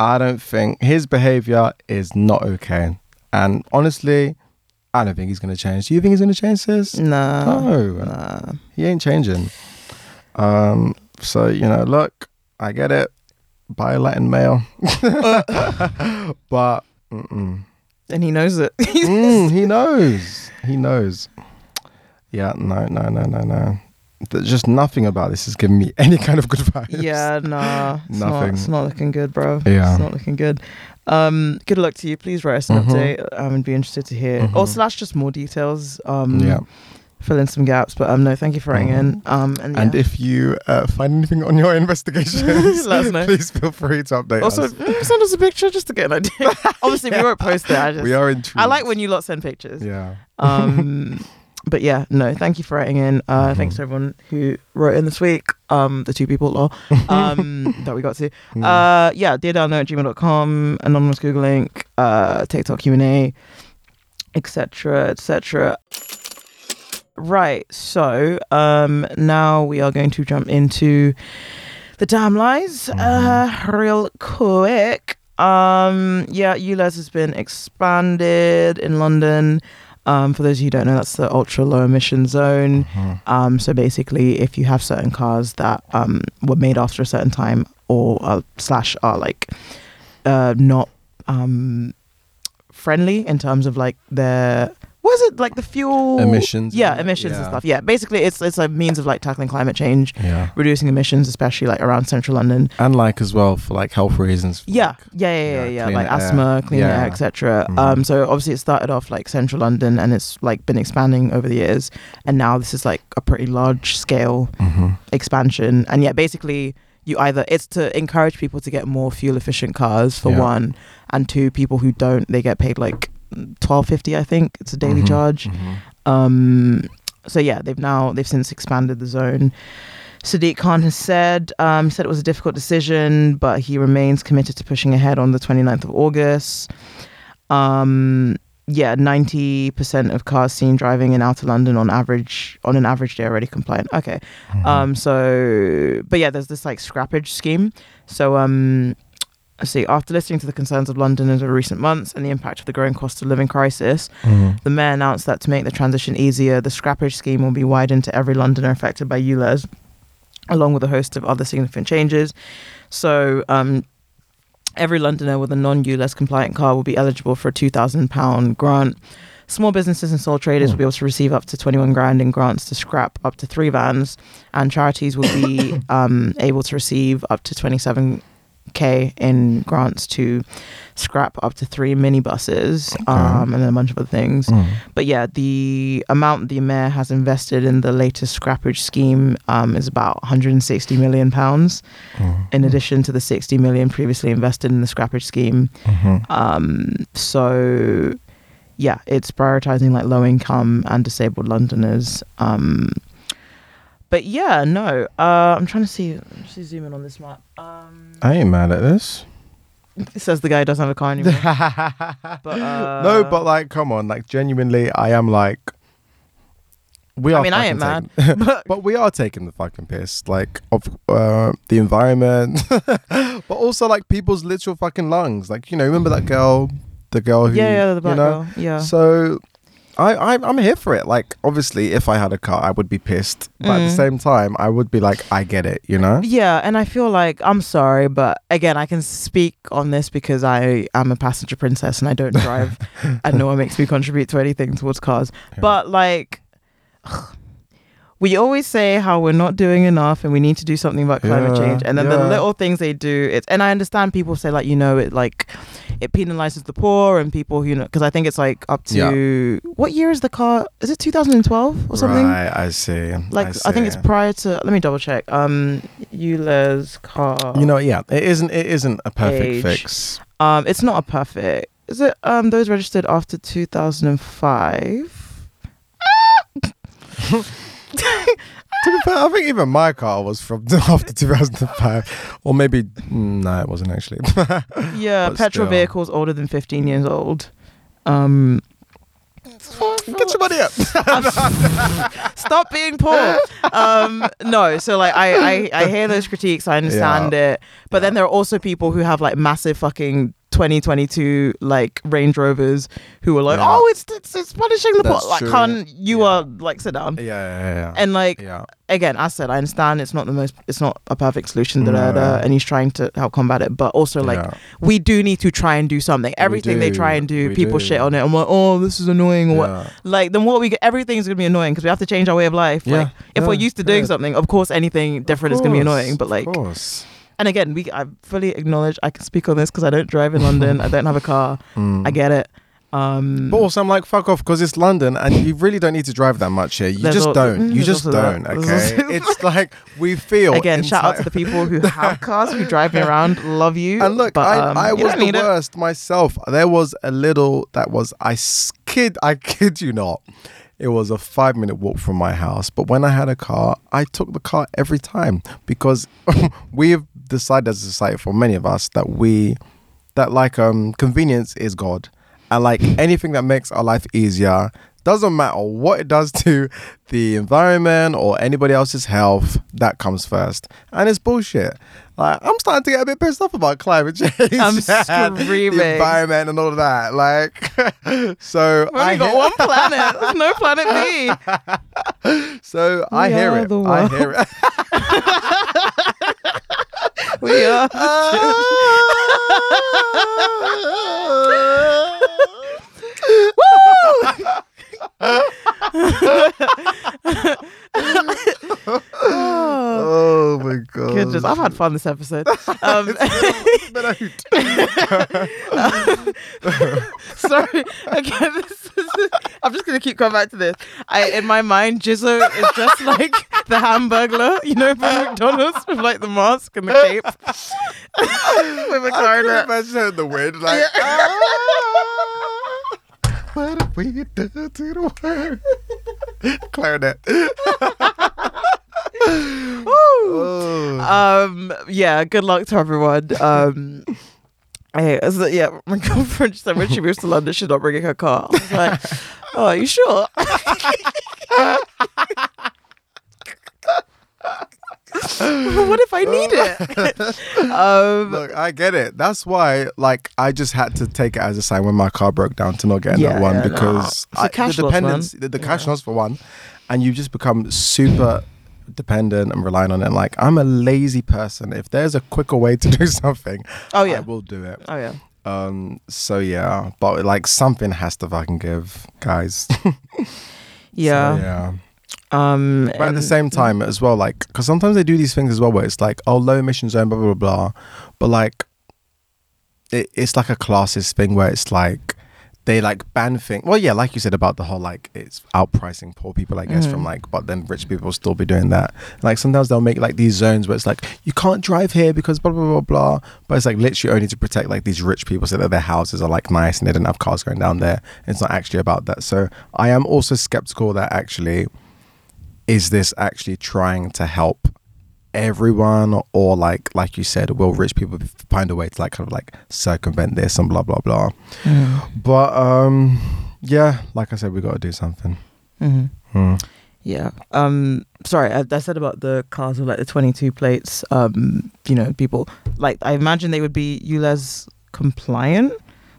I don't think his behavior is not okay. And honestly, I don't think he's going to change. Do you think he's going to change, sis? No. No. Nah. He ain't changing. Um, so, you know, look, I get it. Buy a Latin male. But, mm-mm. And he knows it. mm, he knows. He knows. Yeah, no, no, no, no, no. There's just nothing about this is giving me any kind of good vibes. Yeah, nah. It's nothing. Not, it's not looking good, bro. Yeah. It's not looking good. Um, good luck to you. Please write us an mm-hmm. update. I would be interested to hear. Mm-hmm. Or slash just more details. Um, yeah. Fill in some gaps. But um, no, thank you for writing mm-hmm. in. Um, and, yeah. and if you uh, find anything on your investigations, let us know. Please feel free to update also, us. Also, send us a picture just to get an idea. Obviously, yeah. we won't post it. I just, we are intrigued. I like when you lot send pictures. Yeah. Um... But yeah, no, thank you for writing in. Uh, mm-hmm. Thanks to everyone who wrote in this week. Um, the two people or, um, that we got to. Mm. Uh, yeah, dear down note at gmail dot com, anonymous Google link, uh, TikTok Q and A, et cetera, et cetera. Right, so um, now we are going to jump into the damn lies mm. uh, real quick. Um, yeah, U L E S has been expanded in London. Um, for those of you who don't know, that's the ultra low emission zone. Mm-hmm. Um, so basically, if you have certain cars that um, were made after a certain time or uh, slash are like uh, not um, friendly in terms of like their... Was it like the fuel emissions? Yeah, emissions yeah. and stuff. Yeah, basically, it's it's a means of like tackling climate change, yeah. reducing emissions, especially like around central London, and like as well for like health reasons. Yeah, like, yeah, yeah, yeah, yeah, yeah. like asthma, clean yeah. air, et cetera. Mm-hmm. Um, so obviously, it started off like central London, and it's like been expanding over the years, and now this is like a pretty large scale mm-hmm. expansion. And yeah, basically, you either it's to encourage people to get more fuel efficient cars for yeah. one, and two, people who don't they get paid like. twelve fifty I think it's a daily mm-hmm, charge mm-hmm. um so yeah they've now they've since expanded the zone. Sadiq Khan has said um he said it was a difficult decision, but he remains committed to pushing ahead on the twenty-ninth of August. um yeah ninety percent of cars seen driving in outer London on average on an average day are already compliant. Okay mm-hmm. um so but yeah there's this like scrappage scheme. So um let's see, after listening to the concerns of London in the recent months and the impact of the growing cost of living crisis, mm-hmm. the mayor announced that to make the transition easier, the scrappage scheme will be widened to every Londoner affected by U L E Z, along with a host of other significant changes. So um, every Londoner with a non-U L E Z compliant car will be eligible for a two thousand pounds grant. Small businesses and sole traders will be able to receive up to twenty-one grand in grants to scrap up to three vans, and charities will be um, able to receive up to twenty-seven K in grants to scrap up to three minibuses okay. um, and then a bunch of other things. Mm. But yeah, the amount the mayor has invested in the latest scrappage scheme um, is about one hundred sixty million pounds mm. in addition to the sixty million previously invested in the scrappage scheme. Mm-hmm. Um, so yeah, it's prioritizing like low income and disabled Londoners. Um, But yeah, no, uh, I'm trying to see, see zoom in on this map. Um, I ain't mad at this. It says the guy who doesn't have a car anymore. but, uh, no, but like, come on, like genuinely, I am like, we are. I mean, I ain't mad. Taking, but, but we are taking the fucking piss, like of uh, the environment, but also like people's literal fucking lungs. Like, you know, remember that girl, the girl who, yeah, yeah the black you know? girl, yeah. So. I, I, I'm here for it. Like, obviously, if I had a car, I would be pissed. But mm. at the same time, I would be like, I get it, you know? Yeah, and I feel like, I'm sorry, but again, I can speak on this because I am a passenger princess and I don't drive. And no one makes me contribute to anything towards cars. Yeah. But like, ugh, we always say how we're not doing enough and we need to do something about climate yeah, change. And then yeah. the little things they do, it's, and I understand people say like, you know, it like... it penalizes the poor and people, you know, because I think it's like up to yeah. what year is the car? Is it two thousand twelve or something? Right, I see. Like, I, see. I think it's prior to. Let me double check. Um, U L E Z car. You know, yeah, it isn't. It isn't a perfect age. fix. Um, it's not a perfect. Is it? Um, those registered after two thousand five. I think even my car was from after two thousand five, or maybe no, it wasn't actually. yeah, but petrol still. Vehicles older than fifteen years old. Um, Get your money up! Stop being poor. Um, no, so like I, I, I hear those critiques, I understand yeah. it, but yeah. then there are also people who have like massive fucking twenty twenty-two like Range Rovers who were like yeah. oh it's, it's it's punishing the poor. Like can't you yeah. are like sit down yeah yeah yeah, yeah. and like yeah. again I said I understand it's not the most it's not a perfect solution da, da, da, and he's trying to help combat it, but also like yeah. we do need to try and do something. Everything they try and do we people do. Shit on it and like oh this is annoying or yeah. what like then what we get everything's gonna be annoying because we have to change our way of life yeah. like if yeah. we're used to doing yeah. something of course anything different course. is gonna be annoying but like of course. And again, we I fully acknowledge I can speak on this because I don't drive in London. I don't have a car. Mm. I get it. Um, but also, I'm like, fuck off, because it's London and you really don't need to drive that much here. You just al- don't. You just don't, that. okay? It's like, we feel... Again, inside. Shout out to the people who have cars, who drive me around. Love you. And look, but, um, I, I was the worst it. myself. There was a little that was... I kid, I kid you not. It was a five-minute walk from my house. But when I had a car, I took the car every time because we have decided as a society for many of us that we that like um convenience is God, and like anything that makes our life easier Doesn't matter what it does to the environment or anybody else's health, that comes first. And it's bullshit. Like, I'm starting to get a bit pissed off about climate change. I'm screaming. The environment and all of that. Like, so We've I only got hear- one planet. There's no planet B. So we I hear it. I hear it. We are. Woo! Oh my god. Goodness, I've had fun this episode. Um, it's been out. Sorry, again, this is, I'm just going to keep going back to this. I, in my mind, Jizzo is just like the Hamburglar, you know, from McDonald's, with like the mask and the cape. With a clarinet. I can imagine her in the wind, like... Yeah. Ah! What have we done to the world? Clarinet. Oh. Um. Yeah. Good luck to everyone. Um. I, I like, yeah. My girlfriend said when she moves to London, she's not bringing her car. I was like, oh, are you sure? What if I need it? um, Look, I get it. That's why, like, I just had to take it as a sign when my car broke down to not get yeah, that one yeah, because nah. I, the dependency, the, the yeah. cash loss for one, and you just become super dependent and relying on it. Like, I'm a lazy person. If there's a quicker way to do something, oh yeah, I will do it. Oh yeah. Um. So yeah, but like something has to fucking give, guys. Yeah. So, yeah. Um, but at the same time as well, like, because sometimes they do these things as well where it's like, oh, low emission zone, blah, blah, blah, blah. But like, it, it's like a classes thing where it's like, they like ban things. Well, yeah, like you said about the whole, like, it's outpricing poor people, I guess, mm. from like, but then rich people will still be doing that. Like, sometimes they'll make like these zones where it's like, you can't drive here because blah, blah, blah, blah. But it's like literally only to protect like these rich people so that their houses are like nice and they don't have cars going down there. It's not actually about that. So I am also skeptical that actually... is this actually trying to help everyone, or like like you said, will rich people find a way to like kind of like circumvent this and blah blah blah? Mm. But um, yeah, like I said, we got to do something. Mm-hmm. Mm. Yeah. Um. Sorry, I, I said about the cars with like the twenty-two plates. Um. You know, people like I imagine they would be U L E Z compliant.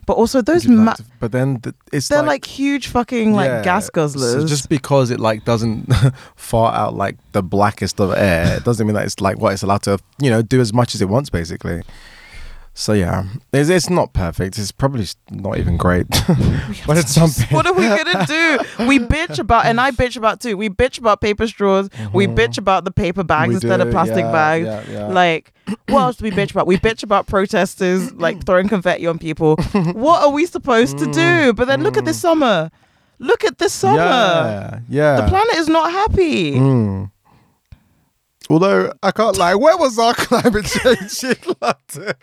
But also those, ma- like to, but then th- it's they're like, like huge fucking like yeah, gas guzzlers. So just because it like doesn't fart out like the blackest of air, it doesn't mean that it's like what it's allowed to, you know, do as much as it wants basically. So yeah, it's, it's not perfect. It's probably not even great, but it's something. What are we gonna do? We bitch about, and I bitch about too. We bitch about paper straws. Mm-hmm. We bitch about the paper bags we instead do, of plastic yeah, bags. Yeah, yeah. Like, what else do we bitch about? We bitch about protesters like throwing confetti on people. What are we supposed to do? But then look at this summer. Look at this summer. Yeah, yeah. The planet is not happy. Mm. Although, I can't lie, where was our climate change in London?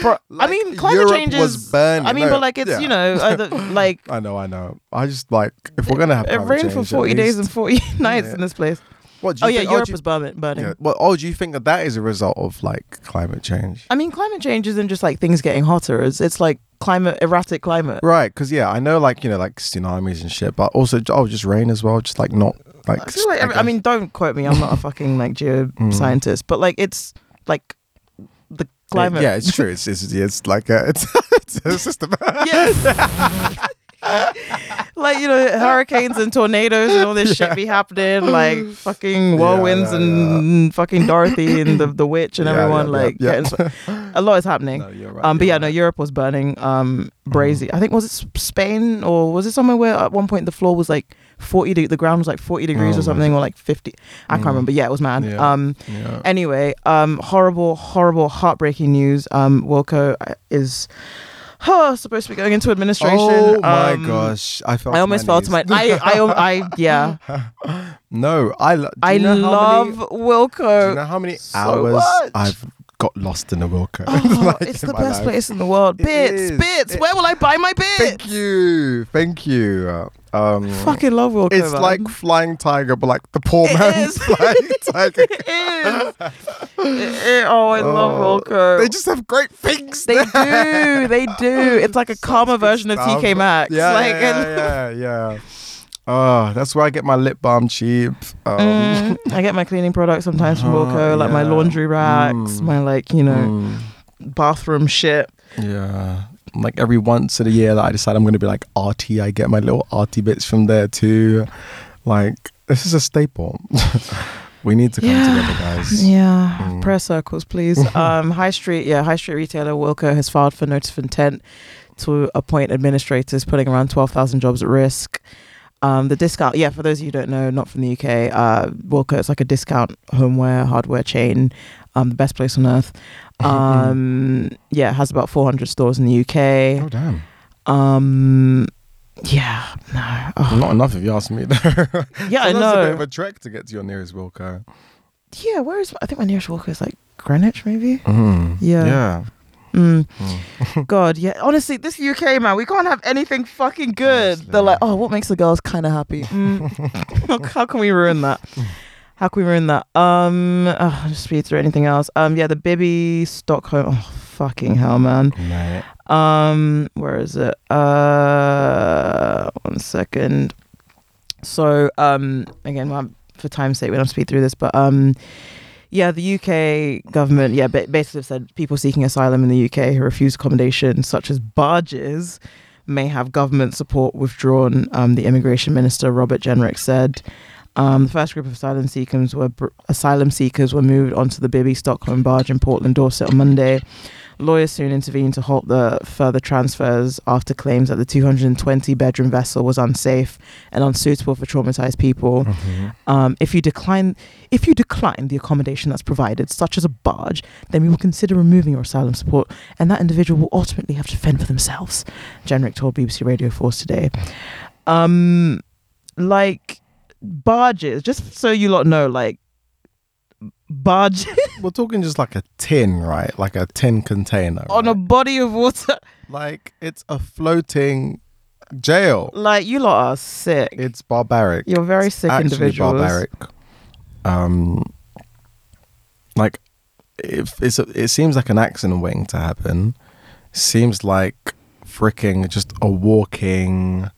Bro, like, I mean, climate Europe change was is... burning. I mean, no, but like, it's, yeah. you know, either, like... I know, I know. I just, like, if we're going to have climate change... It rained for forty days and forty nights yeah. in this place. What, do you oh, think, yeah, Europe oh, you, was burning. burning. Yeah, well, oh, do you think that that is a result of, like, climate change? I mean, climate change isn't just, like, things getting hotter. It's, it's like, climate, erratic climate. Right, because, yeah, I know, like, you know, like, tsunamis and shit, but also, oh, just rain as well, just, like, not... Like, I, like every, I, I mean, don't quote me. I'm not a fucking like geoscientist, mm. but like it's like the climate. Yeah, yeah it's true. It's it's, it's like a, it's, it's a system. Yes. Like, you know, hurricanes and tornadoes and all this yeah. shit be happening. Like fucking whirlwinds yeah, yeah, yeah. and fucking Dorothy and the the witch and yeah, everyone. Yeah, like yeah, yeah. Yeah. A lot is happening. No, you're right, um, but yeah, right. no, Europe was burning. Um, brazy. Mm. I think was it Spain or was it somewhere where at one point the floor was like. forty de- the ground was like forty degrees oh, or something or like fifty I mm. can't remember yeah it was mad yeah. um yeah. anyway um horrible horrible heartbreaking news. um Wilko is oh, supposed to be going into administration. Oh um, my gosh, I fell I almost fell to my I, I I yeah no I, lo- I love many, Wilko. Do you know how many so hours much? I've got lost in the Wilko. Oh, like, it's the best life. place in the world. Bits, bits. It, where will I buy my bits? Thank you, thank you. Um, I fucking love Wilko. It's man. like Flying Tiger, but like the poor it man's is. Flying Tiger. It is. It, it, oh, I oh, love Wilko. They just have great things. They there. do. They do. It's like a Such calmer version stuff. of T K Maxx. Yeah, like, yeah, yeah, yeah. yeah. Oh, that's where I get my lip balm cheap. Um. Mm, I get my cleaning products sometimes from Wilko, like yeah. my laundry racks, mm. my like, you know, mm. bathroom shit. Yeah. Like every once in a year that I decide I'm going to be like arty, I get my little arty bits from there too. Like, this is a staple. We need to come yeah. together, guys. Yeah. Mm. Prayer circles, please. um, High Street, yeah, High Street retailer Wilko has filed for notice of intent to appoint administrators, putting around twelve thousand jobs at risk. Um, the discount, yeah, for those of you who don't know, not from the U K, uh, Wilko, it's like a discount homeware, hardware chain, um, the best place on earth. Um, yeah, it has about four hundred stores in the U K. Oh, damn. Um, yeah, no. Oh. Not enough if you ask me, though. Yeah, I know. That's a bit of a trek to get to your nearest Wilko. Yeah, where is, I think my nearest Wilko is like Greenwich, maybe? Mm. Yeah. Yeah. Mm. Mm. God, yeah. Honestly, this U K, man, we can't have anything fucking good. Honestly. They're like, oh, what makes the girls kind of happy? Mm. How can we ruin that? How can we ruin that? Um, oh, I'll just speed through anything else. Um, yeah, the Bibby Stockholm. Oh, fucking hell, man. Right. Um, where is it? Uh, one second. So, um, again, well, for time's sake, we don't speed through this, but um. Yeah, the U K government, yeah, basically said people seeking asylum in the U K who refuse accommodation, such as barges, may have government support withdrawn, um, the immigration minister, Robert Jenrick, said. Um, the first group of asylum seekers were asylum seekers were moved onto the Bibby Stockholm barge in Portland, Dorset on Monday. Lawyers soon intervened to halt the further transfers after claims that the two hundred twenty bedroom vessel was unsafe and unsuitable for traumatized people. Mm-hmm. Um, if you decline, if you decline the accommodation that's provided, such as a barge, then we will consider removing your asylum support, and that individual will ultimately have to fend for themselves. Jenrick told B B C Radio four today. Um, like barges, just so you lot know, like. barge we're talking just like a tin, right? Like a tin container on right? a body of water. Like, it's a floating jail. Like, you lot are sick. It's barbaric. You're very it's sick individuals. Barbaric. Um like if it's a, it seems like an accident waiting to happen. Seems like freaking just a walking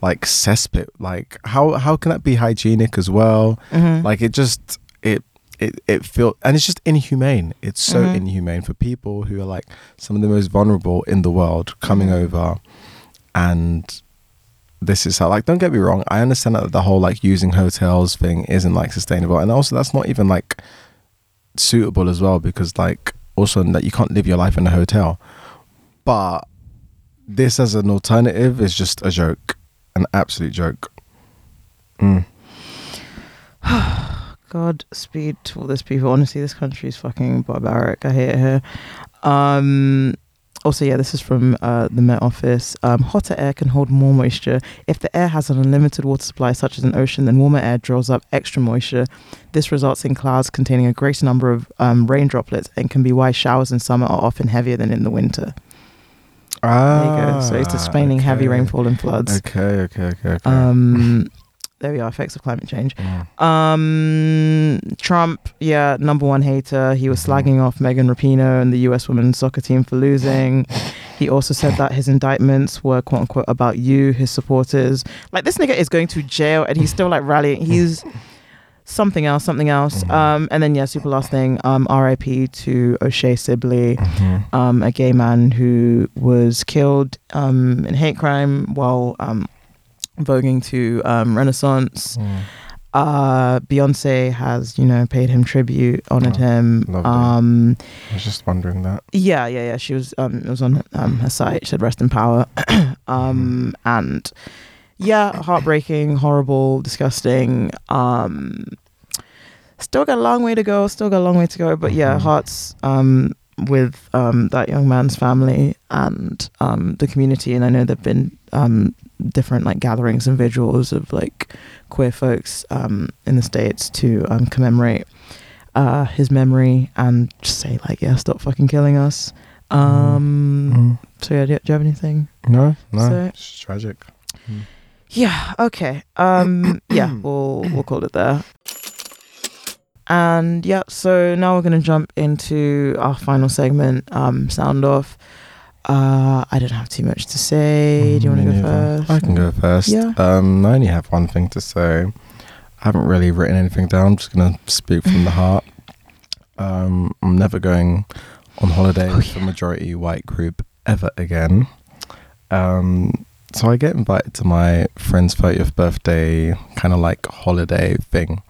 like cesspit. Like, how how can that be hygienic as well? Mm-hmm. Like, it just it It it feel and it's just inhumane. It's so mm-hmm. inhumane for people who are like some of the most vulnerable in the world coming mm-hmm. over, and this is how. Like, don't get me wrong, I understand that the whole like using hotels thing isn't like sustainable, and also that's not even like suitable as well, because like also that you can't live your life in a hotel. But this as an alternative is just a joke, an absolute joke. Mm. God speed to all these people. Honestly, this country is fucking barbaric. I hate it here. Um, also, yeah, this is from uh, the Met Office. Um, hotter air can hold more moisture. If the air has an unlimited water supply, such as an ocean, then warmer air draws up extra moisture. This results in clouds containing a greater number of um, rain droplets, and can be why showers in summer are often heavier than in the winter. Ah, there you go. So it's explaining okay. heavy rainfall and floods. Okay, okay, okay. okay. Um, There we are, effects of climate change. Mm. Um, Trump, yeah, number one hater. He was slagging off Megan Rapinoe and the U S women's soccer team for losing. He also said that his indictments were, quote unquote, about you, his supporters. Like, this nigga is going to jail and he's still like rallying. He's something else, something else. Mm-hmm. Um, and then, yeah, super last thing, um, R I P to O'Shea Sibley, mm-hmm. um, a gay man who was killed um, in hate crime while... Um, voguing to um, Renaissance. Mm. uh, Beyonce has, you know, paid him tribute, honoured oh, him. Lovely. Um, I was just wondering that. Yeah, yeah, yeah. She was. Um, it was on um, her site. She said, "Rest in power." um, mm. And yeah, heartbreaking, horrible, disgusting. Um, still got a long way to go. Still got a long way to go. But mm-hmm. yeah, hearts um, with um, that young man's family and um, the community. And I know they've been. Um, different like gatherings and vigils of like queer folks um in the States to um commemorate uh, his memory and just say like, yeah, stop fucking killing us. Um, mm. So yeah, do you, do you have anything? No, no, so, it's tragic. Mm. Yeah, okay. Um, yeah, we'll we'll call it there. And yeah, so now we're gonna jump into our final segment, um, sound off. Uh, I don't have too much to say. Do you want to go first? I can go first. Yeah. Um, I only have one thing to say. I haven't really written anything down. I'm just gonna speak from the heart. Um, I'm never going on holiday oh, with yeah. a majority white group ever again. Um, so I get invited to my friend's thirtieth birthday kind of like holiday thing.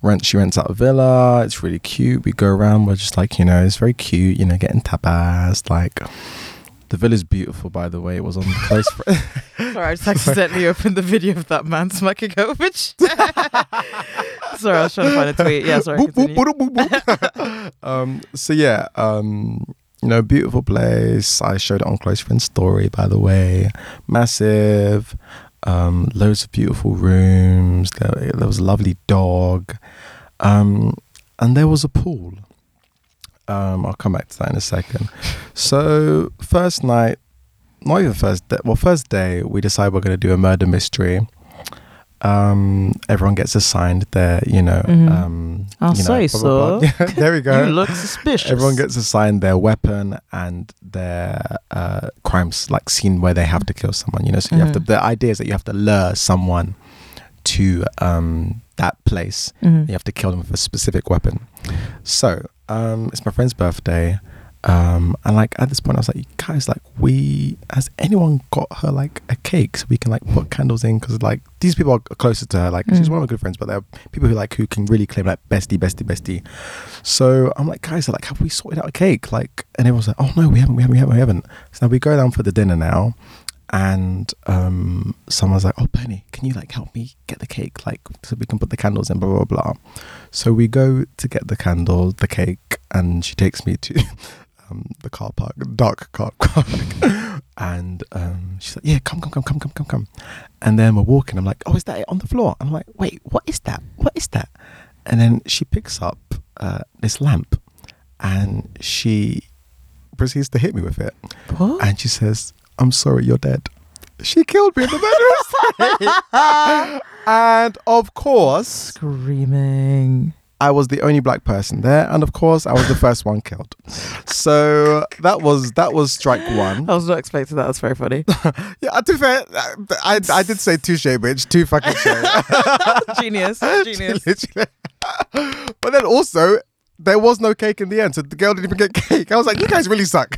Rent, she rents out a villa. It's really cute. We go around. We're just like, you know, it's very cute. You know, getting tapas, like. The villa's beautiful, by the way. It was on the place for Sorry, I just accidentally opened the video of that man smacking over my chair. Sorry, I was trying to find a tweet. Yeah, sorry. Boop, boop, boop, boop. um, so yeah, um, you know, beautiful place. I showed it on Close Friends Story, by the way. Massive. Um, loads of beautiful rooms. There, there was a lovely dog. Um, and there was a pool. Um, I'll come back to that in a second. So first night, not even first day, well first day, we decide we're going to do a murder mystery. Um, everyone gets assigned their, you know. Mm-hmm. Um, I'll you know, say blah, blah, blah. So. There we go. You look suspicious. Everyone gets assigned their weapon and their uh, crimes, like scene where they have to kill someone, you know. So mm-hmm. you have to, the idea is that you have to lure someone to um, that place. Mm-hmm. You have to kill them with a specific weapon. So, Um, it's my friend's birthday, um, and like at this point I was like, guys, like we has anyone got her like a cake so we can like put candles in, because like these people are closer to her, like mm. she's one of my good friends, but they're people who like who can really claim like bestie bestie bestie. So I'm like, guys, like have we sorted out a cake, like, and everyone's like, oh no, we haven't we haven't we haven't, we haven't. So now we go down for the dinner now, and um, someone's like, oh Penny, can you like help me get the cake, like so we can put the candles in, blah blah blah. So we go to get the candle, the cake, and she takes me to um, the car park, dark car park, and um, she's like, yeah, come come come come come come come. And then we're walking, I'm like, oh, is that it on the floor? I'm like, wait, what is that, what is that? And then she picks up uh, this lamp and she proceeds to hit me with it. What? And she says, I'm sorry, you're dead. She killed me in the bedroom. And of course, screaming. I was the only black person there, and of course, I was the first one killed. So that was that was strike one. I was not expecting that. That's very funny. Yeah, to be fair, I, I did say touche, bitch, too fucking shit. Genius, genius. But then also, there was no cake in the end, so the girl didn't even get cake. I was like, you guys really suck.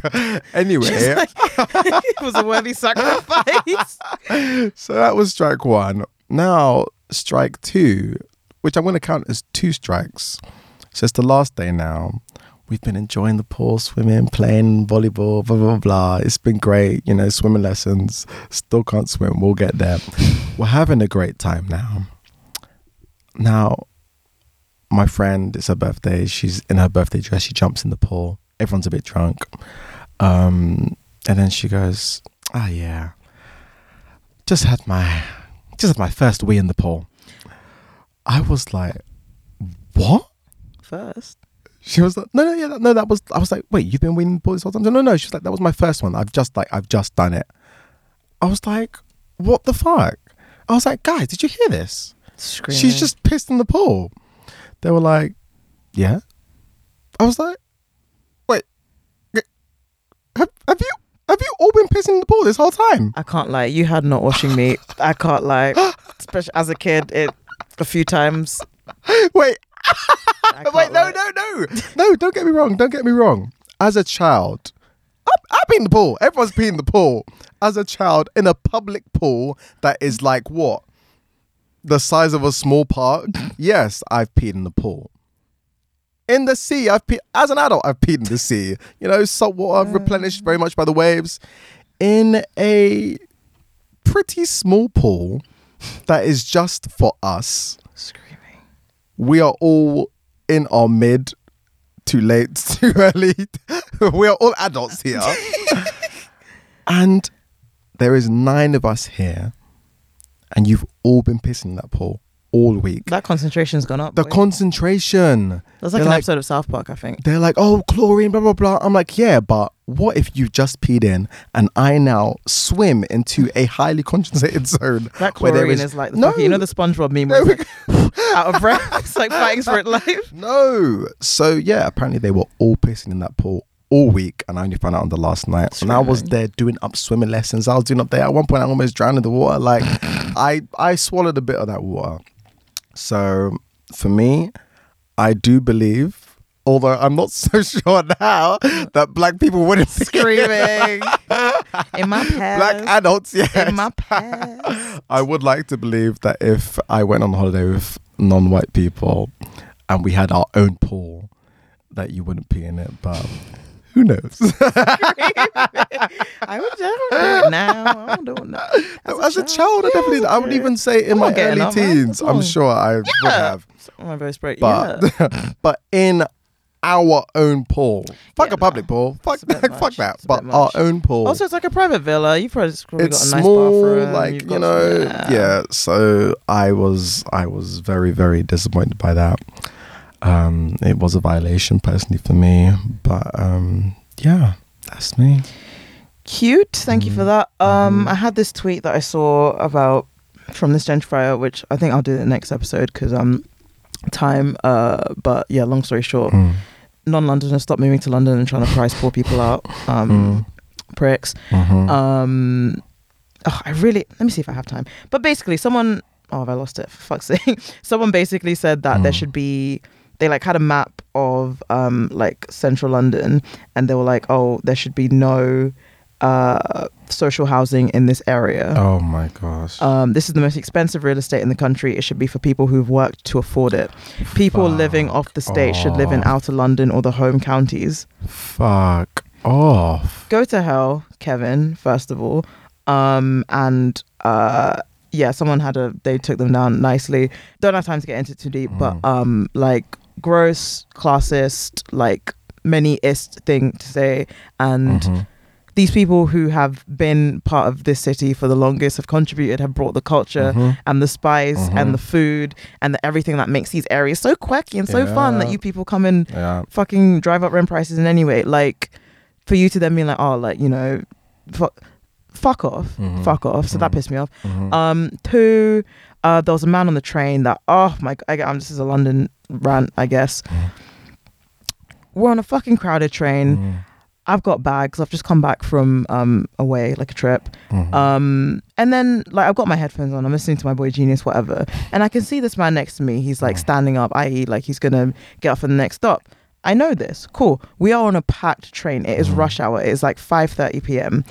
Anyway. Like, it was a worthy sacrifice. So that was strike one. Now, strike two, which I'm going to count as two strikes. So it's the last day now. We've been enjoying the pool, swimming, playing volleyball, blah, blah, blah. It's been great. You know, swimming lessons. Still can't swim. We'll get there. We're having a great time now. Now, my friend, it's her birthday. She's in her birthday dress. She jumps in the pool. Everyone's a bit drunk. Um, and then she goes, ah, oh, yeah. Just had my just had my first wee in the pool. I was like, what? First? She was like, no, no, yeah, no, that was, I was like, wait, you've been weeing in the pool this whole time? No, no, she was like, that was my first one. I've just like, I've just done it. I was like, what the fuck? I was like, guys, did you hear this? Screaming. She's just pissed in the pool. They were like, yeah. I was like, wait, have, have you have you all been pissing in the pool this whole time? I can't lie. You had not washing me. I can't lie. Especially as a kid, it a few times. Wait. Wait, no, no, no. No, don't get me wrong. Don't get me wrong. As a child, I've been in the pool. Everyone's been in the pool. As a child, in a public pool that is like what? The size of a small park. Yes, I've peed in the pool. In the sea, I've peed. As an adult, I've peed in the sea. You know, salt water um, replenished very much by the waves. In a pretty small pool that is just for us. Screaming. We are all in our mid, too late, too early. We are all adults here. And there is nine of us here. And you've all been pissing in that pool. all week. That concentration's gone up. The wait. concentration. That's like they're an like, episode of South Park, I think. They're like, oh, chlorine, blah, blah, blah. I'm like, yeah, but what if you just peed in and I now swim into a highly concentrated zone? That chlorine where there is, is like, the no, fucking, you know the SpongeBob meme where it's like, out of breath. It's like fighting for its life. No. So yeah, apparently they were all pissing in that pool all week, and I only found out on the last night. That's and true. I was there doing up swimming lessons. I was doing up there. At one point, I almost drowned in the water. Like, I, I swallowed a bit of that water. So for me, I do believe, although I'm not so sure now, that black people wouldn't be screaming in my past. Black adults, yes. In my past. I would like to believe that if I went on holiday with non-white people and we had our own pool, that you wouldn't pee in it, but who knows? I would do it now. I don't do it now. As, no, as a child, child yeah, I definitely. I would even say in I'm my early up, teens, I'm sure I yeah. would have. On my very spray, but yeah. But in our own pool, fuck yeah, a public nah, pool, fuck that, much. fuck that. It's but our own pool. Also, it's like a private villa. You've probably got a nice small, bathroom. Like you know, yeah. yeah. So I was, I was very, very disappointed by that. Um, it was a violation personally for me, but um, yeah, that's me. Cute. Thank mm. you for that. Um, mm. I had this tweet that I saw about from this gentrifier, which I think I'll do in the next episode because um, time. Uh, but yeah, long story short, mm. non-Londoners stopped moving to London and trying to price poor people out. Um, mm. Pricks. Mm-hmm. Um, oh, I really let me see if I have time. But basically, someone. Oh, have I lost it? For fuck's sake! Someone basically said that mm. there should be. They like had a map of um, like central London and they were like, oh, there should be no uh, social housing in this area. Oh my gosh. Um, this is the most expensive real estate in the country. It should be for people who've worked to afford it. People Fuck living off the state off. should live in outer London or the home counties. Fuck off. Go to hell, Kevin, first of all. Um, and uh, yeah, someone had a, they took them down nicely. Don't have time to get into it too deep, mm. but um, like, gross, classist, like many-ist thing to say, and mm-hmm. these people who have been part of this city for the longest have contributed, have brought the culture mm-hmm. and the spice mm-hmm. and the food and the everything that makes these areas so quirky and so yeah. fun that you people come and yeah. fucking drive up rent prices in any way. Like, for you to then be like, oh, like, you know, fuck, fuck off, mm-hmm. fuck off. So mm-hmm. that pissed me off. Mm-hmm. Um, two, uh, there was a man on the train that, oh my, I get, I'm this is a London rant, I guess. Mm. We're on a fucking crowded train. Mm. I've got bags. I've just come back from um away, like a trip. Mm-hmm. Um and then like I've got my headphones on. I'm listening to my boy Genius, whatever. And I can see this man next to me. He's like standing up, that is, like he's gonna get up for the next stop. I know this. Cool. We are on a packed train. It is mm. rush hour. It is like five thirty p.m.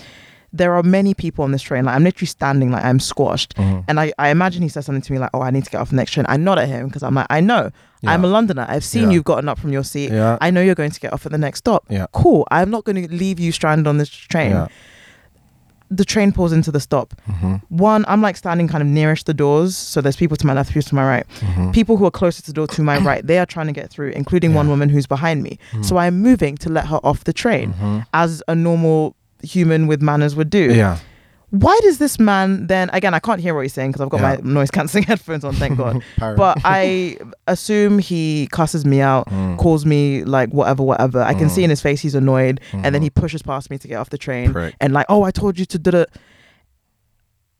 There are many people on this train. Like I'm literally standing, like I'm squashed. Mm-hmm. And I, I imagine he says something to me like, oh, I need to get off the next train. I nod at him because I'm like, I know. Yeah. I'm a Londoner. I've seen yeah. you've gotten up from your seat. Yeah. I know you're going to get off at the next stop. Yeah. Cool. I'm not going to leave you stranded on this train. Yeah. The train pulls into the stop. Mm-hmm. One, I'm like standing kind of nearest the doors. So there's people to my left, people to my right. Mm-hmm. People who are closer to the door to my right, they are trying to get through, including yeah. one woman who's behind me. Mm-hmm. So I'm moving to let her off the train mm-hmm. as a normal human with manners would do. Yeah. Why does this man then, again, I can't hear what he's saying because I've got yeah. my noise cancelling headphones on, thank God. But I assume he cusses me out, mm. calls me like whatever, whatever. I can mm. see in his face he's annoyed mm. and then he pushes past me to get off the train. Prick. And like, oh, I told you to do it.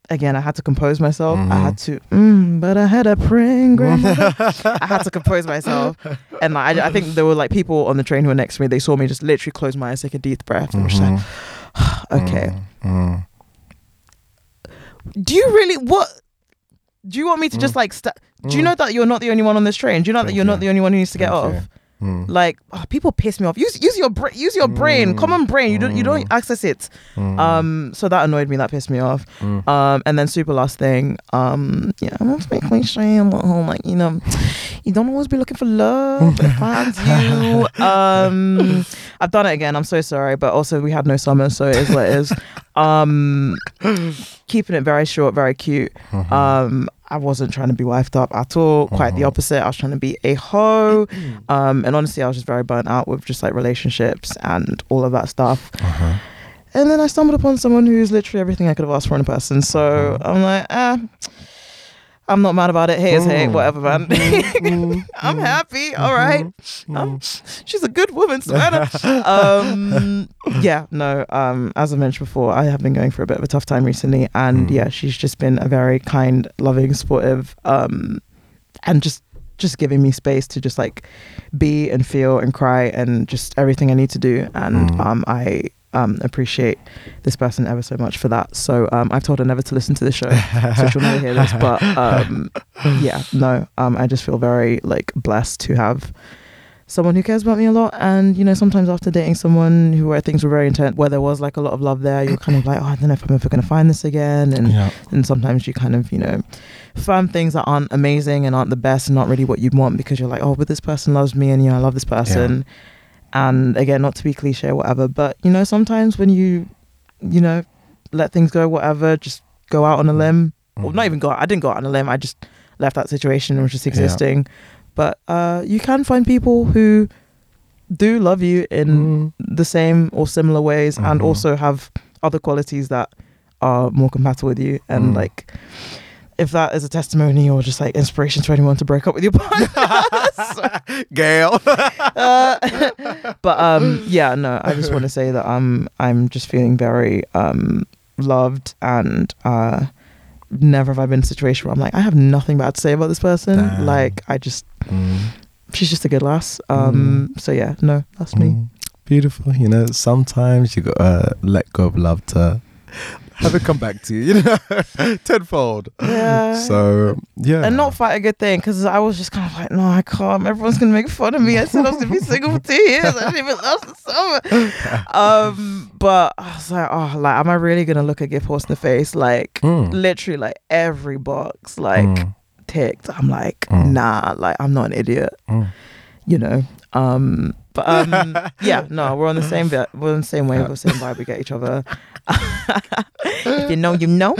Again, I had to compose myself. Mm-hmm. I had to, mm, but I had a praying grandmother. I had to compose myself. And like, I, I think there were like people on the train who were next to me. They saw me just literally close my eyes, take a deep breath. And mm-hmm. just like, okay. Mm-hmm. Do you really, what? Do you want me to mm. just like, st- mm. do you know that you're not the only one on this train? Do you know that you're not the only one who needs to get Thank off? Mm. Like, oh, people piss me off. Use use your bra- use your mm. brain, common brain. You mm. don't you don't access it. Mm. Um, so that annoyed me. That pissed me off. Mm. Um, and then super last thing. Um, yeah, I want to make my shame. I'm at home, like you know, you don't always be looking for love. But find you. Um, I've done it again. I'm so sorry, but also we had no summer, so it is what it is. Um, keeping it very short, very cute. Mm-hmm. Um. I wasn't trying to be wifed up at all. Quite mm-hmm. the opposite. I was trying to be a hoe. Um, and honestly, I was just very burnt out with just like relationships and all of that stuff. Uh-huh. And then I stumbled upon someone who's literally everything I could have asked for in a person. So mm-hmm. I'm like, eh, I'm not mad about it. Hey is mm. hey, whatever, man. Mm. I'm happy. Mm-hmm. All right. Mm. Um, she's a good woman, Savannah. um, yeah, no. Um, as I mentioned before, I have been going for a bit of a tough time recently, and mm. yeah, she's just been a very kind, loving, supportive, um, and just just giving me space to just like be and feel and cry and just everything I need to do. And mm. um, I. Um, appreciate this person ever so much for that. So um, I've told her never to listen to the show, so she'll never hear this. But um, yeah, no, um, I just feel very like blessed to have someone who cares about me a lot. And you know, sometimes after dating someone who where things were very intense, where there was like a lot of love there, you're kind of like, oh, I don't know if I'm ever going to find this again. And yeah. and sometimes you kind of, you know, find things that aren't amazing and aren't the best and not really what you want, because you're like, oh, but this person loves me, and you know, I love this person. Yeah. And again, not to be cliche or whatever, but you know, sometimes when you, you know, let things go, whatever, just go out on a limb. Mm. Well, not even go out. I didn't go out on a limb. I just left that situation and was just existing. Yeah. But uh, you can find people who do love you in mm. the same or similar ways, mm-hmm. and also have other qualities that are more compatible with you. And mm. like, if that is a testimony or just like inspiration to anyone to break up with your partner, Gail. uh, but um, yeah, no, I just want to say that I'm I'm just feeling very um, loved, and uh, never have I been in a situation where I'm like, I have nothing bad to say about this person. Damn. Like I just, mm. she's just a good lass. Um, mm. So yeah, no, that's mm. me. Beautiful. You know, sometimes you gotta let go of love to have it come back to you, you know, tenfold. Yeah. So, yeah. And not fight a good thing, because I was just kind of like, no, I can't. Everyone's going to make fun of me. I said I was going to be single for two years. I didn't even last the summer. Um, but I was like, oh, like, am I really going to look a gift horse in the face? Like, mm. literally, like, every box, like, mm. ticked. I'm like, mm. nah, like, I'm not an idiot, mm. you know. Um, but um, yeah, no, we're on the same vi- we're on the same wave, we're the same vibe, we get each other. If you know, you know.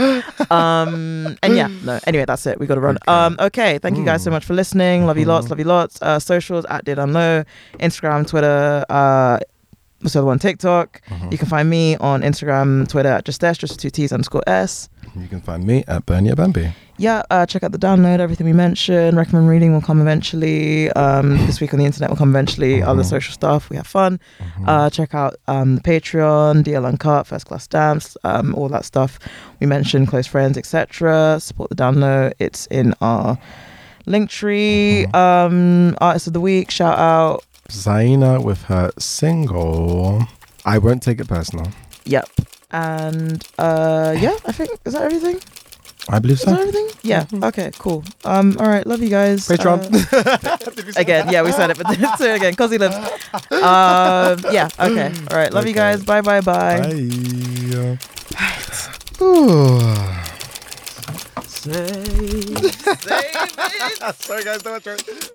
Um, and yeah, no, anyway, that's it. We got to run. Okay. Um, okay, thank you guys so much for listening. Love you lots, love you lots. Uh, socials at Did Unlow, Instagram, Twitter, uh, what's the other one? TikTok. Mm-hmm. You can find me on Instagram, Twitter at Just Des, just two T's underscore S. You can find me at Bernie Bambi. Yeah, uh, check out the download, everything we mentioned. Recommend reading will come eventually. Um, this week on the internet will come eventually. Mm-hmm. Other social stuff, we have fun. Mm-hmm. Uh, check out um, the Patreon, D L Uncut, First Class Stamps, um, all that stuff we mentioned, close friends, et cetera. Support the download. It's in our link tree. Mm-hmm. Um, Artist of the Week, shout out Syena with her single I Won't Take It Personal. Yep. And uh yeah, I think is that everything? I believe so. Is that everything? Yeah. Mm-hmm. Okay, cool. Um all right, love you guys. Patreon. Uh, again, yeah, we said it, but let's do it again, cause he lives. Um uh, yeah, okay. All right, love okay. you guys. Bye bye bye. Bye. Save, save it. Sorry guys, so much.